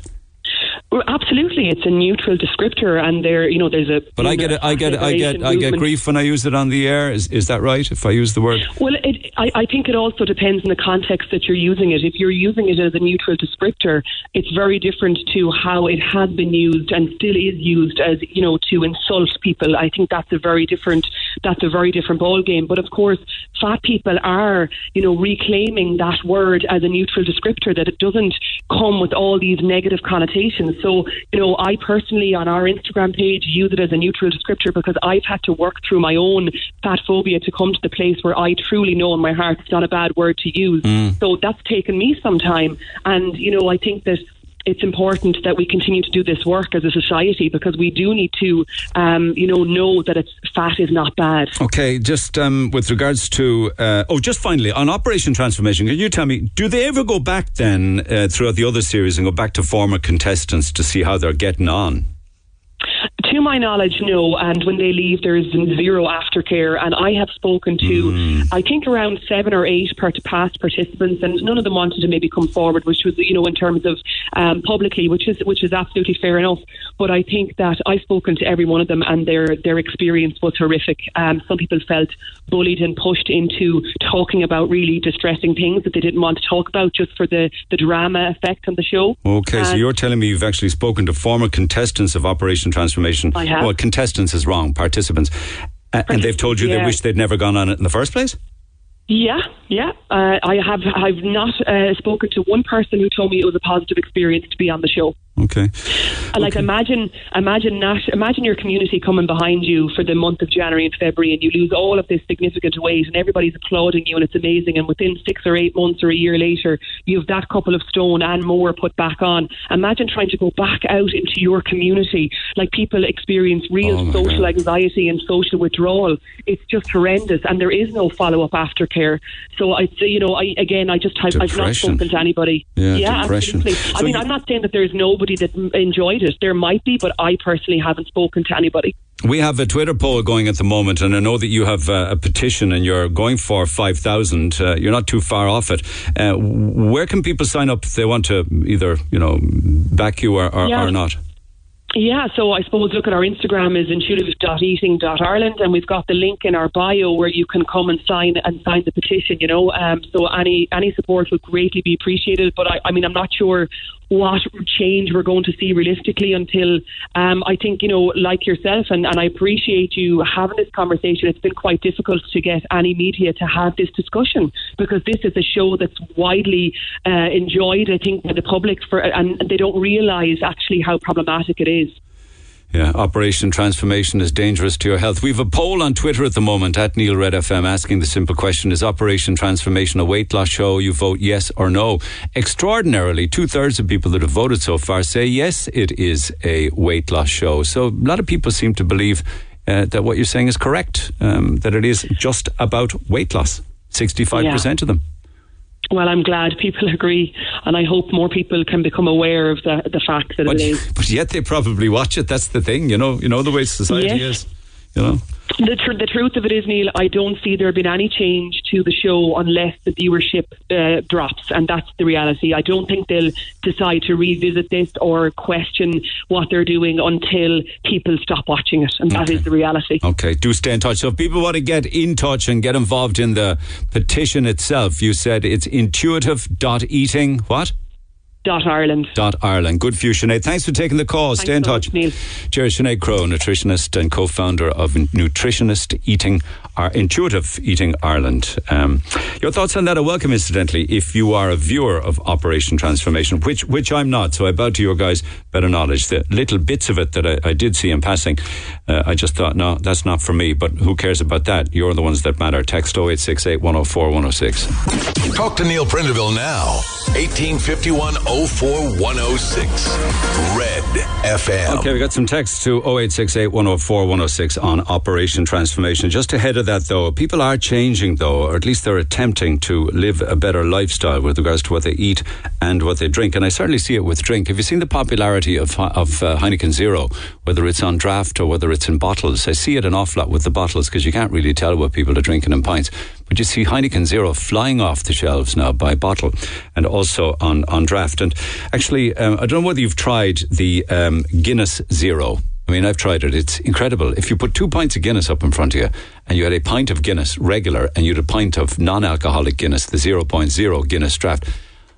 Well, absolutely, it's a neutral descriptor, and there, you know, there's a. But I get, a, I get, I get, I get grief when I use it on the air. Is is that right? If I use the word, well, it, I, I think it also depends on the context that you're using it. If you're using it as a neutral descriptor, it's very different to how it has been used and still is used as, you know, to insult people. I think that's a very different. That's a very different ball game. But of course, fat people are, you know, reclaiming that word as a neutral descriptor, that it doesn't come with all these negative connotations. So, you know, I personally on our Instagram page use it as a neutral descriptor because I've had to work through my own fat phobia to come to the place where I truly know in my heart it's not a bad word to use. Mm. So that's taken me some time. And, you know, I think that it's important that we continue to do this work as a society because we do need to, um, you know, know that it's, fat is not bad. Okay, just um, with regards to, uh, oh, just finally, on Operation Transformation, can you tell me, do they ever go back then uh, throughout the other series and go back to former contestants to see how they're getting on? To my knowledge, no. And when they leave, there's zero aftercare. And I have spoken to, mm. I think, around seven or eight past participants, and none of them wanted to maybe come forward, which was, you know, in terms of um, publicly, which is which is absolutely fair enough. But I think that I've spoken to every one of them, and their their experience was horrific. Um, some people felt bullied and pushed into talking about really distressing things that they didn't want to talk about, just for the the drama effect on the show. Okay, and so you're telling me you've actually spoken to former contestants of Operation Transformation. I have. Well, contestants is wrong, participants. Uh, and they've told you yeah. they wish they'd never gone on it in the first place? Yeah, yeah. Uh, I have I've not uh, spoken to one person who told me it was a positive experience to be on the show. Okay. And like okay. imagine imagine that, imagine your community coming behind you for the month of January and February, and you lose all of this significant weight and everybody's applauding you and it's amazing, and within six or eight months or a year later you have that couple of stone and more put back on. Imagine trying to go back out into your community. Like, people experience real oh social God. anxiety and social withdrawal. It's just horrendous, and there is no follow up aftercare. So I'd say, you know, I again I just have, I've not spoken to anybody. Yeah, yeah absolutely. So I mean, you, I'm not saying that there's nobody that enjoyed it. There might be, but I personally haven't spoken to anybody. We have a Twitter poll going at the moment, and I know that you have a, a petition and you're going for five thousand. Uh, you're not too far off it. Uh, where can people sign up if they want to either, you know, back you or, or, yeah. or not? Yeah, so I suppose look at our Instagram is intuitive dot eating dot ireland, and we've got the link in our bio where you can come and sign and sign the petition, you know. Um, so any any support would greatly be appreciated. But I, I mean, I'm not sure what change we're going to see realistically until um, I think, you know, like yourself, and, and I appreciate you having this conversation. It's been quite difficult to get any media to have this discussion because this is a show that's widely uh, enjoyed, I think, by the public, for, and they don't realise actually how problematic it is. Yeah, Operation Transformation is dangerous to your health. We have a poll on Twitter at the moment, at Neil Red F M, asking the simple question, is Operation Transformation a weight loss show? You vote yes or no. Extraordinarily, two-thirds of people that have voted so far say yes, it is a weight loss show. So a lot of people seem to believe uh, that what you're saying is correct, um, that it is just about weight loss, sixty-five percent yeah. of them. Well, I'm glad people agree, and I hope more people can become aware of the the fact that but, it is. But yet they probably watch it. That's the thing, you know. You know the way society yes. is. You know. The, tr- the truth of it is, Neil, I don't see there been any change to the show unless the viewership uh, drops, and that's the reality. I don't think they'll decide to revisit this or question what they're doing until people stop watching it, and okay. that is the reality. Okay, do stay in touch. So if people want to get in touch and get involved in the petition itself, you said it's intuitive dot eating, what? Dot Ireland. Dot Ireland. Good for you, Sinead. Thanks for taking the call. Thanks Stay in so touch. Much, Neil. Cheers, Sinead Crowe, nutritionist and co-founder of Nutritionist Eating, our Intuitive Eating Ireland. Um, your thoughts on that are welcome, incidentally, if you are a viewer of Operation Transformation, which which I'm not. So I bow to your guys' better knowledge. The little bits of it that I, I did see in passing, uh, I just thought, no, that's not for me. But who cares about that? You're the ones that matter. Text oh eight six eight, one oh four, one oh six. Talk to Neil Prendeville now. eighteen fifty-one oh four one oh six Red F M. Okay, we got some texts to oh eight six eight, one oh four, one oh six on Operation Transformation. Just ahead of that, though, people are changing, though, or at least they're attempting to live a better lifestyle with regards to what they eat and what they drink. And I certainly see it with drink. Have you seen the popularity of of uh, Heineken Zero, whether it's on draft or whether it's in bottles? I see it an awful lot with the bottles because you can't really tell what people are drinking in pints. But you see Heineken Zero flying off the shelves now by bottle and also on, on draft. And actually, um, I don't know whether you've tried the um, Guinness Zero. I mean, I've tried it. It's incredible. If you put two pints of Guinness up in front of you and you had a pint of Guinness regular and you had a pint of non-alcoholic Guinness, the zero point zero Guinness draft,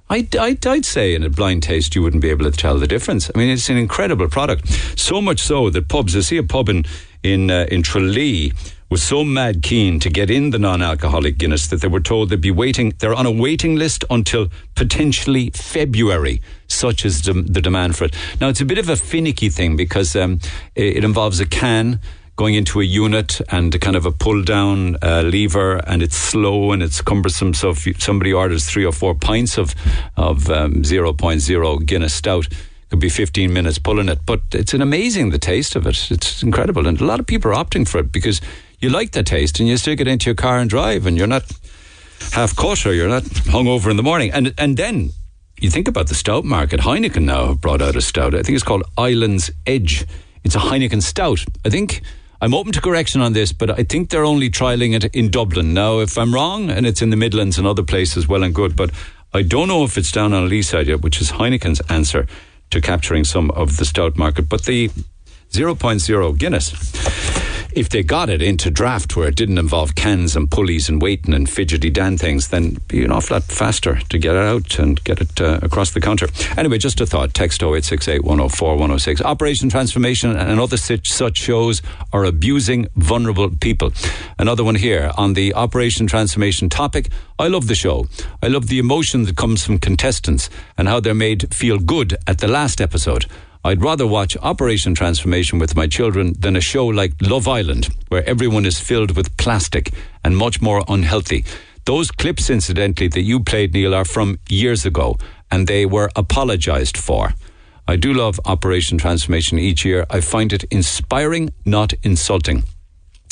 I'd, I'd, I'd say in a blind taste you wouldn't be able to tell the difference. I mean, it's an incredible product. So much so that pubs, I see a pub in, in, uh, in Tralee, was so mad keen to get in the non-alcoholic Guinness that they were told they'd be waiting, they're on a waiting list until potentially February, such is dem- the demand for it. Now, it's a bit of a finicky thing because um, it, it involves a can going into a unit and a kind of a pull-down uh, lever, and it's slow and it's cumbersome. So if you, somebody orders three or four pints of, of um, zero point zero Guinness stout, could be fifteen minutes pulling it. But it's an amazing, the taste of it. It's incredible. And a lot of people are opting for it because you like the taste and you stick it into your car and drive and you're not half cut or you're not hungover in the morning. And and then you think about the stout market. Heineken now have brought out a stout. I think it's called Island's Edge. It's a Heineken stout. I think, I'm open to correction on this, but I think they're only trialling it in Dublin. Now, if I'm wrong, and it's in the Midlands and other places, well and good, but I don't know if it's down on Leaside yet, which is Heineken's answer to capturing some of the stout market. But the zero point zero Guinness, if they got it into draft where it didn't involve cans and pulleys and waiting and fidgety dan things, then be an awful lot faster to get it out and get it uh, across the counter. Anyway, just a thought. Text oh eight six eight, one oh four, one oh six. Operation Transformation and other such shows are abusing vulnerable people. Another one here on the Operation Transformation topic. I love the show. I love the emotion that comes from contestants and how they're made feel good at the last episode. I'd rather watch Operation Transformation with my children than a show like Love Island, where everyone is filled with plastic and much more unhealthy. Those clips, incidentally, that you played, Neil, are from years ago, and they were apologised for. I do love Operation Transformation each year. I find it inspiring, not insulting.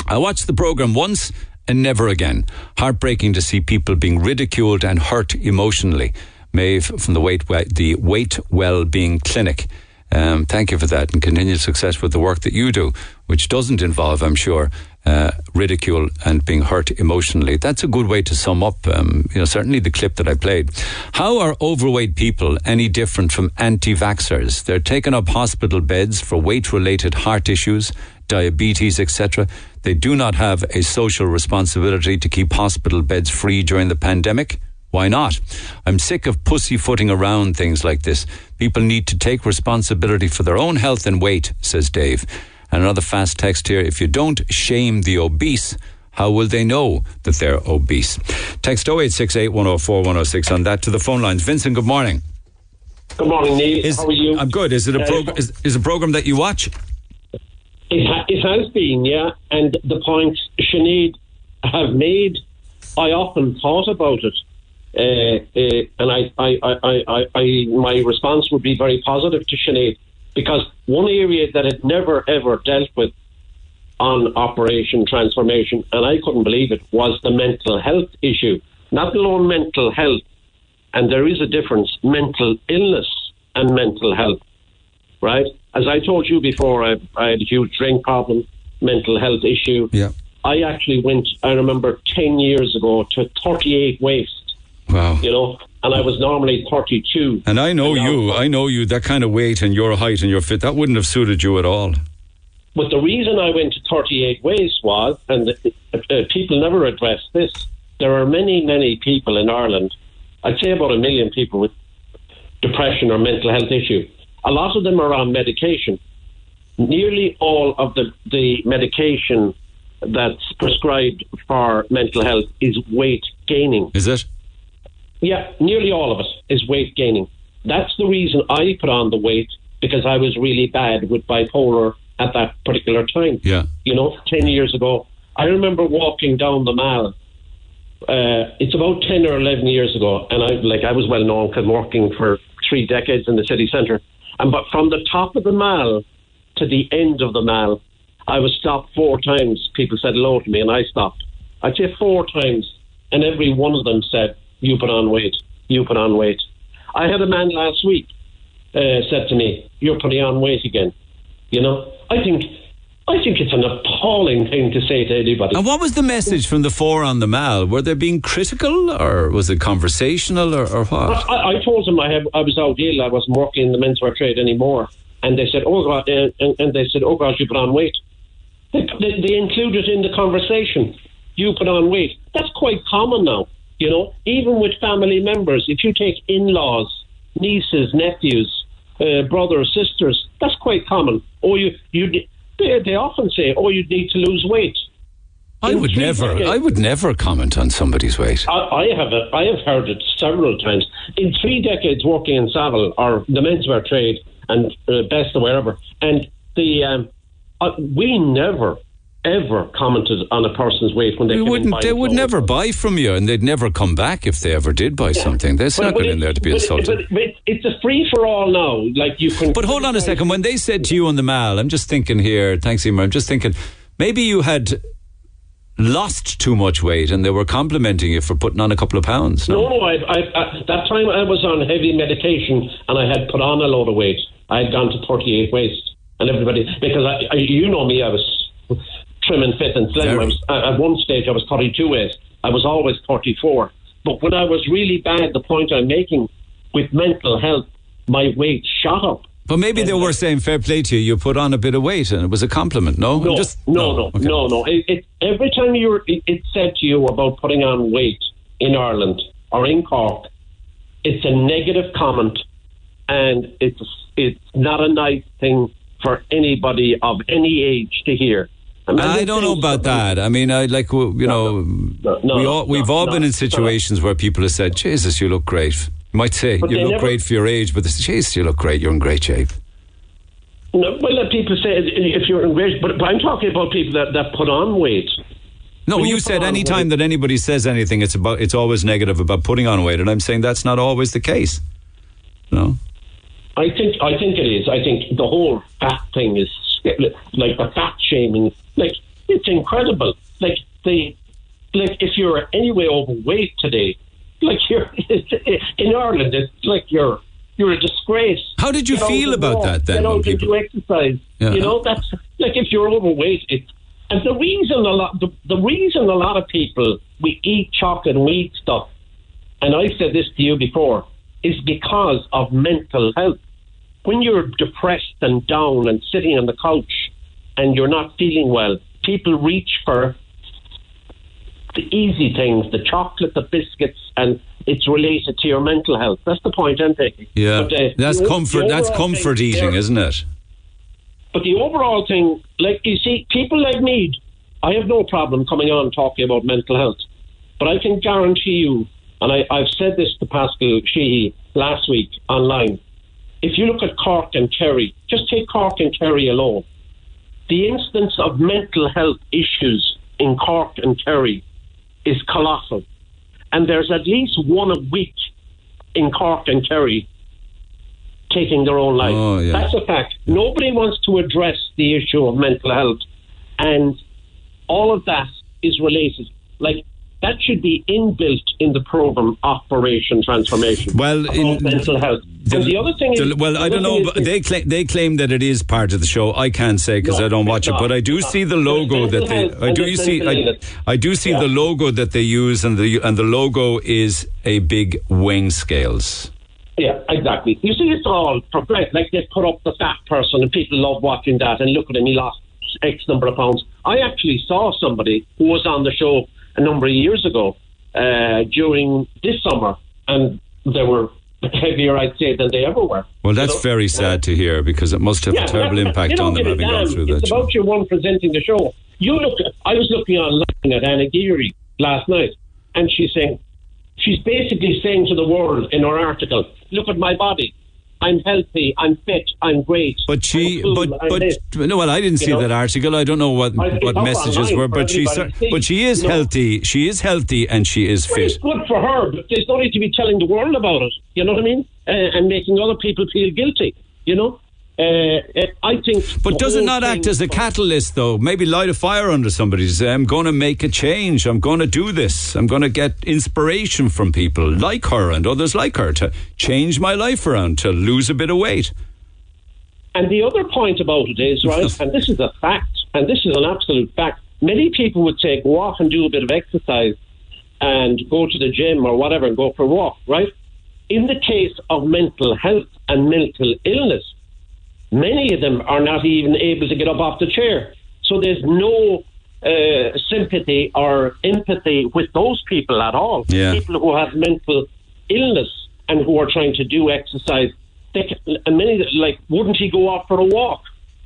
I watched the programme once and never again. Heartbreaking to see people being ridiculed and hurt emotionally. Maeve from the Weight, the Weight Wellbeing Clinic. Um, thank you for that and continued success with the work that you do, which doesn't involve, I'm sure, uh, ridicule and being hurt emotionally. That's a good way to sum up, um, you know, certainly the clip that I played. How are overweight people any different from anti-vaxxers? They're taking up hospital beds for weight-related heart issues, diabetes, et cetera. They do not have a social responsibility to keep hospital beds free during the pandemic. Why not? I'm sick of pussyfooting around things like this. People need to take responsibility for their own health and weight, says Dave. And another fast text here. If you don't shame the obese, how will they know that they're obese? Text oh eight six eight, one oh four, one oh six on that to the phone lines. Vincent, good morning. Good morning, Neil. Is, how are you? I'm good. Is it a, prog- is, is a program that you watch? It, ha- it has been, yeah. And the points Sinead have made, I often thought about it. Uh, uh, and I, I, I, I, I, my response would be very positive to Sinead, because one area that it never ever dealt with on Operation Transformation, and I couldn't believe it, was the mental health issue. Not alone mental health, and there is a difference, mental illness and mental health, right? As I told you before, I, I had a huge drink problem, mental health issue. Yeah. I actually went, I remember ten years ago, to thirty-eight waifs. Wow. You know, and I was normally thirty-two. And I know and you, I know you, that kind of weight and your height and your fit, that wouldn't have suited you at all. But the reason I went to thirty-eight ways was, and uh, uh, people never address this, there are many, many people in Ireland, I'd say about a million people with depression or mental health issue. A lot of them are on medication. Nearly all of the, the medication that's prescribed for mental health is weight gaining. Is it? Yeah, nearly all of it is weight gaining. That's the reason I put on the weight, because I was really bad with bipolar at that particular time. Yeah. You know, ten years ago, I remember walking down the mall. Uh, it's about ten or eleven years ago, and I like I was well known because I'm working for three decades in the city centre. And but from the top of the mall to the end of the mall, I was stopped four times. People said hello to me, and I stopped. I'd say four times, and every one of them said, "You put on weight. You put on weight." I had a man last week uh, said to me, "You're putting on weight again." You know, I think. I think it's an appalling thing to say to anybody. And what was the message from the four on the mall? Were they being critical, or was it conversational, or, or what? I, I told them I, had, I was out ill. I wasn't working in the menswear trade anymore, and they said, "Oh God!" And, and they said, "Oh God, you put on weight." They, they, they included in the conversation, "You put on weight." That's quite common now, you know. Even with family members, if you take in-laws, nieces, nephews, uh, brothers, sisters, that's quite common. Or you you. They, they often say, "Oh, you need to lose weight." I would never. Decades, I would never comment on somebody's weight. I, I have. A, I have heard it several times. In three decades working in Savile or the menswear trade and uh, Best or wherever, and the um, uh, we never ever commented on a person's weight when they you came wouldn't. They would never buy from you, and they'd never come back if they ever did buy yeah. something. That's but, not but going it, in there to be but assaulted. It, but, but it's a free for all now. Like you can. But hold on a second. When they said to you on the mall, I'm just thinking here. Thanks, Emer. I'm just thinking maybe you had lost too much weight, and they were complimenting you for putting on a couple of pounds. No, no. no I, I, I, that time I was on heavy medication, and I had put on a load of weight. I had gone to forty-eight waist, and everybody because I, I, you know me, I was. Trim and fit and slim. I was, at one stage, I was thirty-two waist. I was always thirty-four. But when I was really bad, the point I'm making with mental health, my weight shot up. But maybe and they were like, saying, "Fair play to you. You put on a bit of weight," and it was a compliment. No, no, just, no, no, no, okay. no. no. It, it, every time you were, it, it said to you about putting on weight in Ireland or in Cork, it's a negative comment, and it's it's not a nice thing for anybody of any age to hear. I, mean, I don't know about that. I mean, I like you know, no, no, no, we all, we've no, all no, been in situations no. where people have said, "Jesus, you look great." You might say, but "You look never, great for your age," but they say, "Jesus, you look great. You're in great shape." No, well, people say if you're in great, but, but I'm talking about people that, that put on weight. No, when you, you said any time that anybody says anything, it's about it's always negative about putting on weight, and I'm saying that's not always the case. No, I think I think it is. I think the whole fat thing is like the fat shaming. Like, it's incredible. Like, they, like if you're anyway overweight today, like you're, in Ireland, it's like you're, you're a disgrace. How did you get feel about walk, that then? You know, did people... you exercise? Yeah. You know, that's, like if you're overweight, it's, and the reason a lot, the, the reason a lot of people, we eat chocolate and we eat stuff, and I said this to you before, is because of mental health. When you're depressed and down and sitting on the couch, and you're not feeling well, people reach for the easy things, the chocolate, the biscuits, and it's related to your mental health. That's the point I'm taking. Yeah, but, uh, that's comfort. That's comfort eating, isn't it? But the overall thing, like you see, people like me, I have no problem coming on talking about mental health, but I can guarantee you, and I, I've said this to Pascal Sheehy last week online, if you look at Cork and Kerry, just take Cork and Kerry alone, the incidence of mental health issues in Cork and Kerry is colossal. And there's at least one a week in Cork and Kerry taking their own life. Oh, yeah. That's a fact. Yeah. Nobody wants to address the issue of mental health. And all of that is related. Like, that should be inbuilt in the programme Operation Transformation. Well, in mental health. The, and the other thing the, is... Well, I don't know, but they, cla- they claim that it is part of the show. I can't say because no, I don't watch it, not, but I do see the logo that they... I do, you see, I, I do see yeah. the logo that they use, and the and the logo is a big weighing scales. Yeah, exactly. You see, it's all progressive. Like, they put up the fat person, and people love watching that, and look at him, he lost X number of pounds. I actually saw somebody who was on the show a number of years ago uh, during this summer, and they were heavier, I'd say, than they ever were. Well, that's you know? very sad uh, to hear, because it must have yeah, a terrible impact on them having gone through that. It's about your one presenting the show. You look. I was looking online at Anna Geary last night, and she's saying, she's basically saying to the world in her article, look at my body. I'm healthy, I'm fit, I'm great. But she, cool, but, but, no, well, I didn't see you know? that article. I don't know what, what messages were, but she, but she is no. healthy. She is healthy and she is well, fit. It's good for her, but there's no need to be telling the world about it. You know what I mean? Uh, and making other people feel guilty, you know? Uh, I think. But does it not act as a catalyst, though? Maybe light a fire under somebody to say, I'm going to make a change. I'm going to do this. I'm going to get inspiration from people like her and others like her to change my life around, to lose a bit of weight. And the other point about it is, right, and this is a fact, and this is an absolute fact, many people would take a walk and do a bit of exercise and go to the gym or whatever and go for a walk, right? In the case of mental health and mental illness, many of them are not even able to get up off the chair. So there's no uh, sympathy or empathy with those people at all. Yeah. People who have mental illness and who are trying to do exercise, they can, and many like, wouldn't he go off for a walk?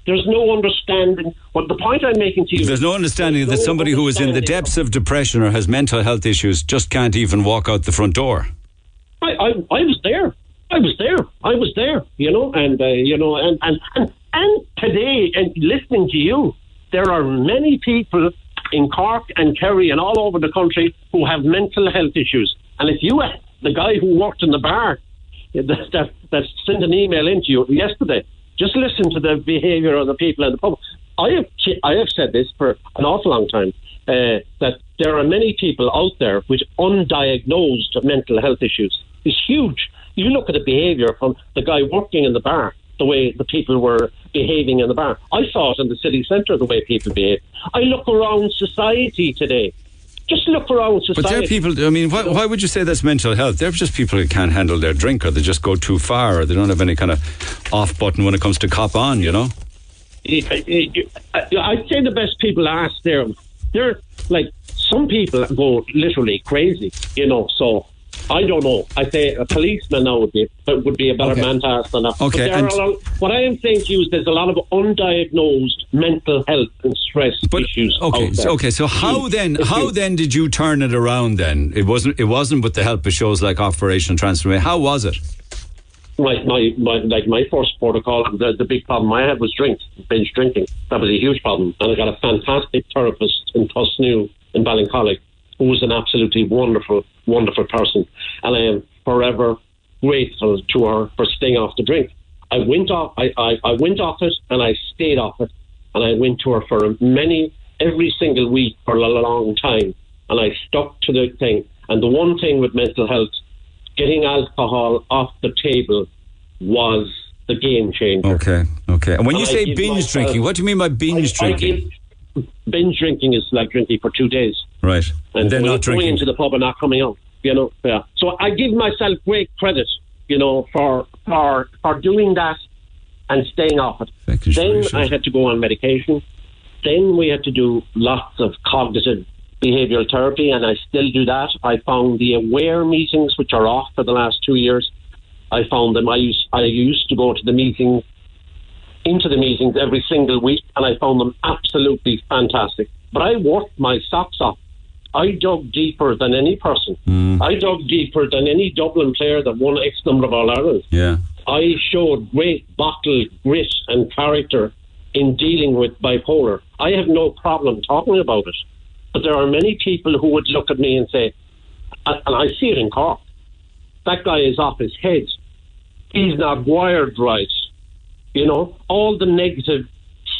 There's no understanding. Well, the point I'm making to you... There's no understanding there's no that somebody who is in the depths of depression or has mental health issues just can't even walk out the front door. I, I, I was there. I was there. I was there, you know, and, uh, you know, and, and, and, and today, and listening to you, there are many people in Cork and Kerry and all over the country who have mental health issues. And if you, the guy who worked in the bar that, that, that sent an email into you yesterday, just listen to the behaviour of the people in the pub. I have, I have said this for an awful long time, uh, that there are many people out there with undiagnosed mental health issues. It's huge. You look at the behaviour from the guy working in the bar, the way the people were behaving in the bar. I saw it in the city centre, the way people behave. I look around society today. Just look around society. But there are people, I mean, why, why would you say that's mental health? They're just people who can't handle their drink, or they just go too far, or they don't have any kind of off button when it comes to cop on, you know? I'd say the best people I ask there, they're like, some people go literally crazy, you know, so... I don't know. I say a policeman nowadays would be a better okay. man to ask than that. Okay. But there are lot, what I am saying to you is there's a lot of undiagnosed mental health and stress but, issues. Okay. Out there. Okay. So how then? How then did you turn it around? Then it wasn't. It wasn't with the help of shows like Operation Transformation. How was it? Right. My, my like my first protocol. The, the big problem I had was drink, binge drinking. That was a huge problem, and I got a fantastic therapist in Tusnew in Ballincollig, who was an absolutely wonderful, wonderful person. And I am forever grateful to her for staying off the drink. I went off I, I, I went off it and I stayed off it. And I went to her for many, every single week for a long time. And I stuck to the thing. And the one thing with mental health, getting alcohol off the table was the game changer. Okay, okay. And when and you I say binge myself, drinking, what do you mean by binge I, drinking? I give, binge drinking is like drinking for two days. Right. And they're not drinking. Going into the pub and not coming out, you know. Yeah. So I give myself great credit, you know, for for for doing that and staying off it. Then I had to go on medication. Then we had to do lots of cognitive behavioural therapy, and I still do that. I found the AWARE meetings, which are off for the last two years. I found them. I used, I used to go to the meetings, into the meetings every single week, and I found them absolutely fantastic. But I worked my socks off. I dug deeper than any person. Mm. I dug deeper than any Dublin player that won X number of All-Ireland. Yeah. I showed great bottle, grit and character in dealing with bipolar. I have no problem talking about it. But there are many people who would look at me and say, and I see it in Cork, that guy is off his head. He's not wired right. You know, all the negative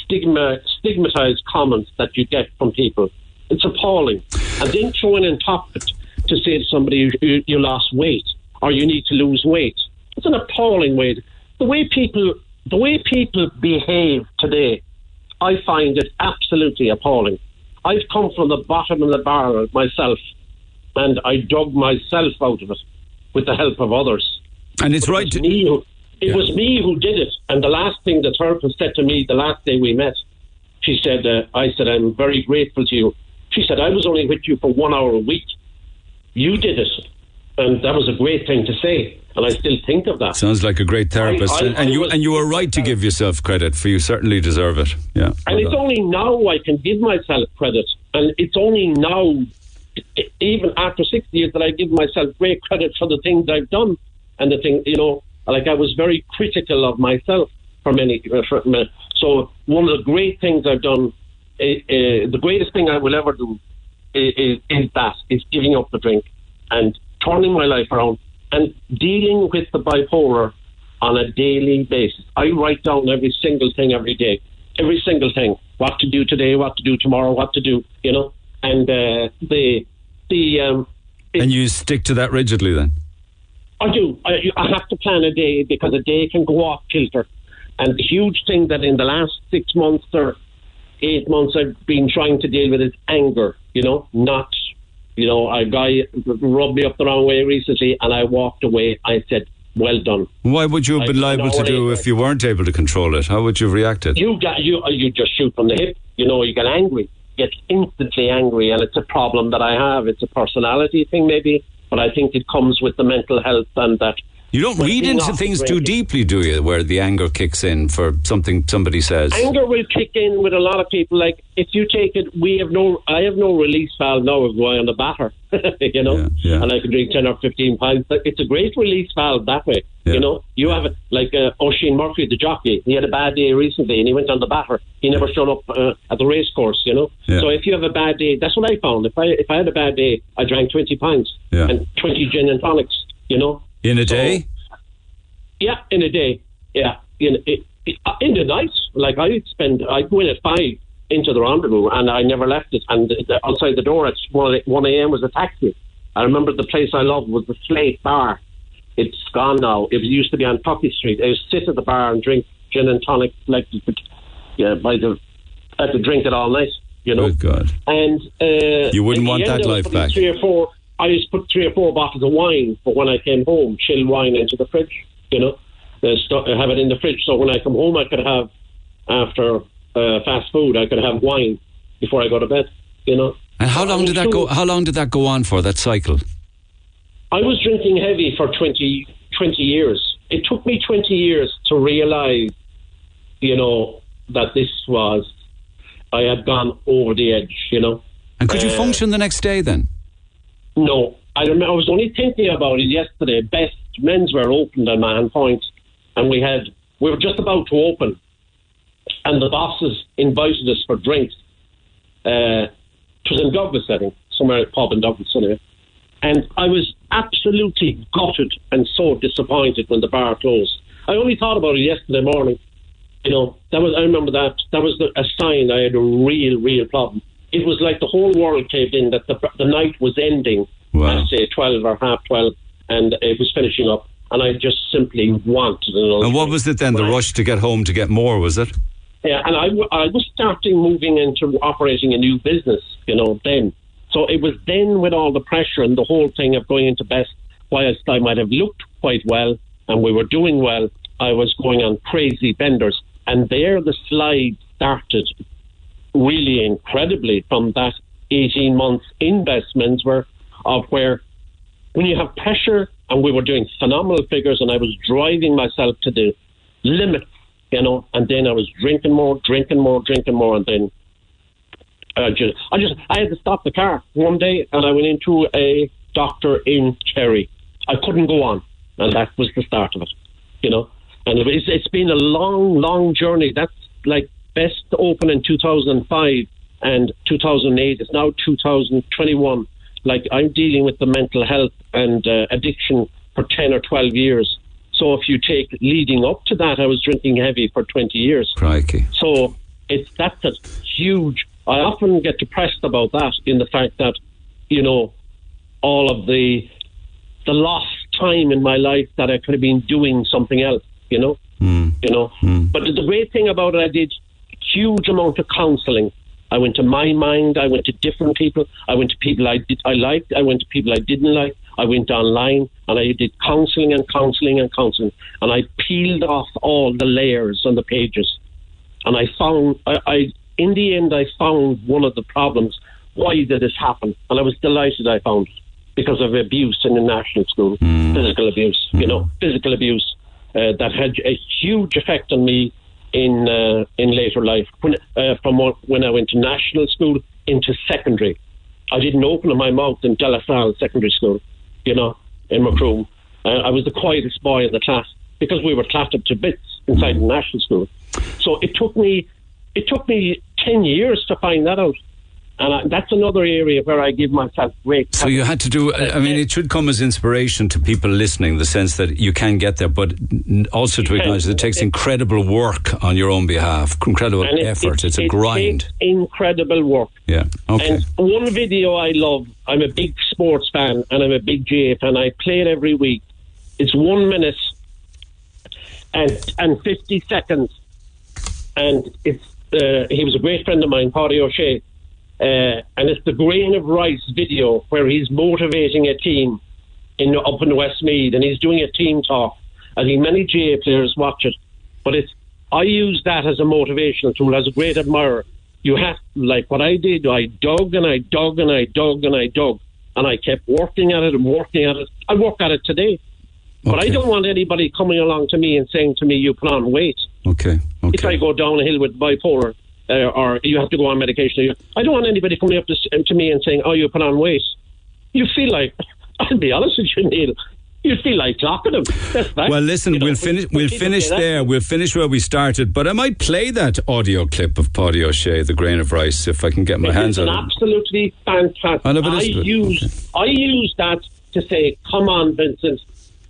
stigma, stigmatized comments that you get from people. It's appalling. And then throwing in top of it to say to somebody, you, you lost weight or you need to lose weight. It's an appalling way. The way people, the way people behave today, I find it absolutely appalling. I've come from the bottom of the barrel myself, and I dug myself out of it with the help of others. And it's right. It was, to... me, who, it yeah. was me who did it. And the last thing the therapist said to me the last day we met, she said, uh, I said, I'm very grateful to you. She said, I was only with you for one hour a week. You did it. and that was a great thing to say, and I still think of that. Sounds like a great therapist. I, I, and I you was, and you were right to give yourself credit, for you certainly deserve it. Yeah. And it's that. Only now I can give myself credit, and it's only now, even after six years, that I give myself great credit for the things I've done, and the thing, you know, like I was very critical of myself for many, for many. So one of the great things I've done, uh, uh, the greatest thing I will ever do is, is, is that, is giving up the drink and turning my life around and dealing with the bipolar on a daily basis. I write down every single thing every day, every single thing, what to do today, what to do tomorrow, what to do, you know, and uh, the... the um, and you stick to that rigidly then? I do. I, I have to plan a day, because a day can go off kilter. And the huge thing that in the last six months or eight months I've been trying to deal with is anger, you know, not, you know, a guy rubbed me up the wrong way recently and I walked away. I said, well done. Why would you have been liable to do if you weren't able to control it? How would you have reacted? You got, you, you just shoot from the hip. You know, you get angry, you get instantly angry, and it's a problem that I have. It's a personality thing maybe, but I think it comes with the mental health and that. You don't read into things too deeply, do you, where the anger kicks in for something somebody says? Anger will kick in with a lot of people. Like, if you take it, we have no, I have no release valve now of going on the batter, you know, yeah, yeah. And I can drink ten or fifteen pints. It's a great release valve that way, yeah. You know. You have it, like uh, Oisin Murphy, the jockey, he had a bad day recently and he went on the batter. He never showed up uh, at the race course, you know. Yeah. So if you have a bad day, that's what I found. If I, if I had a bad day, I drank twenty pints, yeah, and twenty gin and tonics, you know. In a day? So, yeah, in a day. Yeah, in in, in the night. Like I spend, I go in at five into the rendezvous, and I never left it. And the, outside the door at one a.m. was a taxi. I remember the place I loved was the Slate Bar. It's gone now. It used to be on Poppy Street. I would sit at the bar and drink gin and tonic, like yeah, by the I could drink it all night. You know. Good God. And uh, you wouldn't want that life back. Three or four. I just put three or four bottles of wine, but when I came home, chill wine into the fridge, you know, I have it in the fridge. So when I come home, I could have, after uh, fast food, I could have wine before I go to bed, you know. And how long did that go? How long did that go on for, that cycle? I was drinking heavy for twenty, twenty years. It took me twenty years to realise, you know, that this was, I had gone over the edge, you know. And could you uh, function the next day then? No, I remember, I was only thinking about it yesterday. Best menswear opened on Mahon Point, and we had we were just about to open, and the bosses invited us for drinks. Uh, it was in Douglas, I think, somewhere at a pub in Douglas, anyway. And I was absolutely gutted and so disappointed when the bar closed. I only thought about it yesterday morning. You know, that was I remember that that was the, a sign I had a real, real problem. It was like the whole world caved in, that the, the night was ending, wow, at say twelve or half twelve, and it was finishing up, and I just simply wanted another. And what was it then? The rush to get home to get more, was it? Yeah, and I, I was starting moving into operating a new business, you know, then. So it was then, with all the pressure and the whole thing of going into Best, whilst I might have looked quite well and we were doing well, I was going on crazy benders, and there the slide started. Really incredibly, from that eighteen months investments were of where when you have pressure, and we were doing phenomenal figures, and I was driving myself to the limit, you know, and then I was drinking more, drinking more, drinking more, and then I just, I just, I had to stop the car one day, and I went into a doctor in Kerry. I couldn't go on, and that was the start of it, you know, and it's, it's been a long, long journey. That's like Best open in two thousand five and two thousand eight. It's now two thousand twenty-one. Like, I'm dealing with the mental health and uh, addiction for ten or twelve years. So if you take leading up to that, I was drinking heavy for twenty years. Crikey. So it's that's a huge... I often get depressed about that, in the fact that, you know, all of the the lost time in my life that I could have been doing something else, you know? Mm. You know? Mm. But the great thing about it, I did... huge amount of counselling. I went to My Mind, I went to different people, I went to people I did, I liked, I went to people I didn't like, I went online, and I did counselling and counselling and counselling, and I peeled off all the layers on the pages, and I found, I, I in the end I found one of the problems, why did this happen, and I was delighted I found it, because of abuse in the national school, mm. physical abuse, mm. you know, physical abuse uh, that had a huge effect on me in uh, in later life. When, uh, from what, when I went to national school into secondary, I didn't open my mouth in De La Salle Secondary School, you know, in Macroom. Uh, I was the quietest boy in the class because we were clapped up to bits inside mm. the national school. So it took me, it took me ten years to find that out. And I, that's another area where I give myself great. So you had to do, I mean, it should come as inspiration to people listening, the sense that you can get there, but also to acknowledge that it takes incredible work on your own behalf, incredible it, effort. It, it's a it grind. Incredible work. Yeah. Okay. And one video I love, I'm a big sports fan and I'm a big G A fan. I play it every week. It's one minute and, and fifty seconds. And it's, uh, he was a great friend of mine, Paddy O'Shea. Uh, and it's the grain of rice video where he's motivating a team in up in Westmead, and he's doing a team talk. I think many G A players watch it, but it's I use that as a motivational tool, as a great admirer. You have like what I did. I dug and I dug and I dug and I dug, and I kept working at it and working at it. I work at it today, okay. But I don't want anybody coming along to me and saying to me, "You put on weight." Okay. Okay. If I go downhill with bipolar. Uh, or you have to go on medication. I don't want anybody coming up to, to me and saying, oh, you put on weight. You feel like, I'll be honest with you, Neil, you feel like clocking him. That's that. Well, listen, you we'll know, finish, we'll finish there. We'll finish where we started. But I might play that audio clip of Paddy O'Shea, The Grain of Rice, if I can get my it hands on it. It's absolutely fantastic. I, I, use, okay. I use that to say, come on, Vincent,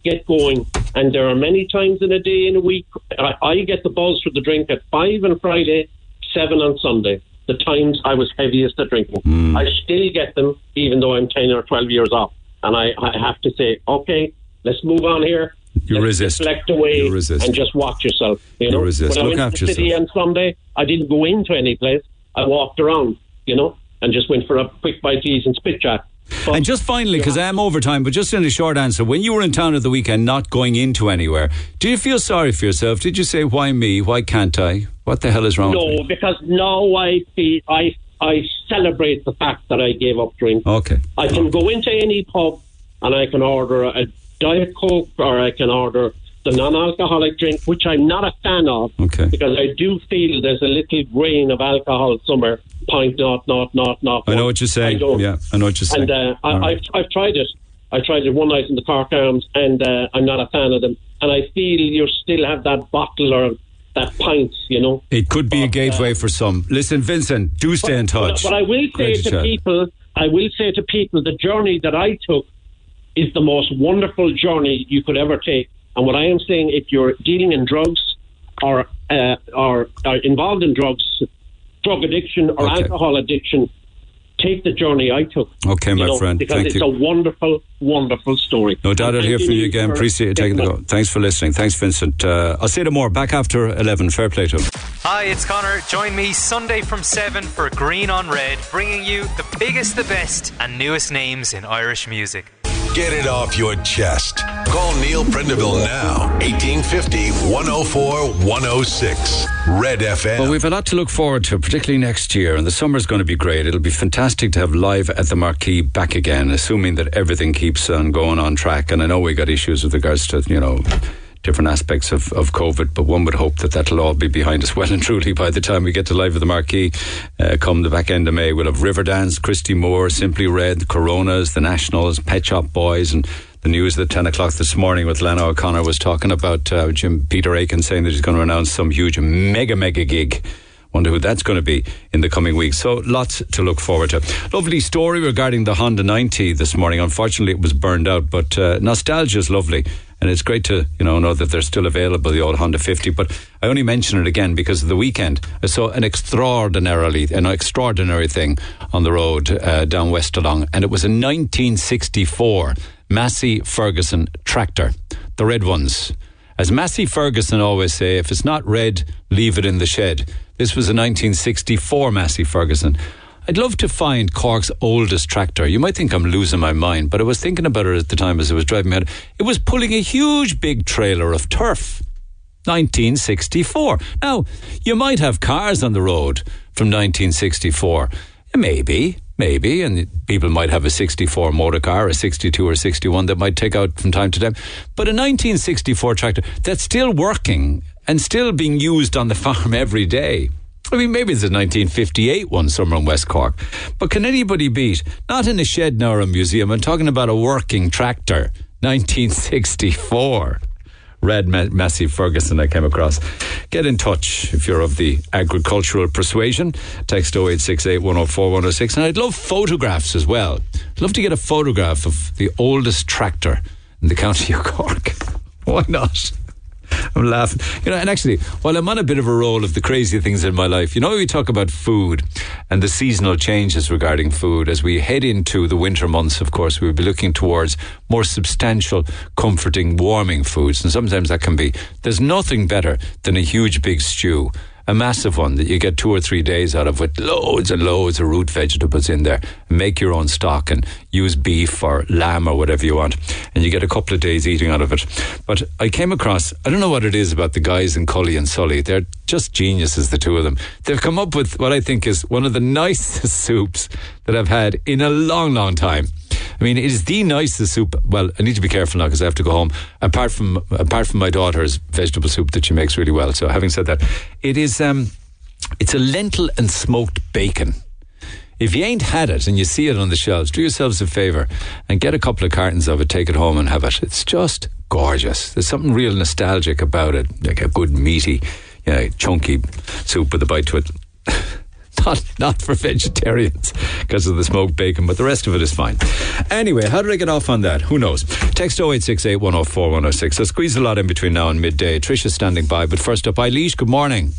get going. And there are many times in a day, in a week, I, I get the buzz for the drink at five on Friday, seven on Sunday, the times I was heaviest at drinking. Mm. I still get them, even though I'm ten or twelve years off. And I, I have to say, okay, let's move on here. You let's resist. Deflect away you resist. And just watch yourself. You, know? you resist. When Look I went to the city yourself. On Sunday, I didn't go into any place. I walked around, you know, and just went for a quick bite to eat and spit chat. But and just finally, because I am over time, but just in a short answer, when you were in town at the weekend, not going into anywhere, do you feel sorry for yourself? Did you say, why me? Why can't I? What the hell is wrong no, with me? No, because now I, feel, I, I celebrate the fact that I gave up drinking. Okay. I can go into any pub and I can order a Diet Coke or I can order the non-alcoholic drink, which I'm not a fan of, okay. Because I do feel there's a little grain of alcohol somewhere. Point not, not, not, not. I know what you're saying. I yeah, I know what you're saying. And uh, I, right. I've, I've tried it. I tried it one night in the Cork Arms, and uh, I'm not a fan of them. And I feel you still have that bottle or that pint, you know. It could be but, a gateway uh, for some. Listen, Vincent, do stay but, in touch. But, but I will say Great to chat. people, I will say to people, the journey that I took is the most wonderful journey you could ever take. And what I am saying, if you're dealing in drugs or uh, or are involved in drugs. drug addiction or okay. alcohol addiction, take the journey I took. Okay, my know, friend. Because Thank it's you. a wonderful, wonderful story. No doubt I'll hear from you again. Appreciate you taking the call. Thanks for listening. Thanks, Vincent. Uh, I'll say no more. Back after eleven. Fair play to him. Hi, it's Connor. Join me Sunday from seven for Green on Red, bringing you the biggest, the best and newest names in Irish music. Get it off your chest. Call Neil Prendeville now. eighteen fifty, one oh four, one oh six. Red F M. Well, we've a lot to look forward to, particularly next year. And the summer's going to be great. It'll be fantastic to have Live at the Marquee back again, assuming that everything keeps on going on track. And I know we got issues with regards to, you know, different aspects of, of COVID, but one would hope that that'll all be behind us well and truly by the time we get to Live at the Marquee uh, come the back end of May. We'll have Riverdance, Christy Moore, Simply Red, the Coronas, the Nationals, Pet Shop Boys, and the news at ten o'clock this morning with Lana O'Connor was talking about uh, Jim Peter Aiken saying that he's going to announce some huge mega mega gig. Wonder who that's going to be in the coming weeks. So lots to look forward to. Lovely story regarding the Honda ninety this morning. Unfortunately it was burned out, but uh, nostalgia is lovely. And it's great to, you know, know that they're still available, the old Honda fifty. But I only mention it again because of the weekend. I saw an extraordinarily, an extraordinary thing on the road uh, down West Along. And it was a nineteen sixty-four Massey Ferguson tractor. The red ones. As Massey Ferguson always say, if it's not red, leave it in the shed. This was a nineteen sixty-four Massey Ferguson. I'd love to find Cork's oldest tractor. You might think I'm losing my mind, but I was thinking about it at the time as it was driving me out. It was pulling a huge big trailer of turf. nineteen sixty-four. Now, you might have cars on the road from nineteen sixty-four. Maybe. Maybe, and people might have a sixty-four motor car, a sixty-two or sixty-one that might take out from time to time. But a nineteen sixty-four tractor that's still working and still being used on the farm every day. I mean, maybe it's a nineteen fifty-eight one somewhere in West Cork. But can anybody beat, not in a shed now or a museum, I'm talking about a working tractor, nineteen sixty-four. Red Ma- Massey Ferguson I came across. Get in touch if you're of the agricultural persuasion. Text oh eight six eight, one oh four, one oh six. And I'd love photographs as well. I'd love to get a photograph of the oldest tractor in the county of Cork. Why not? I'm laughing. You know, and actually, while I'm on a bit of a roll of the crazy things in my life, you know, we talk about food and the seasonal changes regarding food. As we head into the winter months, of course, we'll be looking towards more substantial, comforting, warming foods. And sometimes that can be, there's nothing better than a huge big stew, a massive one that you get two or three days out of with loads and loads of root vegetables in there. Make your own stock and use beef or lamb or whatever you want. And you get a couple of days eating out of it. But I came across, I don't know what it is about the guys in Cully and Sully. They're just geniuses, the two of them. They've come up with what I think is one of the nicest soups that I've had in a long, long time. I mean, it is the nicest soup. Well, I need to be careful now because I have to go home. Apart from apart from my daughter's vegetable soup that she makes really well. So having said that, it is um, it's a lentil and smoked bacon. If you ain't had it and you see it on the shelves, do yourselves a favour and get a couple of cartons of it, take it home and have it. It's just gorgeous. There's something real nostalgic about it, like a good meaty, you know, chunky soup with a bite to it. Not, not for vegetarians because of the smoked bacon, but the rest of it is fine. Anyway, how did I get off on that? Who knows? Text oh eight six eight, one oh four, one oh six. I'll squeeze a lot in between now and midday. Tricia's standing by, but first up, Eilish, good morning.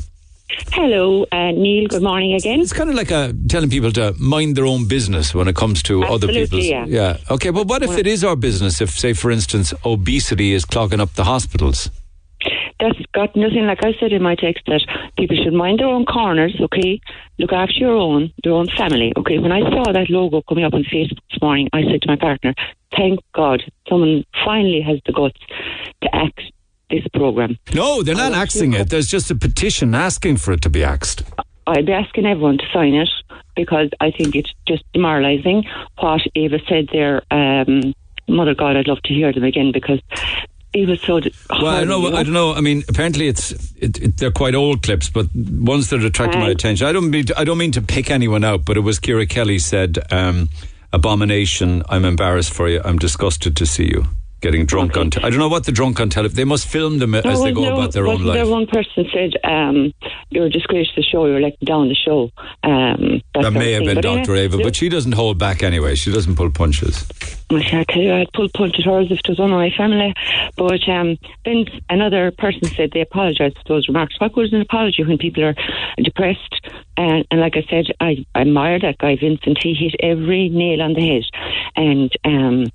Hello, uh, Neil, good morning again. It's kind of like uh, telling people to mind their own business when it comes to Absolutely, other people's. Yeah. yeah. Okay, but what if it is our business if, say, for instance, obesity is clogging up the hospitals? That's got nothing, like I said in my text, that people should mind their own corners, okay? Look after your own, their own family, okay? When I saw that logo coming up on Facebook this morning, I said to my partner, thank God, someone finally has the guts to axe this program. No, they're not axing it. There's just a petition asking for it to be axed. I'd be asking everyone to sign it because I think it's just demoralising what Eva said there. Um, Mother God, I'd love to hear them again because... He was so d- well, I don't know. I don't know. I mean, apparently it's it, it, they're quite old clips, but ones that attracted uh, my attention. I don't mean to, I don't mean to pick anyone out, but it was Ciara Kelly said, um, "Abomination. I'm embarrassed for you. I'm disgusted to see you getting drunk okay. on. Te- I don't know what the drunk on television. They must film them no, as they go no, about their own life. There one person said, um, "You're a disgrace to the show. You're like down the show." Um, that that may have thing. been but Doctor I, Ava, but she doesn't hold back anyway. She doesn't pull punches. I tell you, I'd pull punch at hers if it was on my family. But um, then another person said they apologised for those remarks. What good is an apology when people are depressed? And, and like I said, I, I admire that guy, Vincent. He hit every nail on the head. And, um,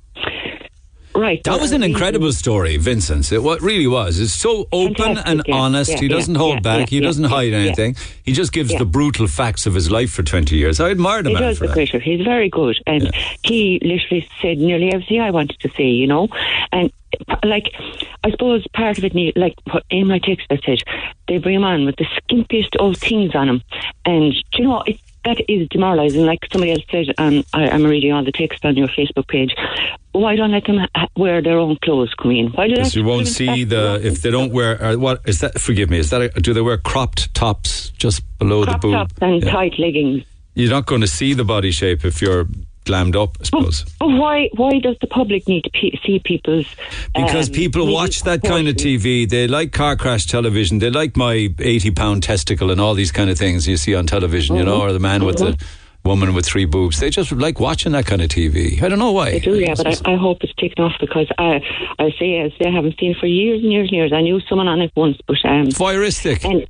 right. That was an incredible story, Vincent. It what really was. It's so open Fantastic, and yeah, honest. Yeah, he doesn't yeah, hold yeah, back. Yeah, he doesn't yeah, hide yeah, anything. Yeah. He just gives yeah. the brutal facts of his life for twenty years. I admired him. He does the creature. He's very good. And yeah. he literally said nearly everything I wanted to say, you know. And, like, I suppose part of it, like, in my text I said, they bring him on with the skimpiest old things on him. And, you know, it's, that is demoralising. Like somebody else said, um, I, I'm reading all the text on your Facebook page. Why don't let them ha- wear their own clothes, Queen? Why do Because you won't see the if they don't wear uh, what is that? Forgive me. Is that a, do they wear cropped tops just below cropped the boob? Cropped tops and yeah. tight leggings. You're not going to see the body shape if you're glammed up, I suppose. But, but why? Why does the public need to p- see people's? Um, because people watch that kind of T V. They like car crash television. They like my eighty-pound testicle and all these kind of things you see on television. Mm-hmm. You know, or the man mm-hmm. with the. Woman with three boobs. They just like watching that kind of T V. I don't know why. They do, yeah, but I, I hope it's taken off because I, I say as I haven't seen it for years and years and years. I knew someone on it once, but um, it's voyeuristic. And,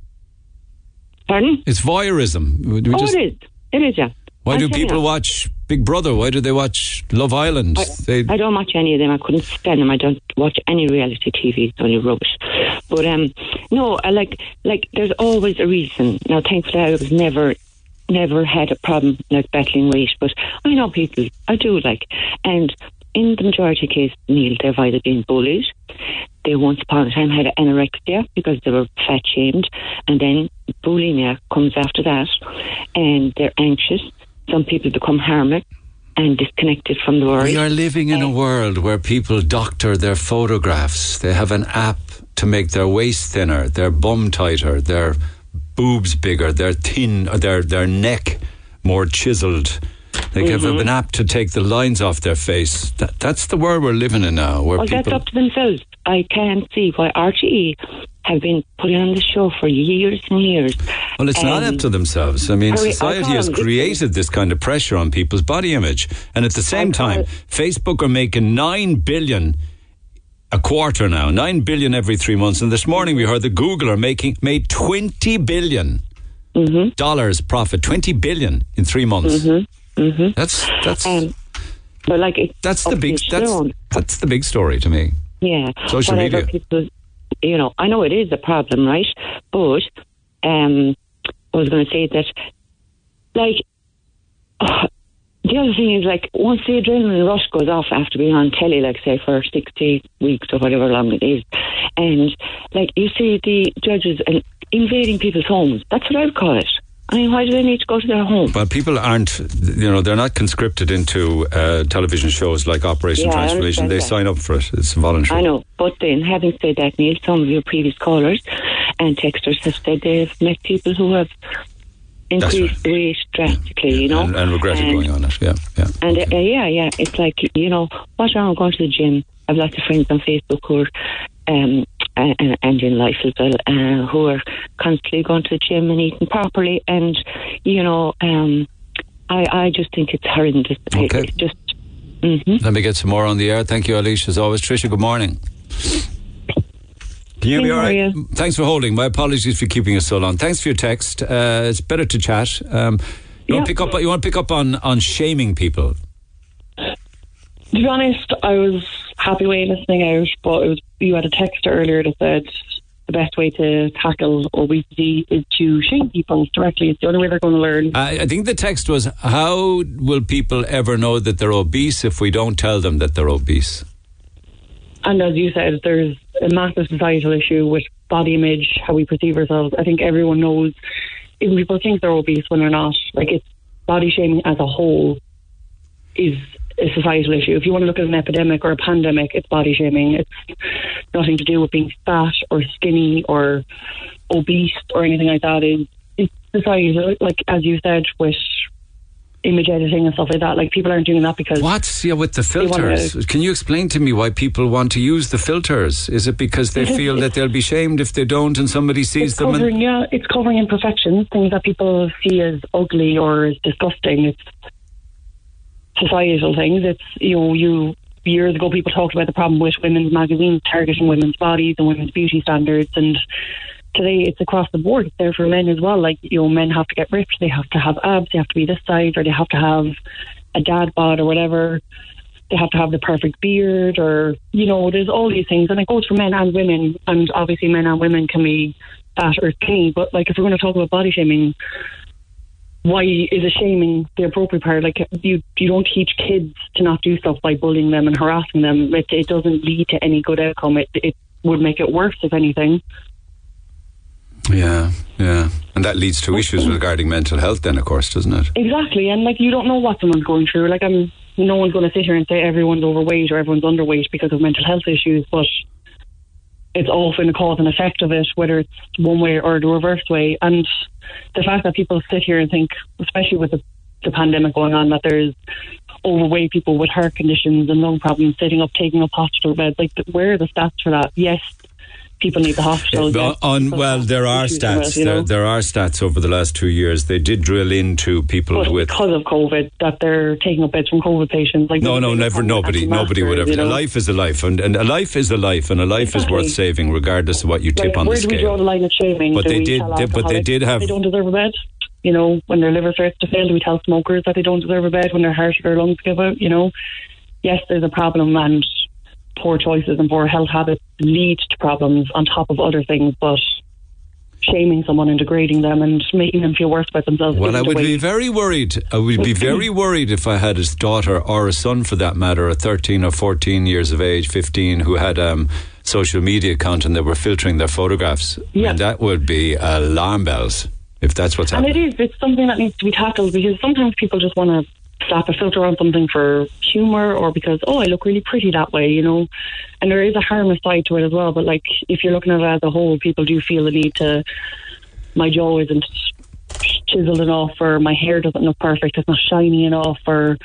pardon? It's voyeurism. We oh, just, it is. It is, yeah. Why I do people you. watch Big Brother? Why do they watch Love Island? I, they, I don't watch any of them. I couldn't stand them. I don't watch any reality T V. It's only rubbish. But um, no, I like like. There's always a reason. Now, thankfully, I was never. never had a problem like battling weight, but I know people, I do like, and in the majority of cases, Neil, they've either been bullied, they once upon a time had anorexia because they were fat shamed, and then bulimia comes after that, and they're anxious, some people become harmic and disconnected from the world. We are living in a world where people doctor their photographs. They have an app to make their waist thinner, their bum tighter, their boobs bigger, their thin, their their neck more chiseled. They have mm-hmm. an app to take the lines off their face. That, that's the world we're living in now. Where well, people... that's up to themselves. I can't see why R T E have been putting on the show for years and years. Well, it's um, not up to themselves. I mean, society has created this kind of pressure on people's body image. And at the same time, Facebook are making nine billion a quarter now, nine billion every three months. And this morning we heard that Google are making made twenty billion dollars mm-hmm. profit, twenty billion in three months. Mm-hmm. Mm-hmm. That's that's um, but like it, that's the big that's, that's the big story to me. Yeah, social Whatever media. People, you know, I know it is a problem, right? But um, I was going to say that, like, oh, the other thing is, like, once the adrenaline rush goes off after being on telly, like, say, for six to eight weeks or whatever long it is, and like you see the judges and invading people's homes. That's what I would call it. I mean, why do they need to go to their home? Well, people aren't, you know, they're not conscripted into uh, television shows like Operation yeah, Transformation. They that. sign up for it. It's voluntary. I know. But then, having said that, Neil, some of your previous callers and texters have said they've met people who have increased right. the rate drastically, yeah, yeah. you know. And, and regretted and, going on it, yeah. yeah. And okay. uh, yeah, yeah. It's like, you know, what's wrong with going to the gym? I have lots of friends on Facebook who are... Um, And, and in life as well, uh, who are constantly going to the gym and eating properly, and you know, um, I, I just think it's horrendous. Okay. It, it's just. Mm-hmm. Let me get some more on the air. Thank you, Alicia, as always. Tricia, good morning. Can you hear me all right? Thanks for holding. My apologies for keeping us so long. Thanks for your text. Uh, it's better to chat. Um, you yeah. want to pick up? You want to pick up on on shaming people? To be honest, I was happy way listening out, but it was, you had a text earlier that said the best way to tackle obesity is to shame people directly. It's the only way they're going to learn. I, I think the text was, how will people ever know that they're obese if we don't tell them that they're obese? And as you said, there's a massive societal issue with body image, how we perceive ourselves. I think everyone knows, even people think they're obese when they're not. Like, it's body shaming as a whole is... a societal issue. If you want to look at an epidemic or a pandemic, it's body shaming. It's nothing to do with being fat or skinny or obese or anything like that. It's, it's societal, like as you said, with image editing and stuff like that. Like, people aren't doing that because... What's yeah, with the filters? To, Can you explain to me why people want to use the filters? Is it because they feel that they'll be shamed if they don't and somebody sees them? Covering, and, yeah, it's covering imperfections, things that people see as ugly or as disgusting. It's societal things. It's, you know, you years ago people talked about the problem with women's magazines targeting women's bodies and women's beauty standards, and today it's across the board. It's there for men as well. Like, you know, men have to get ripped, they have to have abs, they have to be this size, or they have to have a dad bod or whatever, they have to have the perfect beard, or, you know, there's all these things, and it goes for men and women. And obviously men and women can be fat or skinny, but like, if we're going to talk about body shaming, why is it shaming the appropriate part? Like, you you don't teach kids to not do stuff by bullying them and harassing them. It, it doesn't lead to any good outcome. It it would make it worse, if anything. Yeah, yeah. And that leads to issues regarding mental health then, of course, doesn't it? Exactly. And, like, you don't know what someone's going through. Like, I'm no one's going to sit here and say everyone's overweight or everyone's underweight because of mental health issues, but it's often a cause and effect of it, whether it's one way or the reverse way. And the fact that people sit here and think, especially with the, the pandemic going on, that there's overweight people with heart conditions and lung problems sitting up, taking up hospital beds. Like, where are the stats for that? Yes, people need the hospitals. Yeah, on, well, there are stats. With, you know? there, there are stats over the last two years. They did drill into people but with... because of COVID, that they're taking up beds from COVID patients. Like, no, no, never, nobody, nobody would ever. You know? A life is a life, and, and a life is a life, and a life exactly. is worth saving, regardless of what you tip like, on the scale. Where do we draw the line of shaming? But, do they, we did, tell they, but they did have... They don't deserve a bed. You know, when their liver starts to fail, do we tell smokers that they don't deserve a bed when their heart or their lungs give out? You know, yes, there's a problem, and poor choices and poor health habits lead to problems on top of other things, but shaming someone and degrading them and making them feel worse about themselves. Well, I would be very worried. I would be very worried if I had a daughter or a son, for that matter, at thirteen or fourteen years of age, fifteen, who had a um, social media account and they were filtering their photographs. Yeah. And that would be alarm bells. if that's what's happening. And it is, it's something that needs to be tackled, because sometimes people just want to slap a filter on something for humour, or because, oh, I look really pretty that way, you know. And there is a harmless side to it as well, but like, if you're looking at it as a whole, people do feel the need to, my jaw isn't chiseled enough, or my hair doesn't look perfect, it's not shiny enough, or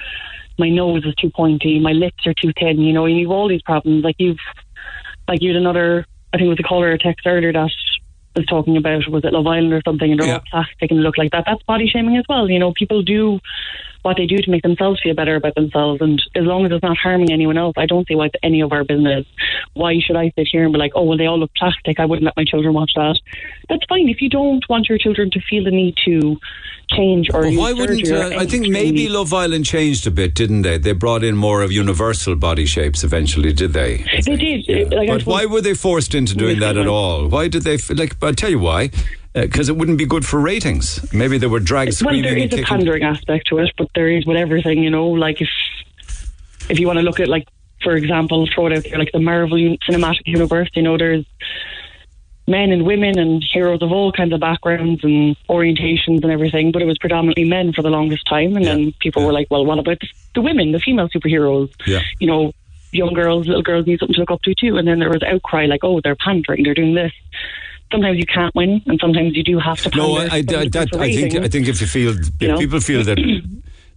my nose is too pointy, my lips are too thin, you know, and you've all these problems. Like you've, like you had another, I think it was a caller or text earlier that was talking about, was it Love Island or something, and they're yeah. all plastic and look like that. That's body shaming as well, you know. People do what they do to make themselves feel better about themselves, and as long as it's not harming anyone else, I don't see why it's any of our business. Why should I sit here and be like, oh, well, they all look plastic, I wouldn't let my children watch that. That's fine if you don't want your children to feel the need to change or well, use why wouldn't uh, I think maybe Love Island changed a bit, didn't they? They brought in more of universal body shapes eventually, did they? They did. Yeah. It, like, but why were they forced into doing that at all? Why did they? F- like, I'll tell you why. Because uh, it wouldn't be good for ratings. Maybe they were drag screaming. Well, there is a pandering aspect to it, but there is with everything, you know. Like if if you want to look at, like, for example, throw it out there, like the Marvel Cinematic Universe, you know, there's men and women and heroes of all kinds of backgrounds and orientations and everything, but it was predominantly men for the longest time, and yeah. then people yeah. were like, well, what about the, the women, the female superheroes? Yeah. You know, young girls, little girls need something to look up to too, and then there was outcry like, oh, they're pandering, they're doing this. Sometimes you can't win, and sometimes you do have to pander. No, I, I, that, I think I think if you feel if you know? people feel that,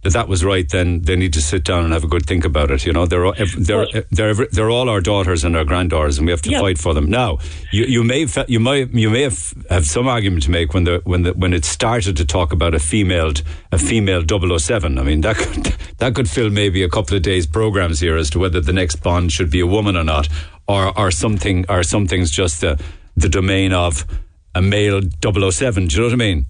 that that was right, then they need to sit down and have a good think about it. You know, they're all, they're but, they're, they're all our daughters and our granddaughters, and we have to yeah. fight for them. Now, you, you may you may you may have, have some argument to make when the when the, when it started to talk about a female a female double oh seven. I mean, that could, that could fill maybe a couple of days' programs here as to whether the next Bond should be a woman or not, or or something or something's just a. the domain of a male double oh seven, do you know what I mean?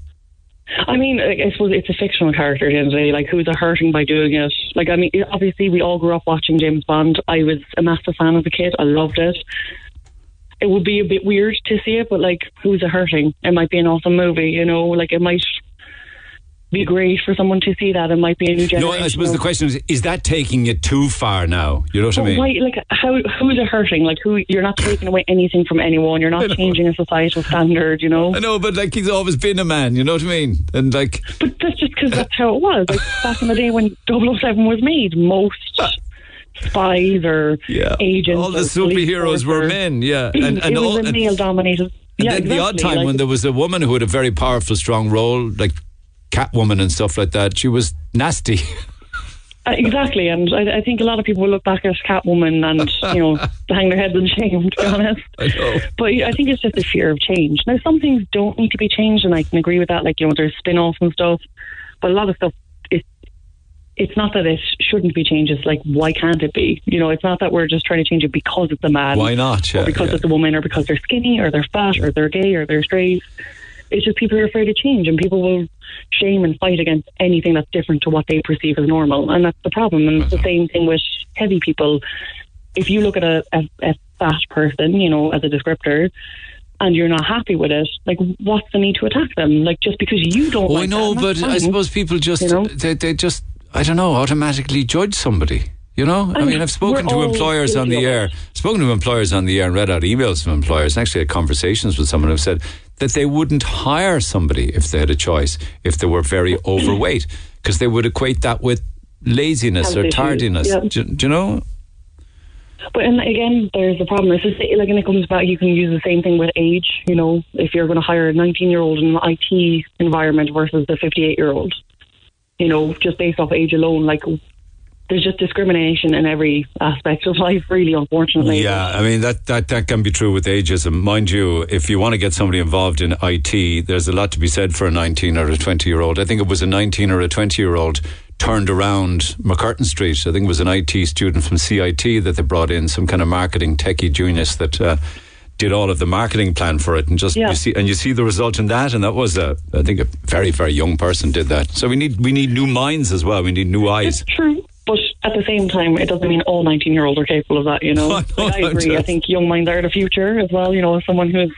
I mean, I suppose it's a fictional character at the end of the day, like, who's a hurting by doing it? Like, I mean, obviously we all grew up watching James Bond. I was a massive fan as a kid, I loved it. It would be a bit weird to see it, but like, who's a hurting? It might be an awesome movie, you know, like it might be great for someone to see that. It might be a new generation. No, I suppose the question is, is that taking it too far now? You know what oh, I mean? Why, like, how, who's it hurting? Like, who? You're not taking away anything from anyone. You're not changing a societal standard, you know? I know, but, like, he's always been a man, you know what I mean? And, like... But that's just because that's how it was. Like, back in the day when double oh seven was made, most... spies or yeah. agents, all the superheroes were men, yeah, and, and it was all, a male dominated. Yeah, and then exactly. the odd time like, when there was a woman who had a very powerful, strong role, like Catwoman and stuff like that, she was nasty. uh, exactly, and I, I think a lot of people look back at Catwoman and, you know, hang their heads in shame, to be honest. I know. But I think it's just a fear of change. Now, some things don't need to be changed, and I can agree with that, like, you know, there's spin-offs and stuff, but a lot of stuff, it, it's not that it shouldn't be changed, it's like, why can't it be? You know, it's not that we're just trying to change it because it's a man. Why not? Yeah, or because yeah. it's a woman, or because they're skinny, or they're fat, or they're gay, or they're straight. It's just people are afraid of change, and people will shame and fight against anything that's different to what they perceive as normal, and that's the problem. And it's the same thing with heavy people. If you look at a, a, a fat person, you know, as a descriptor, and you're not happy with it, like, what's the need to attack them? Like, just because you don't oh, like I know, them, but fine. I suppose people just, you know? they, they just, I don't know, automatically judge somebody. You know, and I mean, I've spoken to employers on the air, spoken to employers on the air and read out emails from employers, and actually had conversations with someone who said that they wouldn't hire somebody if they had a choice, if they were very overweight, because they would equate that with laziness or tardiness. Yeah. Do, do you know? But and again, there's the problem. It's just, like, and it comes back, you can use the same thing with age, you know, if you're going to hire a nineteen-year-old in an I T environment versus the fifty-eight-year-old, you know, just based off age alone, like... There's just discrimination in every aspect of life, really, unfortunately. Yeah, I mean, that, that, that can be true with ageism. Mind you, if you want to get somebody involved in I T, there's a lot to be said for a nineteen or a twenty-year-old. I think it was a nineteen or a twenty-year-old turned around McCurtain Street. I think it was an I T student from C I T that they brought in, some kind of marketing techie genius that uh, did all of the marketing plan for it. And just yeah. you see, and you see the result in that. And that was, a, I think, a very, very young person did that. So we need, we need new minds as well. We need new eyes. That's true. But at the same time, it doesn't mean all nineteen-year-olds are capable of that, you know. Oh, no, like, I agree. I think young minds are the future as well, you know, as someone who's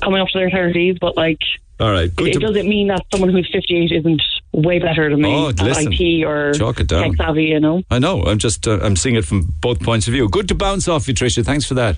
coming up to their thirties. But, like, all right, it, it doesn't mean that someone who's fifty-eight isn't way better than me. Oh, listen, I T or tech savvy, you know. I know. I'm just uh, I'm seeing it from both points of view. Good to bounce off you, Tricia. Thanks for that.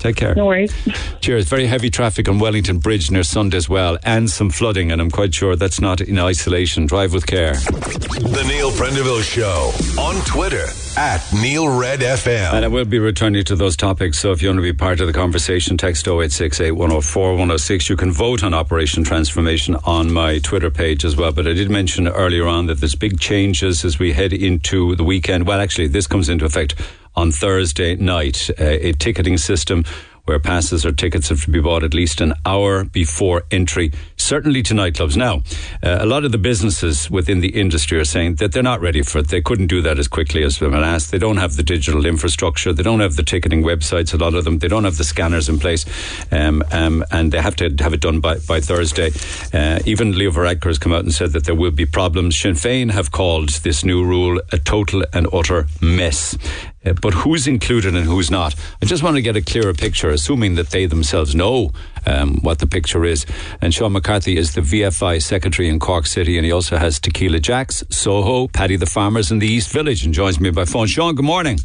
Take care. No worries. Cheers. Very heavy traffic on Wellington Bridge near Sundeswell, and some flooding, and I'm quite sure that's not in isolation. Drive with care. The Neil Prendeville Show on Twitter at Neil Red F M. And I will be returning to those topics, so if you want to be part of the conversation, text oh eight six eight, one oh four, one oh six. You can vote on Operation Transformation on my Twitter page as well, but I did mention earlier on that there's big changes as we head into the weekend. Well, actually, this comes into effect on Thursday night. A, a ticketing system where passes or tickets have to be bought at least an hour before entry, certainly to nightclubs. Now, uh, a lot of the businesses within the industry are saying that they're not ready for it. They couldn't do that as quickly as we've asked. They don't have the digital infrastructure. They don't have the ticketing websites, a lot of them. They don't have the scanners in place. Um, um, and they have to have it done by, by Thursday. Uh, even Leo Varadkar has come out and said that there will be problems. Sinn Féin have called this new rule a total and utter mess. Uh, but who's included and who's not? I just want to get a clearer picture, assuming that they themselves know um, what the picture is. And Sean McCarthy is the V F I secretary in Cork City, and he also has Tequila Jack's, Soho, Paddy the Farmers and the East Village, and joins me by phone. Sean, good morning.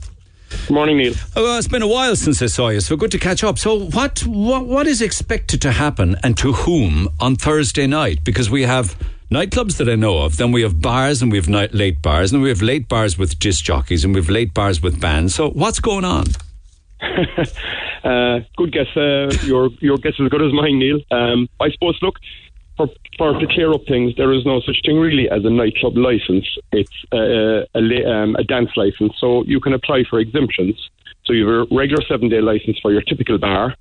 Good morning, Neil. Oh, it's been a while since I saw you, so good to catch up. So what, what what is expected to happen and to whom on Thursday night? Because we have nightclubs that I know of, then we have bars and we have night, late bars, and we have late bars with disc jockeys, and we have late bars with bands. So what's going on? uh, good guess. Uh, your your guess is as good as mine, Neil. Um, I suppose, look, for, for to clear up things, there is no such thing really as a nightclub licence. It's a, a, um, a dance licence, so you can apply for exemptions. So you have a regular seven-day licence for your typical bar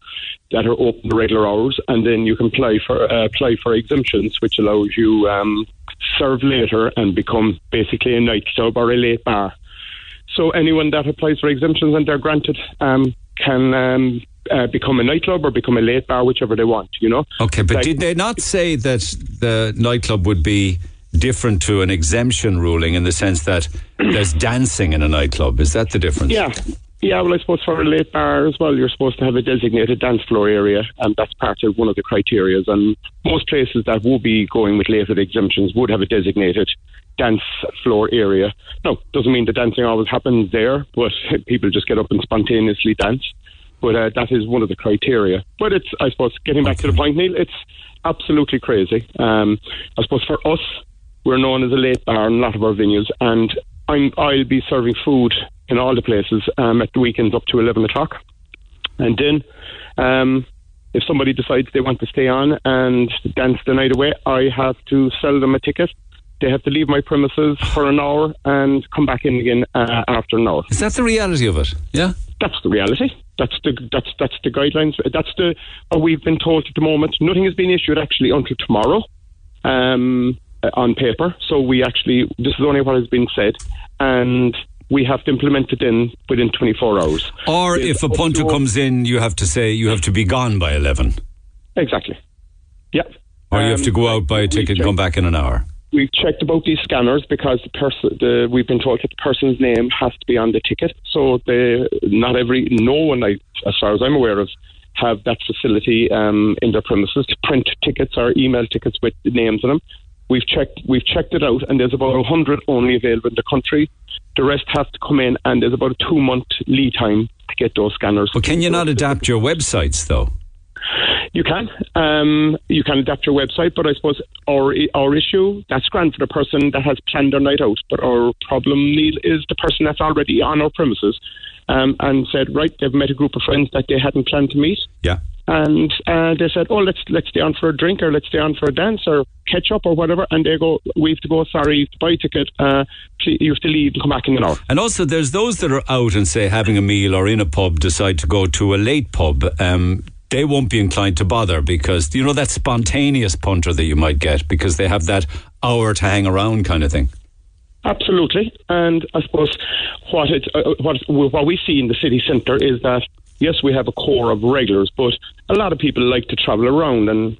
that are open regular hours, and then you can apply for uh, apply for exemptions, which allows you um, serve later and become basically a nightclub or a late bar. So anyone that applies for exemptions and they're granted um, can um, uh, become a nightclub or become a late bar, whichever they want. You know. Okay, but like, did they not say that the nightclub would be different to an exemption ruling in the sense that there's dancing in a nightclub? Is that the difference? Yeah. Yeah, well, I suppose for a late bar as well, you're supposed to have a designated dance floor area, and that's part of one of the criteria. And most places that will be going with later exemptions would have a designated dance floor area. Now, doesn't mean the dancing always happens there, but people just get up and spontaneously dance. But uh, that is one of the criteria. But it's, I suppose, getting back to the point, Neil, it's absolutely crazy. Um, I suppose for us, we're known as a late bar in a lot of our venues, and I'm, I'll be serving food in all the places um, at the weekends up to eleven o'clock. And then um, if somebody decides they want to stay on and dance the night away, I have to sell them a ticket. They have to leave my premises for an hour and come back in again uh, after an hour. Is that the reality of it? Yeah? That's the reality. That's the that's that's the guidelines. That's the what we've been told at the moment. Nothing has been issued actually until tomorrow um, on paper. So we actually, this is only what has been said. And we have to implement it in within twenty-four hours. Or it's if a punter comes in, you have to say you have to be gone by eleven. Exactly. Yep. Or um, you have to go out, buy a ticket, checked, come back in an hour. We've checked about these scanners because the person, the, we've been told that the person's name has to be on the ticket. So they, not every, no one, I, as far as I'm aware of, have that facility um, in their premises to print tickets or email tickets with the names on them. We've checked, we've checked it out, and there's about one hundred only available in the country. The rest have to come in, and there's about a two-month lead time to get those scanners. But can you not adapt your websites, though? You can. Um, you can adapt your website, but I suppose our our issue, that's grand for the person that has planned their night out, but our problem, Neil, is the person that's already on our premises um, and said, right, they've met a group of friends that they hadn't planned to meet. Yeah. And uh, they said, oh, let's let's stay on for a drink or let's stay on for a dance or catch up or whatever. And they go, we have to go, sorry, buy a ticket. Uh, you have to leave and come back in an hour. And also there's those that are out and say having a meal or in a pub decide to go to a late pub. Um, they won't be inclined to bother because, you know, that spontaneous punter that you might get because they have that hour to hang around kind of thing. Absolutely. And I suppose what it, uh, what what we see in the city centre is that, yes, we have a core of regulars, but a lot of people like to travel around and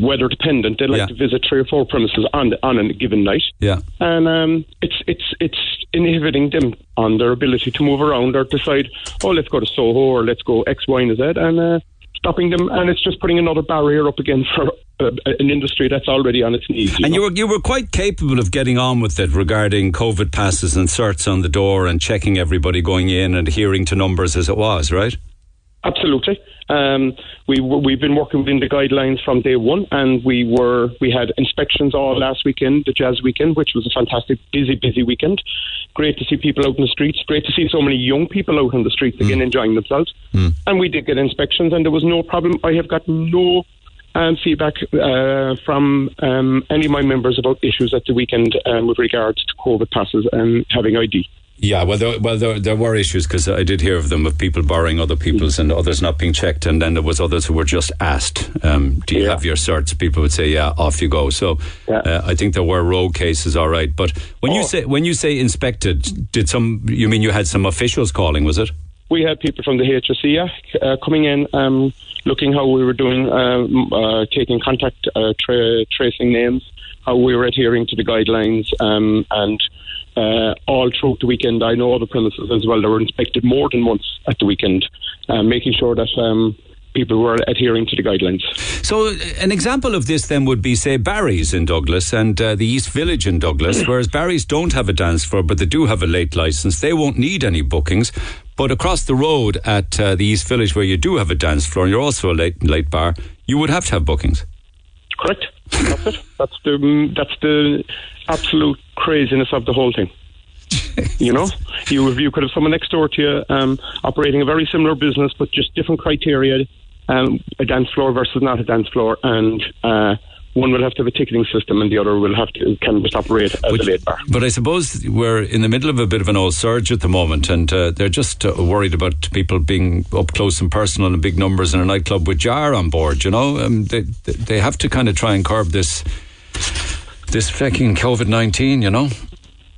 weather dependent. They like yeah. to visit three or four premises on on a given night. Yeah, and um, it's it's it's inhibiting them on their ability to move around or decide, oh, let's go to Soho or let's go X, Y, and Z. And uh, stopping them, and it's just putting another barrier up again for uh, an industry that's already on its knees. You and know? you were you were quite capable of getting on with it regarding COVID passes and certs on the door and checking everybody going in and adhering to numbers as it was, right? Absolutely. Um, we we've been working within the guidelines from day one, and we were we had inspections all last weekend, the Jazz weekend, which was a fantastic, busy, busy weekend. Great to see people out in the streets. Great to see so many young people out in the streets again, mm. enjoying themselves. Mm. And we did get inspections, and there was no problem. I have gotten no um, feedback uh, from um, any of my members about issues at the weekend um, with regards to COVID passes and having I D. Yeah, well, there, well, there, there were issues, because I did hear of them, of people borrowing other people's and others not being checked, and then there was others who were just asked, um, do you yeah. have your certs? People would say, yeah, off you go. So yeah. uh, I think there were rogue cases, all right. But when oh. you say when you say inspected, did some? You mean you had some officials calling, was it? We had people from the H S E uh, coming in, um, looking how we were doing, um, uh, taking contact, uh, tra- tracing names, how we were adhering to the guidelines, um, and... Uh, all throughout the weekend. I know other premises as well that were inspected more than once at the weekend, uh, making sure that um, people were adhering to the guidelines. So an example of this then would be, say, Barry's in Douglas and uh, the East Village in Douglas, whereas Barry's don't have a dance floor, but they do have a late licence. They won't need any bookings. But across the road at uh, the East Village, where you do have a dance floor and you're also a late, late bar, you would have to have bookings. Correct. That's it. That's the, that's the absolute craziness of the whole thing. You know, you, you could have someone next door to you um, operating a very similar business, but just different criteria, um, a dance floor versus not a dance floor, and uh, one will have to have a ticketing system and the other will have to can just operate as Which, a late bar. But I suppose we're in the middle of a bit of an old surge at the moment, and uh, they're just uh, worried about people being up close and personal in big numbers in a nightclub with Jar on board, you know. Um, they, they have to kind of try and curb this... This fucking COVID nineteen, you know?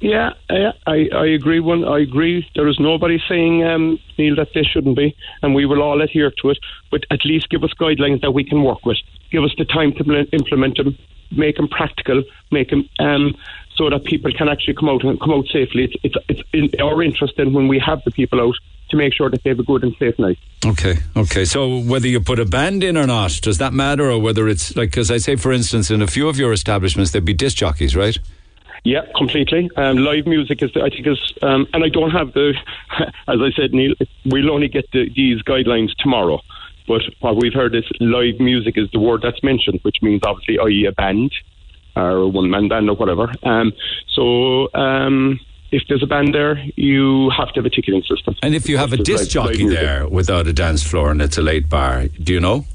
Yeah, yeah I, I agree. One, I agree. There is nobody saying, um, Neil, that they shouldn't be, and we will all adhere to it, but at least give us guidelines that we can work with. Give us the time to implement them, make them practical, make them um, so that people can actually come out and come out safely. It's, it's, it's in our interest then when we have the people out to make sure that they have a good and safe night. Okay, okay. So whether you put a band in or not, does that matter? Or whether it's, like, as I say, for instance, in a few of your establishments, there'd be disc jockeys, right? Yeah, completely. Um, live music is, I think, is, um, and I don't have the, as I said, Neil, we'll only get the, these guidelines tomorrow. But what we've heard is live music is the word that's mentioned, which means obviously, that is, a band or a one-man band or whatever. Um, so... Um, If there's a band there, you have to have a ticketing system. And if you have a disc jockey there without a dance floor and it's a late bar, do you know?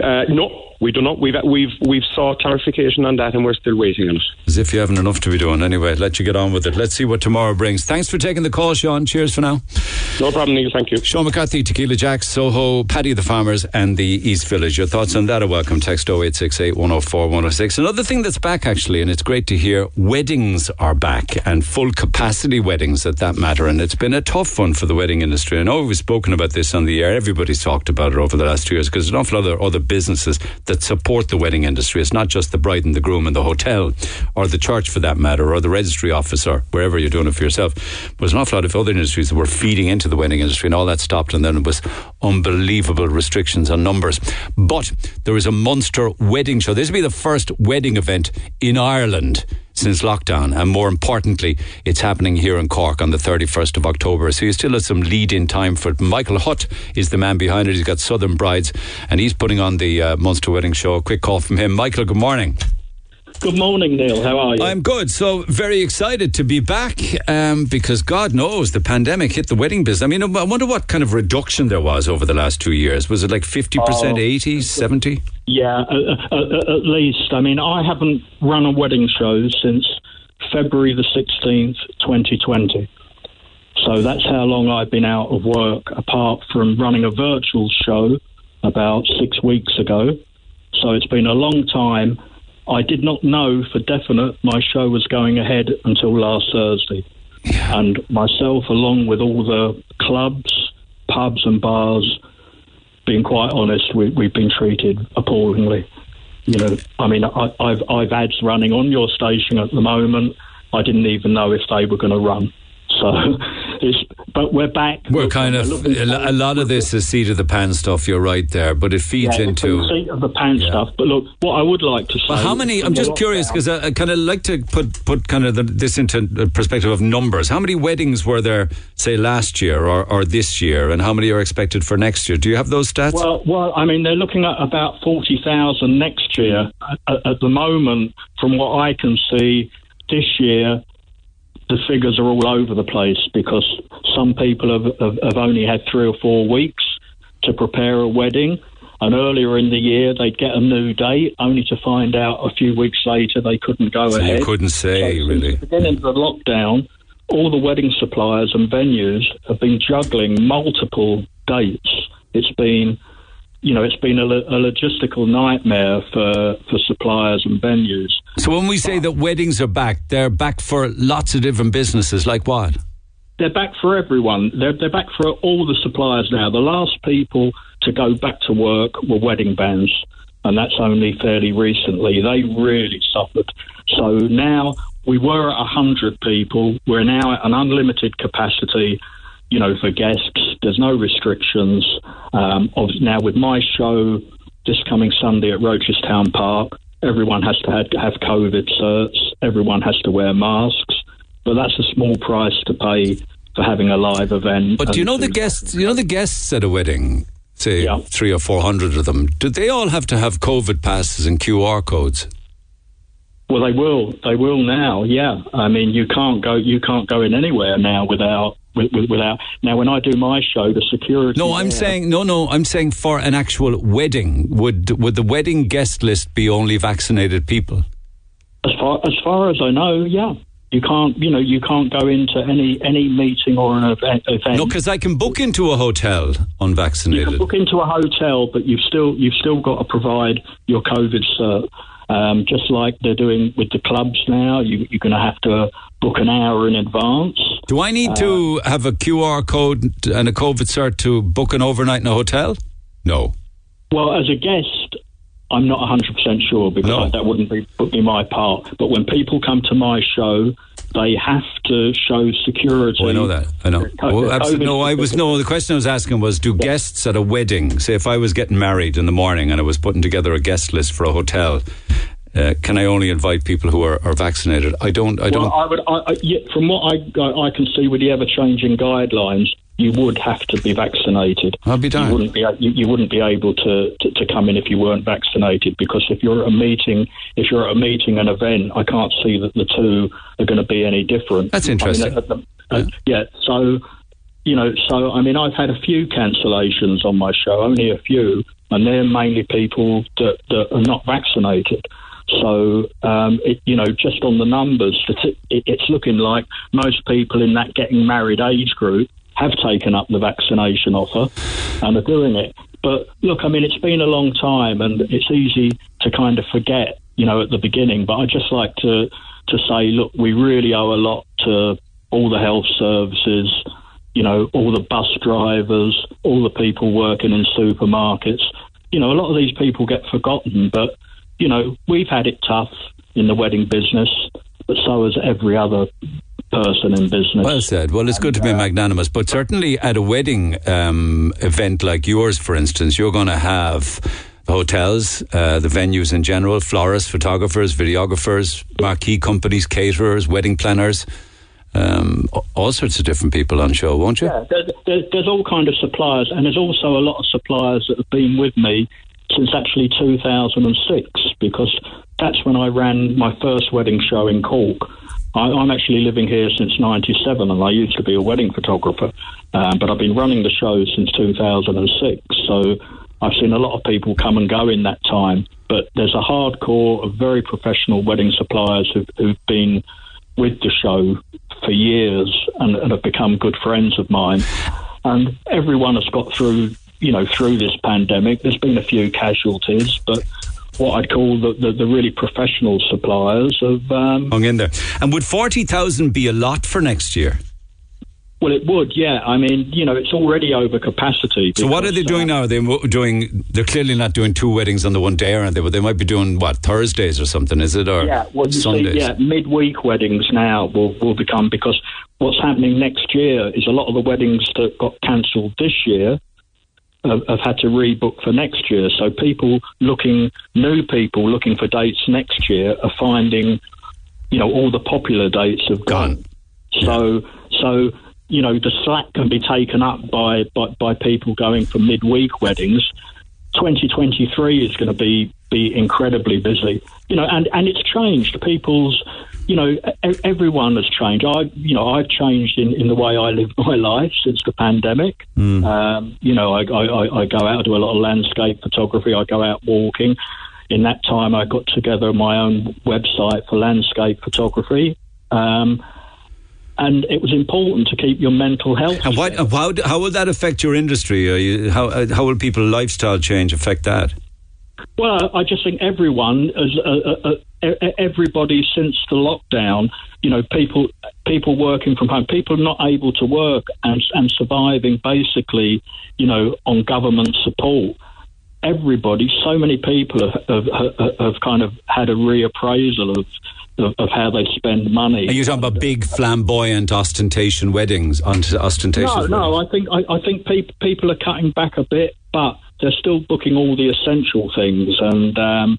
Uh, no, we do not. We've we've we've sought clarification on that, and we're still waiting on it. As if you haven't enough to be doing. Anyway, let you get on with it. Let's see what tomorrow brings. Thanks for taking the call, Sean. Cheers for now. No problem, Neil. Thank you. Sean McCarthy, Tequila Jack, Soho, Paddy the Farmers, and the East Village. Your thoughts on that are welcome. Text oh eight six eight, one oh four, one oh six. Another thing that's back actually, and it's great to hear. Weddings are back, and full capacity weddings at that matter. And it's been a tough one for the wedding industry. I know we've spoken about this on the air. Everybody's talked about it over the last two years because there's an awful lot of other businesses that support the wedding industry. It's not just the bride and the groom and the hotel or the church for that matter or the registry office or wherever you're doing it for yourself. But there's an awful lot of other industries that were feeding into the wedding industry, and all that stopped, and then it was unbelievable restrictions on numbers. But there is a monster wedding show. This will be the first wedding event in Ireland since lockdown, and more importantly it's happening here in Cork on the thirty-first of October, so you still have some lead in time for it. Michael Hutt is the man behind it. He's got Southern Brides and he's putting on the uh, Munster Wedding Show. A quick call from him. Michael, good morning. Good morning, Neil. How are you? I'm good. So very excited to be back um, because God knows the pandemic hit the wedding business. I mean, I wonder what kind of reduction there was over the last two years. Was it like fifty percent, oh, eighty, seventy? Yeah, uh, uh, at least. I mean, I haven't run a wedding show since February the sixteenth, twenty twenty. So that's how long I've been out of work, apart from running a virtual show about six weeks ago. So it's been a long time. I did not know for definite my show was going ahead until last Thursday. Yeah. And myself, along with all the clubs, pubs and bars, being quite honest, we, we've been treated appallingly. You know, I mean, I, I've, I've ads running on your station at the moment. I didn't even know if they were going to run. So it's, but we're back. We're kind of, a lot of this is seat of the pan stuff, you're right there, but it feeds yeah, into... seat of the pan yeah. stuff, but look, what I would like to say... Well, how many, I'm just curious, because I, I kind of like to put, put kind of the, this into the perspective of numbers. How many weddings were there, say, last year or, or this year, and how many are expected for next year? Do you have those stats? Well, well I mean, they're looking at about forty thousand next year. At, at the moment, from what I can see, this year... the figures are all over the place because some people have, have, have only had three or four weeks to prepare a wedding, and earlier in the year they'd get a new date only to find out a few weeks later they couldn't go so ahead. You couldn't say, so really. Since the beginning of the lockdown, all the wedding suppliers and venues have been juggling multiple dates. It's been, you know, it's been a, a logistical nightmare for, for suppliers and venues. So when we say that weddings are back, they're back for lots of different businesses, like what? They're back for everyone. They're, they're back for all the suppliers now. The last people to go back to work were wedding bands, and that's only fairly recently. They really suffered. So now we were at one hundred people. We're now at an unlimited capacity, you know, for guests. There's no restrictions. Um, of, now with my show this coming Sunday at Rochestown Park, everyone has to have, have COVID certs. Everyone has to wear masks. But that's a small price to pay for having a live event. But do you know the guests? You know the guests at a wedding, say yeah. three or four hundred of them. Do they all have to have COVID passes and Q R codes? Well, they will. They will now. Yeah, I mean, you can't go. You can't go in anywhere now without. Without now, when I do my show, the security. No, I'm there, saying no, no. I'm saying for an actual wedding, would would the wedding guest list be only vaccinated people? As far as far as I know, yeah. You can't, you know, you can't go into any, any meeting or an event. No, because I can book into a hotel unvaccinated. You can book into a hotel, but you've still you've still got to provide your COVID cert. Um, just like they're doing with the clubs now, you, you're going to have to book an hour in advance. Do I need uh, to have a Q R code and a COVID cert to book an overnight in a hotel? No. Well, as a guest, I'm not one hundred percent sure because no. that wouldn't be, would be my part. But when people come to my show, they have to show security. Oh, I know that. I know. Oh, absolutely. No, I was, no, the question I was asking was, do yeah. guests at a wedding, say if I was getting married in the morning and I was putting together a guest list for a hotel, uh, can I only invite people who are, are vaccinated? I don't... I don't. Well, I would, I, I, yeah, from what I, I, I can see with the ever-changing guidelines, you would have to be vaccinated. I'll be done. You wouldn't be, you, you wouldn't be able to, to, to come in if you weren't vaccinated, because if you're at a meeting, if you're at a meeting, an event, I can't see that the two are going to be any different. That's interesting. I mean, uh, uh, yeah. yeah. So, you know, so, I mean, I've had a few cancellations on my show, only a few, and they're mainly people that, that are not vaccinated. So, um, it, you know, just on the numbers, it, it, it's looking like most people in that getting married age group have taken up the vaccination offer and are doing it. But look, I mean, it's been a long time and it's easy to kind of forget, you know, at the beginning. But I just like to, to say, look, we really owe a lot to all the health services, you know, all the bus drivers, all the people working in supermarkets. You know, a lot of these people get forgotten, but, you know, we've had it tough in the wedding business, but so has every other person in business. Well said. Well, it's good to be magnanimous, but certainly at a wedding um, event like yours, for instance, you're going to have hotels, uh, the venues in general, florists, photographers, videographers, marquee companies, caterers, wedding planners, um, all sorts of different people on show, won't you? Yeah, there's, there's all kind of suppliers, and there's also a lot of suppliers that have been with me since actually two thousand six, because that's when I ran my first wedding show in Cork. I, I'm actually living here since ninety-seven, and I used to be a wedding photographer, um, but I've been running the show since two thousand six, so I've seen a lot of people come and go in that time, but there's a hardcore of very professional wedding suppliers who've, who've been with the show for years and, and have become good friends of mine, and everyone has got through, you know, through this pandemic. There's been a few casualties, but what I'd call the, the, the really professional suppliers have um, hung in there. And would forty thousand be a lot for next year? Well, it would, yeah. I mean, you know, it's already over capacity. So what are they doing uh, now? Are they doing, they're clearly not doing two weddings on the one day, aren't they? Well, they might be doing, what, Thursdays or something, is it? Or yeah, well, you Sundays? See, yeah, midweek weddings now will, will become, because what's happening next year is a lot of the weddings that got cancelled this year have, have had to rebook for next year. So people looking, new people looking for dates next year are finding, you know, all the popular dates have gone. gone. So, yeah. so you know, the slack can be taken up by, by, by people going for midweek weddings. twenty twenty-three is going to be, be incredibly busy, you know, and, and it's changed. People's, you know, e- everyone has changed. I, you know, I've changed in, in the way I live my life since the pandemic. Mm. Um, you know, I, I, I go out, I do a lot of landscape photography. I go out walking. In that time, I got together my own website for landscape photography. Um, and it was important to keep your mental health. And what, how, how will that affect your industry? Are you, how, how will people's lifestyle change affect that? Well, I just think everyone, as uh, uh, everybody since the lockdown, you know, people people working from home, people not able to work and, and surviving basically, you know, on government support. Everybody, so many people have, have, have kind of had a reappraisal of, of, of how they spend money. Are you talking about big, flamboyant, ostentation weddings? Ostentatious no, no, weddings? I think I, I think pe- people are cutting back a bit, but they're still booking all the essential things, and um,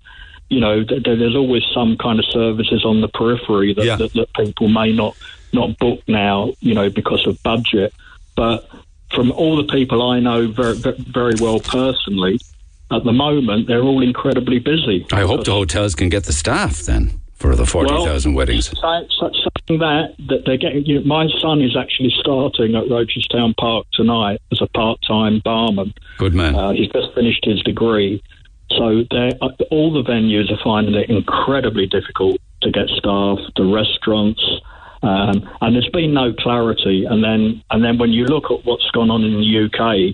you know, th- there's always some kind of services on the periphery that, yeah. that, that people may not not book now, you know, because of budget. But from all the people I know very, very well personally, at the moment, they're all incredibly busy. I hope the hotels can get the staff then for the forty thousand well, weddings. Saying that, that they're getting, you know, my son is actually starting at Rochestown Park tonight as a part-time barman. Good man. Uh, he's just finished his degree. So all the venues are finding it incredibly difficult to get staff, the restaurants, um, and there's been no clarity. And then, and then when you look at what's gone on in the U K,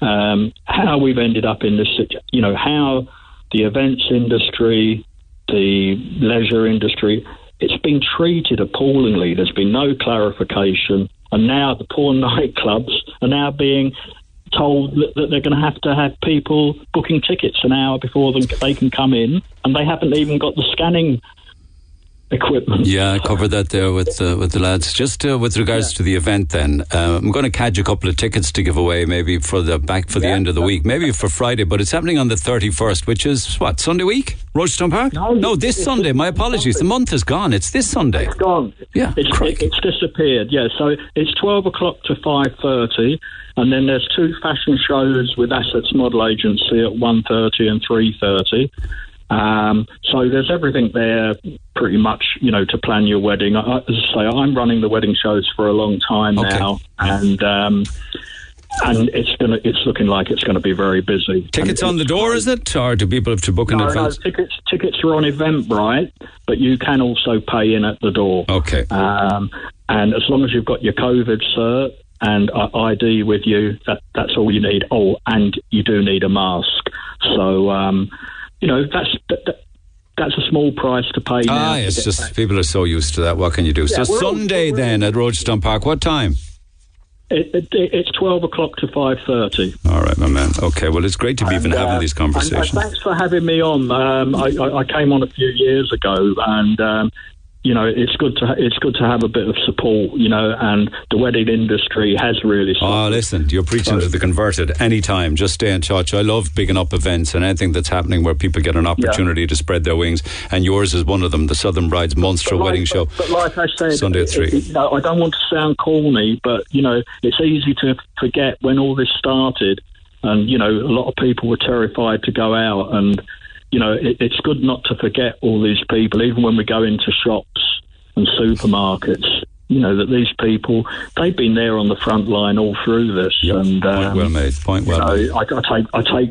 Um, how we've ended up in this, you know, how the events industry, the leisure industry, it's been treated appallingly. There's been no clarification. And now the poor nightclubs are now being told that they're going to have to have people booking tickets an hour before they can come in, and they haven't even got the scanning equipment. Yeah, I covered that there with uh, with the lads. Just uh, with regards yeah. to the event then, uh, I'm going to catch a couple of tickets to give away maybe for the back for yeah. the end of the week, maybe for Friday, but it's happening on the thirty-first, which is what, Sunday week? Rochestown Park? No, no this it's, Sunday. It's, my apologies. The month is gone. It's this Sunday. It's gone. Yeah, it's, it, it's disappeared. Yeah, so it's twelve o'clock to five thirty, and then there's two fashion shows with Assets Model Agency at one thirty and three thirty. Um, so there's everything there pretty much, you know, to plan your wedding. I, as I say, I'm running the wedding shows for a long time okay. now, and um, and it's gonna it's looking like it's going to be very busy. Tickets on the door, is it? Or do people have to book in no, advance? No, tickets, tickets are on Eventbrite, but you can also pay in at the door. Okay. Um, and as long as you've got your COVID cert and I D with you, that, that's all you need. Oh, and you do need a mask. So... Um, You know, that's that, that's a small price to pay now. Ah, it's just back. People are so used to that. What can you do? Yeah, so Sunday all, then at Rochestown Park, what time? It, it, it's twelve o'clock to five thirty. All right, my man. Okay, well, it's great to be and, even uh, having these conversations. And, uh, thanks for having me on. Um, I, I, I came on a few years ago, and... Um, You know, it's good to it's good to have a bit of support, you know, and the wedding industry has really supported. Oh, listen, you're preaching so, to the converted anytime. Just stay in touch. I love bigging up events and anything that's happening where people get an opportunity yeah. to spread their wings. And yours is one of them, the Southern Bride's Monster like, Wedding but, Show. But like I said, Sunday at three. It, it, you know, I don't want to sound corny, but, you know, it's easy to forget when all this started. And, you know, a lot of people were terrified to go out, and... You know, it, it's good not to forget all these people, even when we go into shops and supermarkets, you know, that these people, they've been there on the front line all through this. Yep. And, um, point well made, point well you know, made. I, I take... I take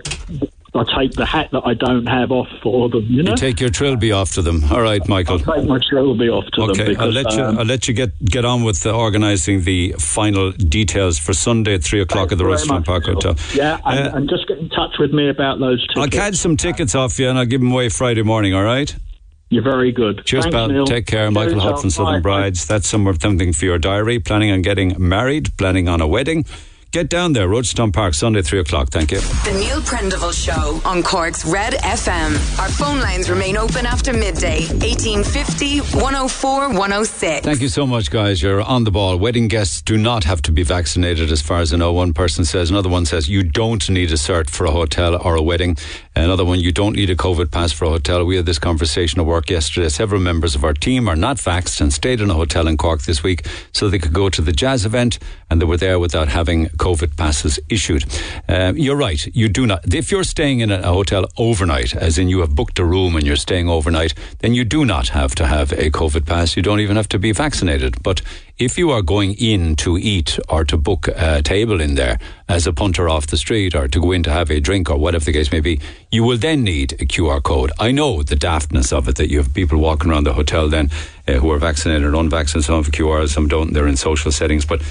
I take the hat that I don't have off for them. You know? You take your trilby off to them. All right, Michael. I'll take my trilby off to okay, them. Okay, I'll let you. Um, I'll let you get, get on with uh, organising the final details for Sunday at three o'clock at the Rochestown Park Hotel. Yeah, and, uh, and just get in touch with me about those tickets. I'll catch some tickets off you, and I'll give them away Friday morning. All right. You're very good. Cheers, Thanks, pal. Neil. Take care. Cheers, Michael Hopf from Southern Brides. That's somewhere something for your diary. Planning on getting married. Planning on a wedding. Get down there, Rodstown Park, Sunday, three o'clock. Thank you. The Neil Prendeville Show on Cork's Red F M. Our phone lines remain open after midday, eighteen fifty, one oh four, one oh six. Thank you so much, guys. You're on the ball. Wedding guests do not have to be vaccinated, as far as I know. One person says, another one says, you don't need a cert for a hotel or a wedding. Another one, you don't need a COVID pass for a hotel. We had this conversation at work yesterday. Several members of our team are not vaxxed and stayed in a hotel in Cork this week so they could go to the jazz event, and they were there without having COVID passes issued. Um, you're right. You do not. If you're staying in a hotel overnight, as in you have booked a room and you're staying overnight, then you do not have to have a COVID pass. You don't even have to be vaccinated. But if you are going in to eat or to book a table in there as a punter off the street, or to go in to have a drink or whatever the case may be, you will then need a Q R code. I know the daftness of it, that you have people walking around the hotel then uh, who are vaccinated and unvaccinated. Some have Q Rs, some don't. They're in social settings, but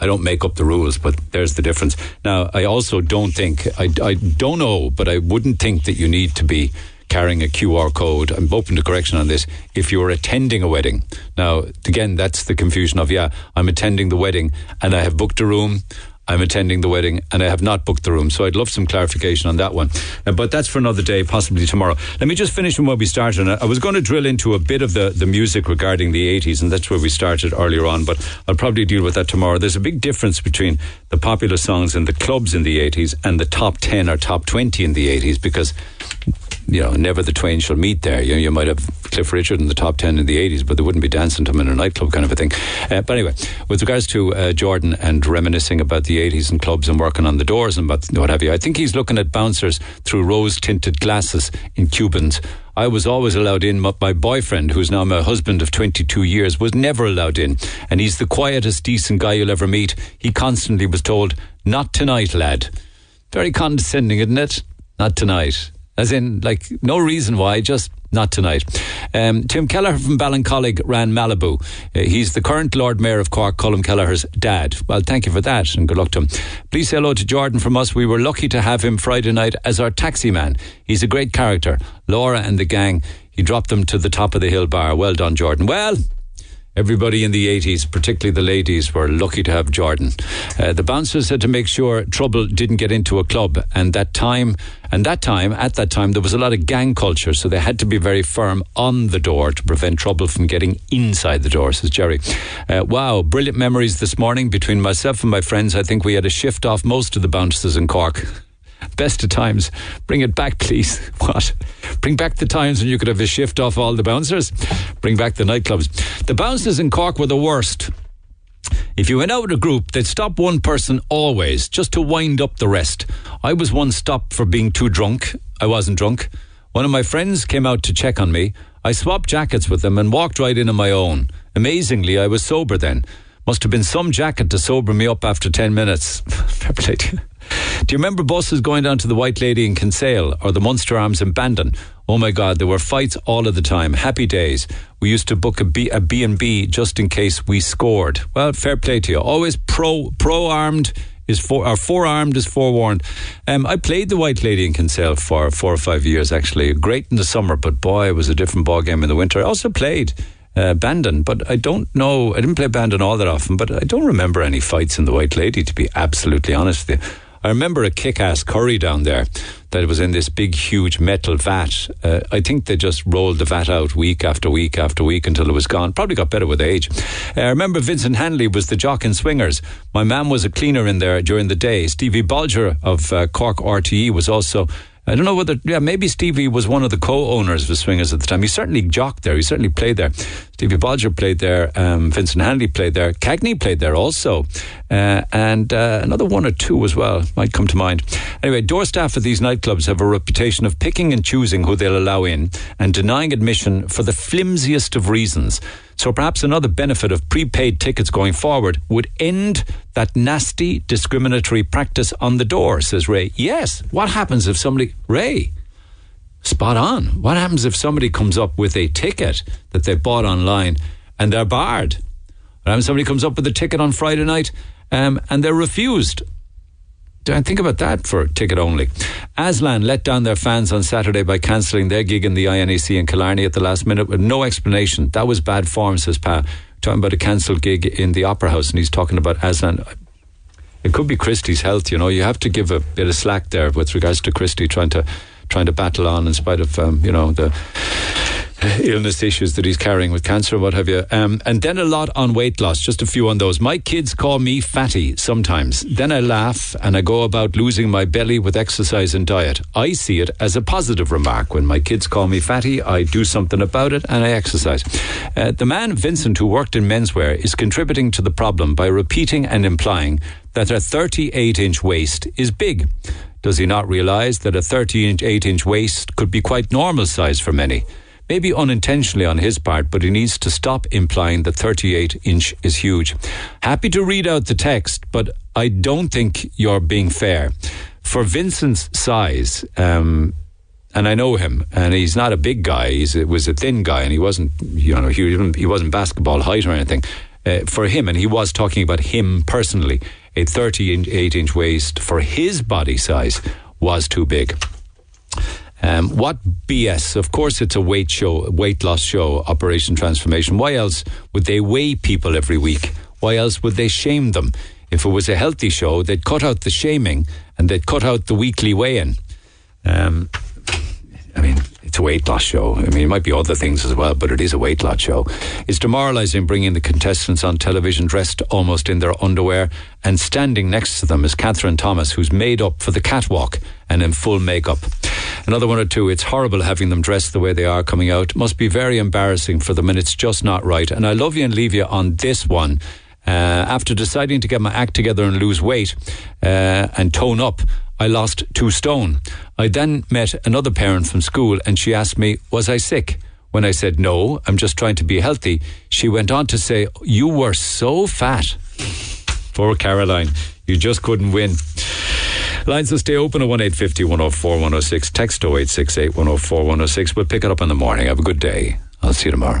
I don't make up the rules, but there's the difference. Now, I also don't think, I, I don't know, but I wouldn't think that you need to be carrying a Q R code. I'm open to correction on this. If you're attending a wedding. Now, again, that's the confusion of, yeah, I'm attending the wedding and I have booked a room. I'm attending the wedding and I have not booked the room. So I'd love some clarification on that one. Uh, but that's for another day, possibly tomorrow. Let me just finish from where we started. I was going to drill into a bit of the, the music regarding the eighties, and that's where we started earlier on, but I'll probably deal with that tomorrow. There's a big difference between the popular songs in the clubs in the eighties and the top ten or top twenty in the eighties, because, you know, never the twain shall meet there. You know, you might have Cliff Richard in the top ten in the eighties, but they wouldn't be dancing to him in a nightclub kind of a thing. Uh, but anyway, with regards to uh, Jordan and reminiscing about the eighties and clubs and working on the doors and what have you, I think he's looking at bouncers through rose-tinted glasses in Cubans. I was always allowed in. My boyfriend, who's now my husband of twenty-two years, was never allowed in. And he's the quietest, decent guy you'll ever meet. He constantly was told, not tonight, lad. Very condescending, isn't it? Not tonight. As in, like, no reason why, just not tonight. Um, Tim Kelleher from Ballincollig ran Malibu. Uh, he's the current Lord Mayor of Cork, Colm Kelleher's dad. Well, thank you for that, and good luck to him. Please say hello to Jordan from us. We were lucky to have him Friday night as our taxi man. He's a great character. Laura and the gang, he dropped them to the top of the hill bar. Well done, Jordan. Well, everybody in the eighties, particularly the ladies, were lucky to have Jordan. Uh, the bouncers had to make sure trouble didn't get into a club, and that time, and that time, at that time, there was a lot of gang culture, so they had to be very firm on the door to prevent trouble from getting inside the door, says Jerry. Uh, wow, brilliant memories this morning between myself and my friends. I think we had a shift off most of the bouncers in Cork. Best of times. Bring it back, please. What? Bring back the times when you could have a shift off all the bouncers. Bring back the nightclubs. The bouncers in Cork were the worst. If you went out with a group, they'd stop one person always, just to wind up the rest. I was once stopped for being too drunk. I wasn't drunk. One of my friends came out to check on me. I swapped jackets with them and walked right in on my own. Amazingly, I was sober then. Must have been some jacket to sober me up after ten minutes. Do you remember buses going down to the White Lady in Kinsale or the Munster Arms in Bandon? Oh my God, there were fights all of the time. Happy days. We used to book a B, a B and B just in case we scored. Well, fair play to you. Always pro, pro-armed is for, or forearmed is forewarned. Um, I played the White Lady in Kinsale for four or five years, actually. Great in the summer, but boy, it was a different ballgame in the winter. I also played uh, Bandon, but I don't know. I didn't play Bandon all that often, but I don't remember any fights in the White Lady, to be absolutely honest with you. I remember a kick-ass curry down there that was in this big, huge metal vat. Uh, I think they just rolled the vat out week after week after week until it was gone. Probably got better with age. Uh, I remember Vincent Hanley was the jock in Swingers. My mam was a cleaner in there during the day. Stevie Bolger of uh, Cork R T E was also... I don't know whether, yeah, maybe Stevie was one of the co-owners of Swingers at the time. He certainly jocked there. He certainly played there. Stevie Bolger played there. Um, Vincent Hanley played there. Cagney played there also. Uh, and uh, another one or two as well might come to mind. Anyway, door staff at these nightclubs have a reputation of picking and choosing who they'll allow in and denying admission for the flimsiest of reasons. So perhaps another benefit of prepaid tickets going forward would end that nasty discriminatory practice on the door, says Ray. Yes. What happens if somebody... Ray, spot on. What happens if somebody comes up with a ticket that they bought online and they're barred? What happens if somebody comes up with a ticket on Friday night um, and they're refused? Don't think about that for ticket only. Aslan let down their fans on Saturday by cancelling their gig in the I N E C in Killarney at the last minute with no explanation. That was bad form, says Pav. Talking about a cancelled gig in the Opera House, and he's talking about Aslan. it could be Christie's health. You know, you have to give a bit of slack there with regards to Christie trying to trying to battle on in spite of um, you know, the illness issues that he's carrying with cancer and what have you. Um, and then a lot on weight loss, just a few on those. My kids call me fatty sometimes. Then I laugh and I go about losing my belly with exercise and diet. I see it as a positive remark. When my kids call me fatty, I do something about it and I exercise. Uh, the man, Vincent, who worked in menswear, is contributing to the problem by repeating and implying that a thirty-eight inch waist is big. Does he not realise that a thirty-eight inch waist could be quite normal size for many? Maybe unintentionally on his part, but he needs to stop implying that thirty-eight inch is huge. Happy to read out the text, but I don't think you're being fair. For Vincent's size, um, and I know him, and he's not a big guy. He was a thin guy, and he wasn't, you know, huge. He wasn't basketball height or anything. Uh, for him, and he was talking about him personally, a thirty-eight inch waist for his body size was too big. Um, what B S? Of course, it's a weight show, weight loss show, Operation Transformation. Why else would they weigh people every week? Why else would they shame them? If it was a healthy show, they'd cut out the shaming and they'd cut out the weekly weigh-in. Um, I mean, it's a weight loss show. I mean, it might be other things as well, but it is a weight loss show. It's demoralising bringing the contestants on television dressed almost in their underwear, and standing next to them is Catherine Thomas, who's made up for the catwalk and in full makeup. Another one or two, it's horrible having them dressed the way they are coming out. Must be very embarrassing for them, and it's just not right. And I love you and leave you on this one. Uh, after deciding to get my act together and lose weight uh, and tone up, I lost two stone. I then met another parent from school and she asked me, was I sick? When I said, no, I'm just trying to be healthy, she went on to say, you were so fat. Poor Caroline, you just couldn't win. Lines will stay open at one eight five zero, one zero four, one zero six. Text oh eight six eight, one zero four, one zero six. We'll pick it up in the morning. Have a good day. I'll see you tomorrow.